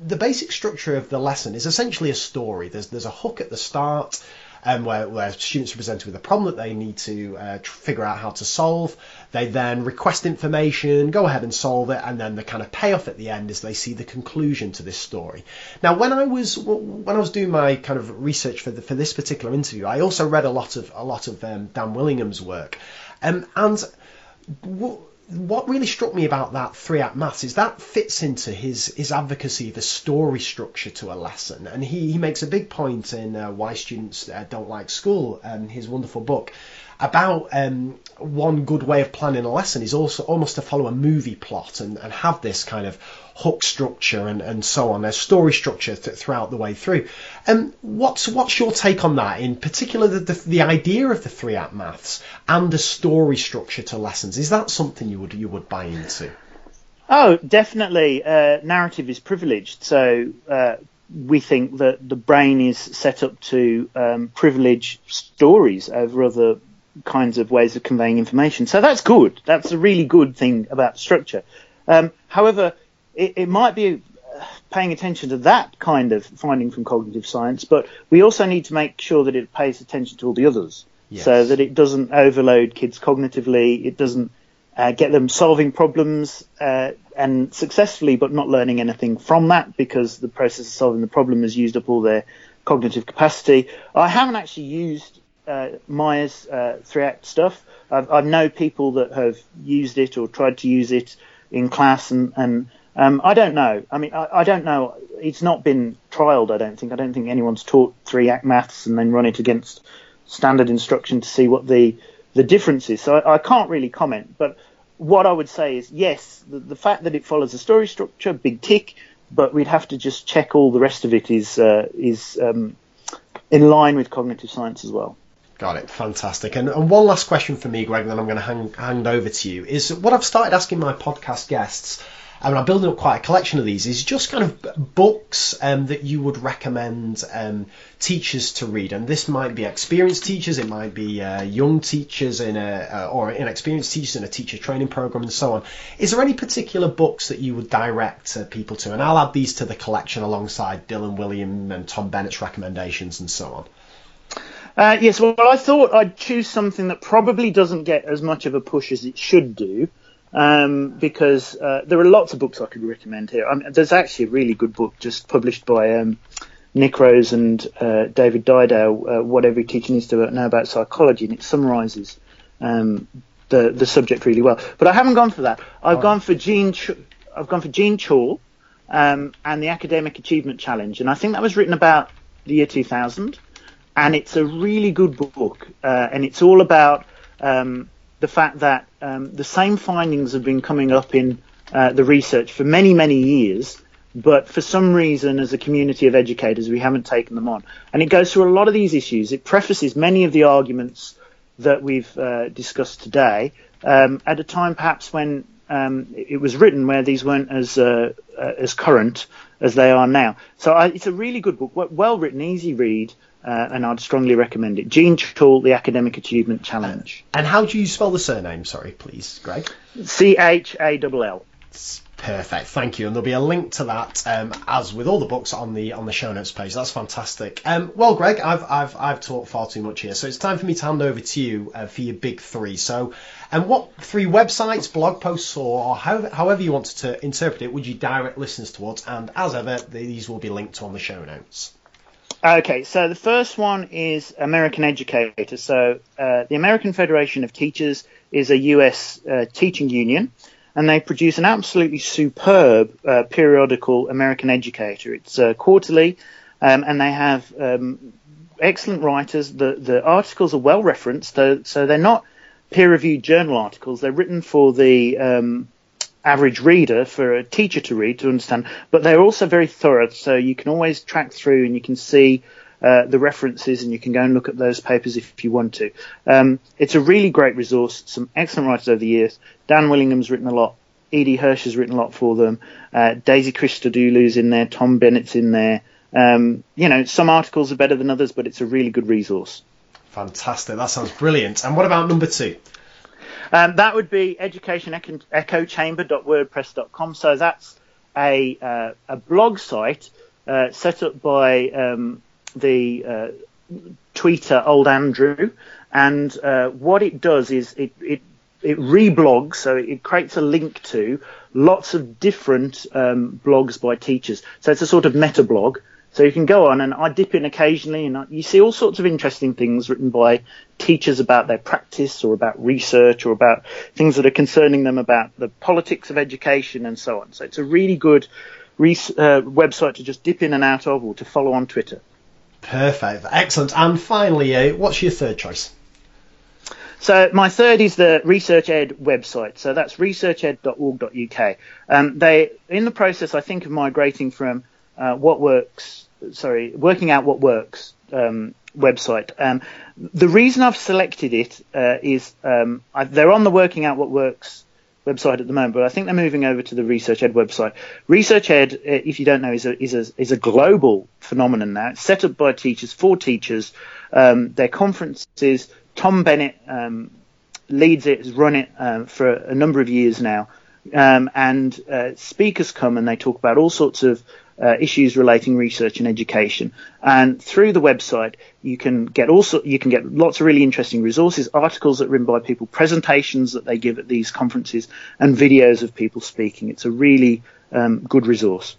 the basic structure of the lesson is essentially a story. There's a hook at the start, where students are presented with a problem that they need to figure out how to solve. They then request information, go ahead and solve it, and then the kind of payoff at the end is they see the conclusion to this story. Now, when I was doing my kind of research for this particular interview, I also read a lot of Dan Willingham's work. And what really struck me about that three-act maths is that fits into his advocacy of a story structure to a lesson. And he makes a big point in Why Students Don't Like School, his wonderful book, about one good way of planning a lesson is also almost to follow a movie plot and have this kind of hook structure and so on, a story structure throughout the way through. What's your take on that, in particular the idea of the three-act maths and the story structure to lessons? Is that something you would buy into? Oh, definitely. Narrative is privileged, so we think that the brain is set up to privilege stories over other kinds of ways of conveying information. So that's good. That's a really good thing about structure. However, it might be paying attention to that kind of finding from cognitive science, but we also need to make sure that it pays attention to all the others. Yes. So that it doesn't overload kids cognitively, it doesn't get them solving problems and successfully but not learning anything from that because the process of solving the problem has used up all their cognitive capacity. I haven't actually used Meyer's three-act stuff. I know people that have used it or tried to use it in class, and I don't know. I mean, I don't know. It's not been trialled, I don't think. I don't think anyone's taught three-act maths and then run it against standard instruction to see what the difference is. So I can't really comment. But what I would say is, yes, the fact that it follows a story structure, big tick, but we'd have to just check all the rest of it is in line with cognitive science as well. Got it. Fantastic. And one last question for me, Greg, then I'm going to hand over to you, is what I've started asking my podcast guests and I'm building up quite a collection of these, is just kind of books that you would recommend teachers to read. And this might be experienced teachers, it might be young teachers in or inexperienced teachers in a teacher training program and so on. Is there any particular books that you would direct people to? And I'll add these to the collection alongside Dylan William and Tom Bennett's recommendations and so on. Yes, well, I thought I'd choose something that probably doesn't get as much of a push as it should do, because there are lots of books I could recommend here. There's actually a really good book just published by Nick Rose and David Didale, What Every Teacher Needs to Know About Psychology, and it summarises the subject really well. But I haven't gone for that. I've gone for Jeanne Chall and The Academic Achievement Challenge, and I think that was written about the year 2000. And it's a really good book, and it's all about the fact that the same findings have been coming up in the research for many, many years, but for some reason, as a community of educators, we haven't taken them on. And it goes through a lot of these issues. It prefaces many of the arguments that we've discussed today at a time perhaps when it was written where these weren't as current as they are now. So it's a really good book, well written, easy read. And I'd strongly recommend it. Jeanne Chall, The Academic Achievement Challenge. And how do you spell the surname? Sorry, please, Greg. Chall. Perfect. Thank you. And there'll be a link to that, as with all the books, on the show notes page. That's fantastic. Well, Greg, I've talked far too much here, so it's time for me to hand over to you for your big three. So, and what three websites, blog posts, or however you wanted to interpret it, would you direct listeners towards? And as ever, these will be linked to on the show notes. Okay, so the first one is American Educator. So the American Federation of Teachers is a US teaching union, and they produce an absolutely superb periodical, American Educator. It's quarterly, and they have excellent writers. The articles are well referenced, so they're not peer-reviewed journal articles. They're written for the average reader, for a teacher to read, to understand, but they're also very thorough, so you can always track through and you can see the references, and you can go and look at those papers if you want to. It's a really great resource. Some excellent writers over the years. Dan Willingham's written a lot, Edie Hirsch has written a lot for them, Daisy Christodoulu's in there, Tom Bennett's in there. Some articles are better than others, but it's a really good resource. Fantastic, that sounds brilliant. And what about number two? That would be educationechochamber.wordpress.com. So that's a blog site set up by the tweeter Old Andrew, and what it does is it reblogs, so it creates a link to lots of different blogs by teachers. So it's a sort of meta blog. So you can go on, and I dip in occasionally, and you see all sorts of interesting things written by teachers about their practice, or about research, or about things that are concerning them, about the politics of education and so on. So it's a really good website to just dip in and out of, or to follow on Twitter. Perfect. Excellent. And finally, what's your third choice? So my third is the ResearchEd website. So that's researched.org.uk. They, in the process, I think, of migrating from Working Out What Works website. The reason I've selected it is they're on the Working Out What Works website at the moment, but I think they're moving over to the ResearchEd website. ResearchEd, if you don't know, is a global phenomenon now. It's set up by teachers for teachers. Their conferences. Tom Bennett leads it, has run it for a number of years now, and speakers come and they talk about all sorts of issues relating research and education, and through the website you can get lots of really interesting resources, articles that are written by people, presentations that they give at these conferences, and videos of people speaking. It's a really good resource.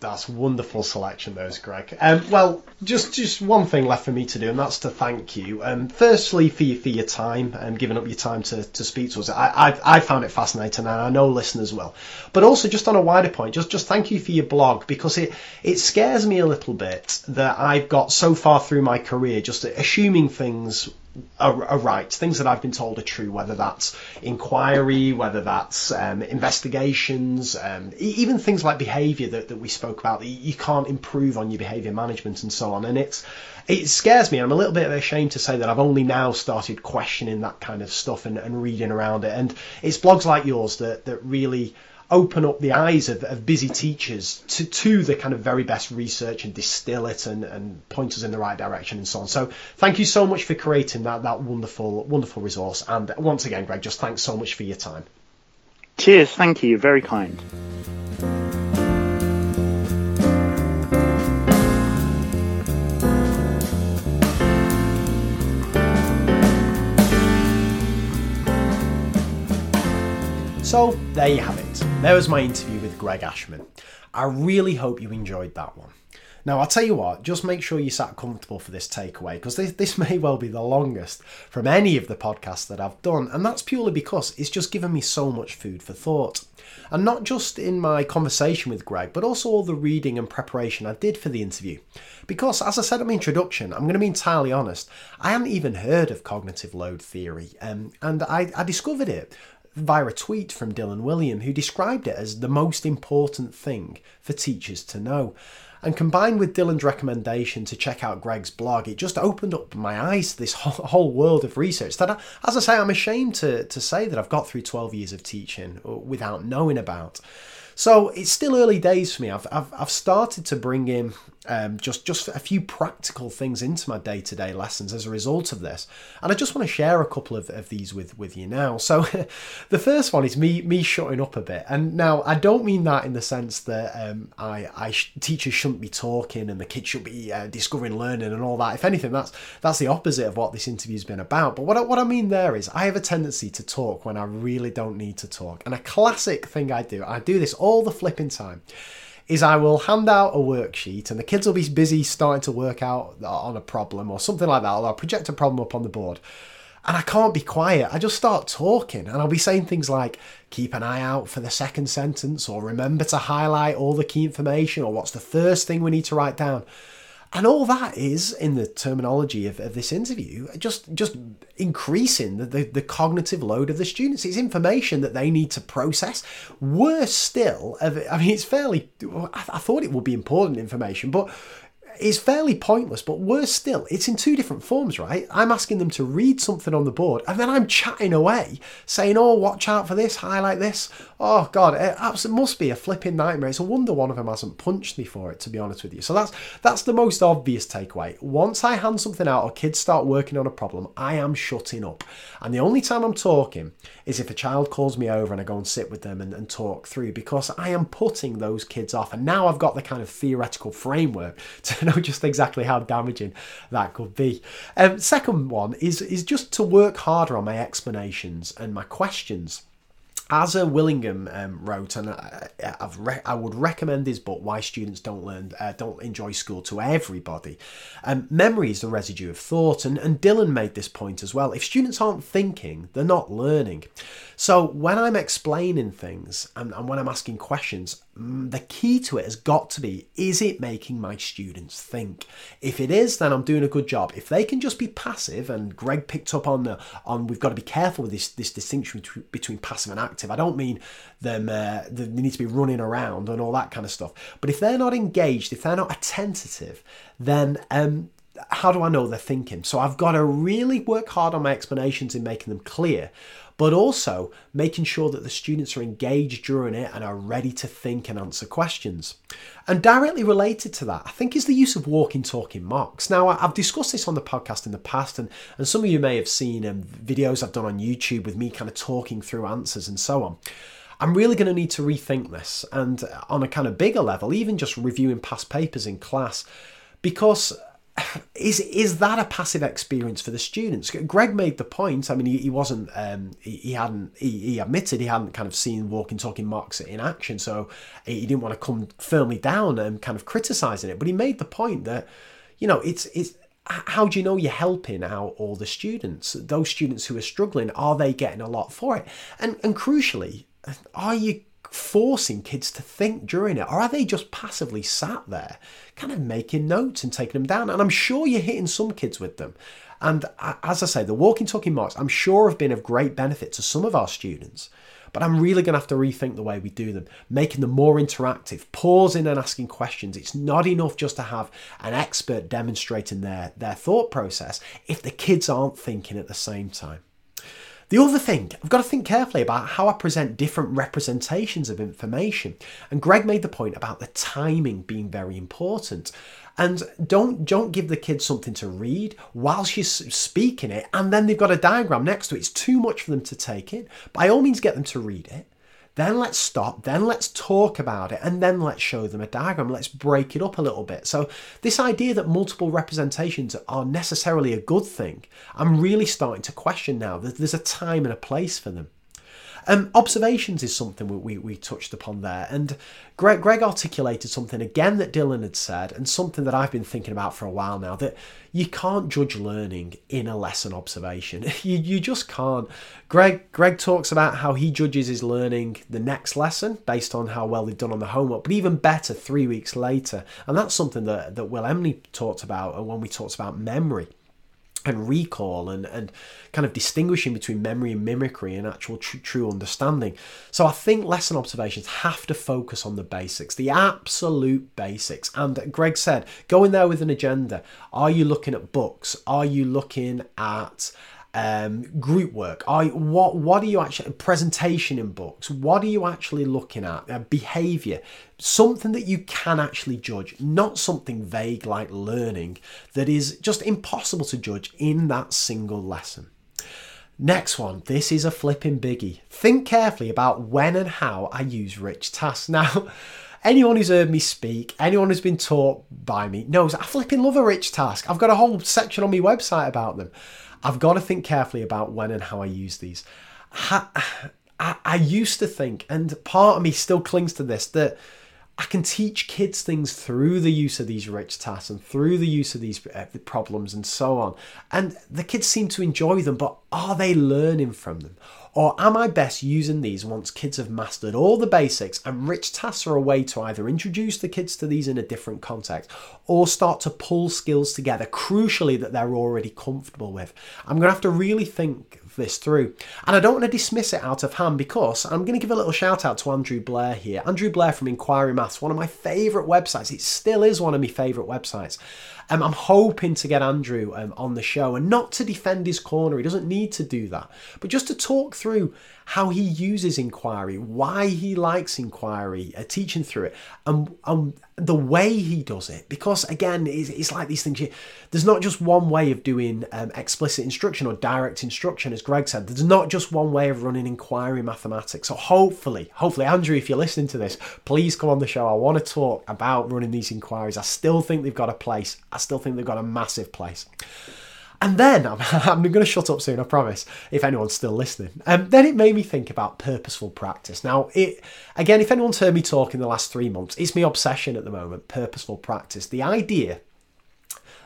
That's wonderful selection, those, Greg. Well, just one thing left for me to do, and that's to thank you. Firstly, for your time and giving up your time to speak to us. I found it fascinating, and I know listeners will. But also, just on a wider point, just thank you for your blog, because it scares me a little bit that I've got so far through my career just assuming things are right, things that I've been told are true, whether that's inquiry, whether that's investigations, even things like behaviour that we spoke about, that you can't improve on your behaviour management and so on. And it scares me. I'm a little bit ashamed to say that I've only now started questioning that kind of stuff and reading around it. And it's blogs like yours that really open up the eyes of busy teachers to the kind of very best research and distill it and point us in the right direction and so on. So thank you so much for creating that wonderful resource. And once again, Greg, just thanks so much for your time. Cheers. Thank you. You're very kind. So there you have it. There was my interview with Greg Ashman. I really hope you enjoyed that one. Now, I'll tell you what, just make sure you sat comfortable for this takeaway, because this may well be the longest from any of the podcasts that I've done, and that's purely because it's just given me so much food for thought. And not just in my conversation with Greg, but also all the reading and preparation I did for the interview. Because, as I said in my introduction, I'm going to be entirely honest, I hadn't even heard of cognitive load theory, and I discovered it via a tweet from Dylan William, who described it as the most important thing for teachers to know. And combined with Dylan's recommendation to check out Greg's blog, it just opened up my eyes to this whole world of research that, as I say, I'm ashamed to say that I've got through 12 years of teaching without knowing about. So it's still early days for me. I've started to bring in just a few practical things into my day-to-day lessons as a result of this. And I just want to share a couple of these with you now. So the first one is me shutting up a bit. And now, I don't mean that in the sense that teachers shouldn't be talking and the kids should be discovering learning and all that. If anything, that's the opposite of what this interview's been about. But what I mean there is I have a tendency to talk when I really don't need to talk. And a classic thing I do this all the flipping time, is I will hand out a worksheet and the kids will be busy starting to work out on a problem or something like that, or I'll project a problem up on the board. And I can't be quiet. I just start talking and I'll be saying things like, keep an eye out for the second sentence, or remember to highlight all the key information, or what's the first thing we need to write down. And all that is, in the terminology of this interview, just increasing the cognitive load of the students. It's information that they need to process. Worse still, it's fairly, I thought it would be important information, but it's fairly pointless. But worse still, it's in two different forms, right? I'm asking them to read something on the board and then I'm chatting away saying, oh, watch out for this, highlight this. Oh God, it absolutely must be a flipping nightmare. It's a wonder one of them hasn't punched me for it, to be honest with you. So that's the most obvious takeaway. Once I hand something out or kids start working on a problem, I am shutting up. And the only time I'm talking is if a child calls me over and I go and sit with them and talk through, because I am putting those kids off. And now I've got the kind of theoretical framework to know just exactly how damaging that could be. Second one is just to work harder on my explanations and my questions. As Willingham wrote, and I would recommend his book, Why Students Don't Enjoy School, to everybody. Memory is the residue of thought, and Dylan made this point as well. If students aren't thinking, they're not learning. So when I'm explaining things and when I'm asking questions, the key to it has got to be, is it making my students think? If it is, then I'm doing a good job. If they can just be passive, and Greg picked up on we've got to be careful with this distinction between passive and active. I don't mean them they need to be running around and all that kind of stuff. But if they're not engaged, if they're not attentive, then how do I know they're thinking? So I've got to really work hard on my explanations in making them clear, but also making sure that the students are engaged during it and are ready to think and answer questions. And directly related to that, I think, is the use of walking, talking marks. Now, I've discussed this on the podcast in the past, and some of you may have seen videos I've done on YouTube with me kind of talking through answers and so on. I'm really going to need to rethink this, and on a kind of bigger level, even just reviewing past papers in class, because is that a passive experience for the students? Greg made the point. I mean, he wasn't. He admitted he hadn't kind of seen walking, talking marks in action, so he didn't want to come firmly down and kind of criticising it. But he made the point that, you know, it's how do you know you're helping out all the students? Those students who are struggling, are they getting a lot for it? And crucially, are you forcing kids to think during it, or are they just passively sat there kind of making notes and taking them down? And I'm sure you're hitting some kids with them, and as I say, the walking talking marks I'm sure have been of great benefit to some of our students, but I'm really gonna have to rethink the way we do them, making them more interactive, pausing and asking questions. It's not enough just to have an expert demonstrating their thought process if the kids aren't thinking at the same time. The other thing, I've got to think carefully about how I present different representations of information. And Greg made the point about the timing being very important. And don't give the kids something to read while she's speaking it, and then they've got a diagram next to it. It's too much for them to take in. By all means, get them to read it. Then let's stop, then let's talk about it, and then let's show them a diagram. Let's break it up a little bit. So this idea that multiple representations are necessarily a good thing, I'm really starting to question now. There's a time and a place for them. Observations is something we touched upon there, and Greg articulated something again that Dylan had said, and something that I've been thinking about for a while now, that you can't judge learning in a lesson observation. You just can't. Greg talks about how he judges his learning the next lesson based on how well they've done on the homework, but even better 3 weeks later, and that's something that Will Emney talked about when we talked about memory and recall and kind of distinguishing between memory and mimicry and actual true understanding. So I think lesson observations have to focus on the basics, the absolute basics. And Greg said, go in there with an agenda. Are you looking at books? Are you looking at group work? What are you actually, presentation in books? What are you actually looking at? Behavior, something that you can actually judge, not something vague like learning that is just impossible to judge in that single lesson. Next one, this is a flipping biggie. Think carefully about when and how I use rich tasks. Now, anyone who's heard me speak, anyone who's been taught by me knows I flipping love a rich task. I've got a whole section on my website about them. I've got to think carefully about when and how I use these. I used to think, and part of me still clings to this, that I can teach kids things through the use of these rich tasks and through the use of these problems and so on. And the kids seem to enjoy them, but are they learning from them? Or am I best using these once kids have mastered all the basics, and rich tasks are a way to either introduce the kids to these in a different context or start to pull skills together, crucially, that they're already comfortable with? I'm going to have to really think this through. And I don't want to dismiss it out of hand, because I'm going to give a little shout out to Andrew Blair here. Andrew Blair from Inquiry Maths, one of my favourite websites. It still is one of my favourite websites. I'm hoping to get Andrew on the show, and not to defend his corner. He doesn't need to do that, but just to talk through how he uses inquiry, why he likes inquiry, teaching through it, and the way he does it. Because again, it's like these things, there's not just one way of doing explicit instruction or direct instruction, as Greg said. There's not just one way of running inquiry mathematics. So hopefully, Andrew, if you're listening to this, please come on the show. I want to talk about running these inquiries. I still think they've got a place. I still think they've got a massive place. And then, I'm going to shut up soon, I promise, if anyone's still listening. Then it made me think about purposeful practice. Now, again, if anyone's heard me talk in the last 3 months, it's my obsession at the moment, purposeful practice. The idea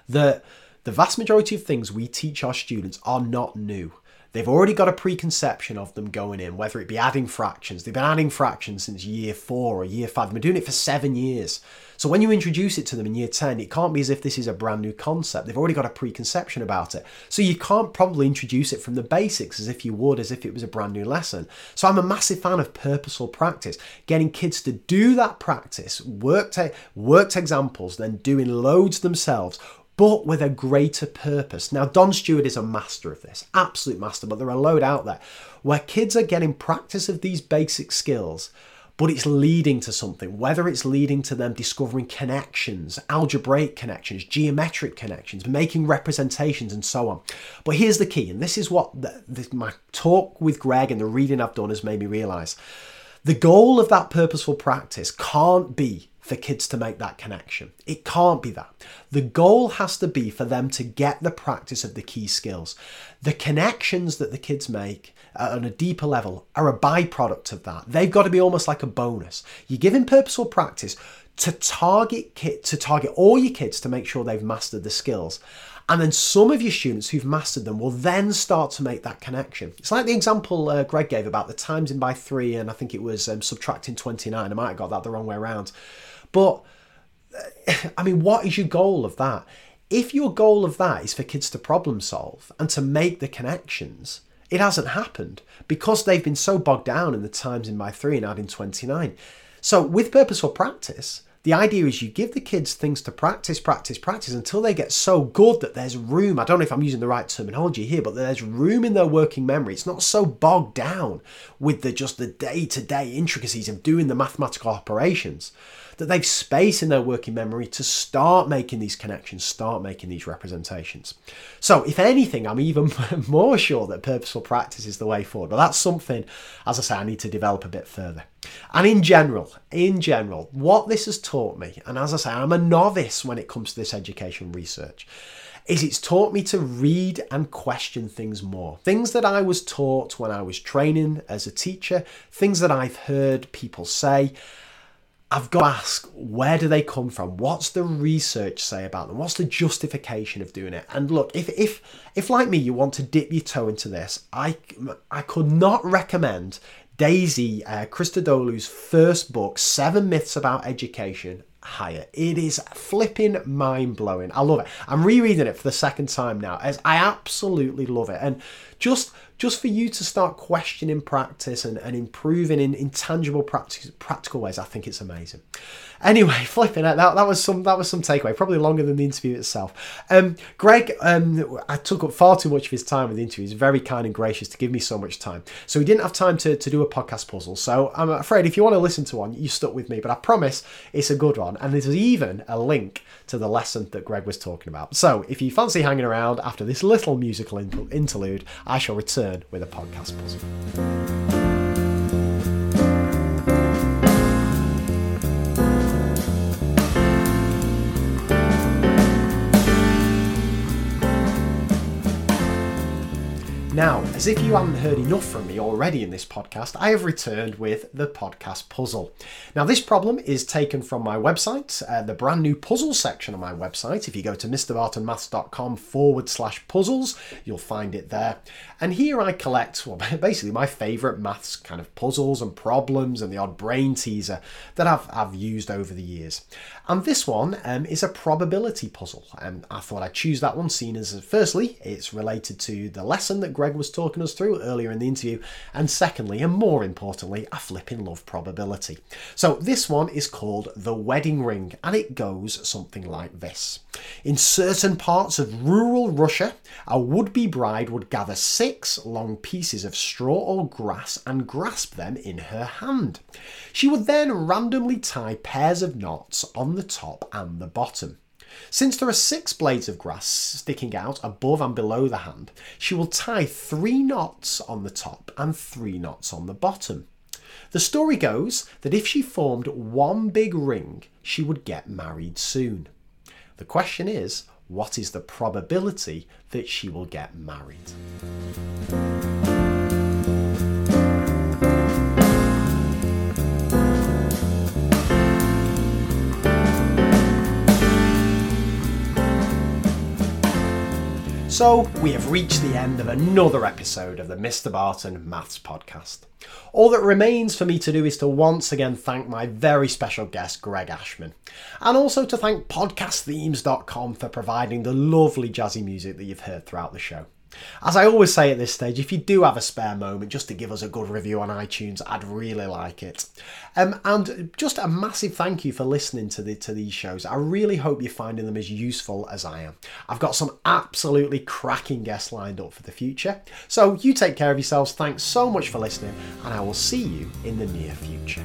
that the vast majority of things we teach our students are not new. They've already got a preconception of them going in, whether it be adding fractions. They've been adding fractions since year 4 or year 5. They've been doing it for 7 years. So when you introduce it to them in year 10, it can't be as if this is a brand new concept. They've already got a preconception about it. So you can't probably introduce it from the basics as if it was a brand new lesson. So I'm a massive fan of purposeful practice, getting kids to do that practice, worked examples, then doing loads themselves, but with a greater purpose. Now, Don Stewart is a master of this, absolute master, but there are a load out there where kids are getting practice of these basic skills, but it's leading to something, whether it's leading to them discovering connections, algebraic connections, geometric connections, making representations and so on. But here's the key, and this is what my talk with Greg and the reading I've done has made me realise. The goal of that purposeful practice can't be for kids to make that connection. It can't be that. The goal has to be for them to get the practice of the key skills. The connections that the kids make on a deeper level are a byproduct of that. They've got to be almost like a bonus. You're giving purposeful practice to target all your kids to make sure they've mastered the skills. And then some of your students who've mastered them will then start to make that connection. It's like the example Greg gave about the times in by 3, and I think it was subtracting 29. I might have got that the wrong way around. But, I mean, what is your goal of that? If your goal of that is for kids to problem solve and to make the connections, it hasn't happened because they've been so bogged down in the times in by 3 and adding 29. So with purposeful practice, The idea is you give the kids things to practice until they get so good that there's room. I don't know if I'm using the right terminology here, but there's room in their working memory. It's not so bogged down with the day-to-day intricacies of doing the mathematical operations that they've space in their working memory to start making these connections, start making these representations. So if anything, I'm even more sure that purposeful practice is the way forward. But that's something, as I say, I need to develop a bit further. And in general, what this has taught me, and as I say, I'm a novice when it comes to this education research, is it's taught me to read and question things more. Things that I was taught when I was training as a teacher, things that I've heard people say, I've got to ask, where do they come from? What's the research say about them? What's the justification of doing it? And look, if like me, you want to dip your toe into this, I could not recommend Daisy Christodoulou's first book, 7 Myths About Education, higher. It is flipping mind-blowing. I love it. I'm rereading it for the second time now, as I absolutely love it. And just for you to start questioning practice and improving in tangible practical ways, I think it's amazing. Anyway, flipping it, that was some takeaway, probably longer than the interview itself. Greg, I took up far too much of his time with the interview. He's very kind and gracious to give me so much time. So he didn't have time to do a podcast puzzle. So I'm afraid if you want to listen to one, you stuck with me, but I promise it's a good one. And there's even a link to the lesson that Greg was talking about. So if you fancy hanging around after this little musical interlude, I shall return with a podcast puzzle. Now, as if you haven't heard enough from me already in this podcast, I have returned with the podcast puzzle. Now, this problem is taken from my website, the brand new puzzle section of my website. If you go to mrbartonmaths.com/puzzles, you'll find it there. And here I collect, well, basically my favourite maths kind of puzzles and problems and the odd brain teaser that I've used over the years. And this one is a probability puzzle. I thought I'd choose that one, seeing as firstly, it's related to the lesson that Greg was talking us through earlier in the interview, and secondly, and more importantly, I flipping love probability. So this one is called The Wedding Ring, and it goes something like this. In certain parts of rural Russia, a would-be bride would gather 6 long pieces of straw or grass and grasp them in her hand. She would then randomly tie pairs of knots on the top and the bottom. Since there are 6 blades of grass sticking out above and below the hand, she will tie 3 knots on the top and 3 knots on the bottom. The story goes that if she formed one big ring, she would get married soon. The question is, what is the probability that she will get married? So we have reached the end of another episode of the Mr. Barton Maths Podcast. All that remains for me to do is to once again thank my very special guest, Greg Ashman, and also to thank podcastthemes.com for providing the lovely jazzy music that you've heard throughout the show. As I always say at this stage, if you do have a spare moment just to give us a good review on iTunes, I'd really like it. And just a massive thank you for listening to these shows. I really hope you're finding them as useful as I am. I've got some absolutely cracking guests lined up for the future. So you take care of yourselves. Thanks so much for listening, and I will see you in the near future.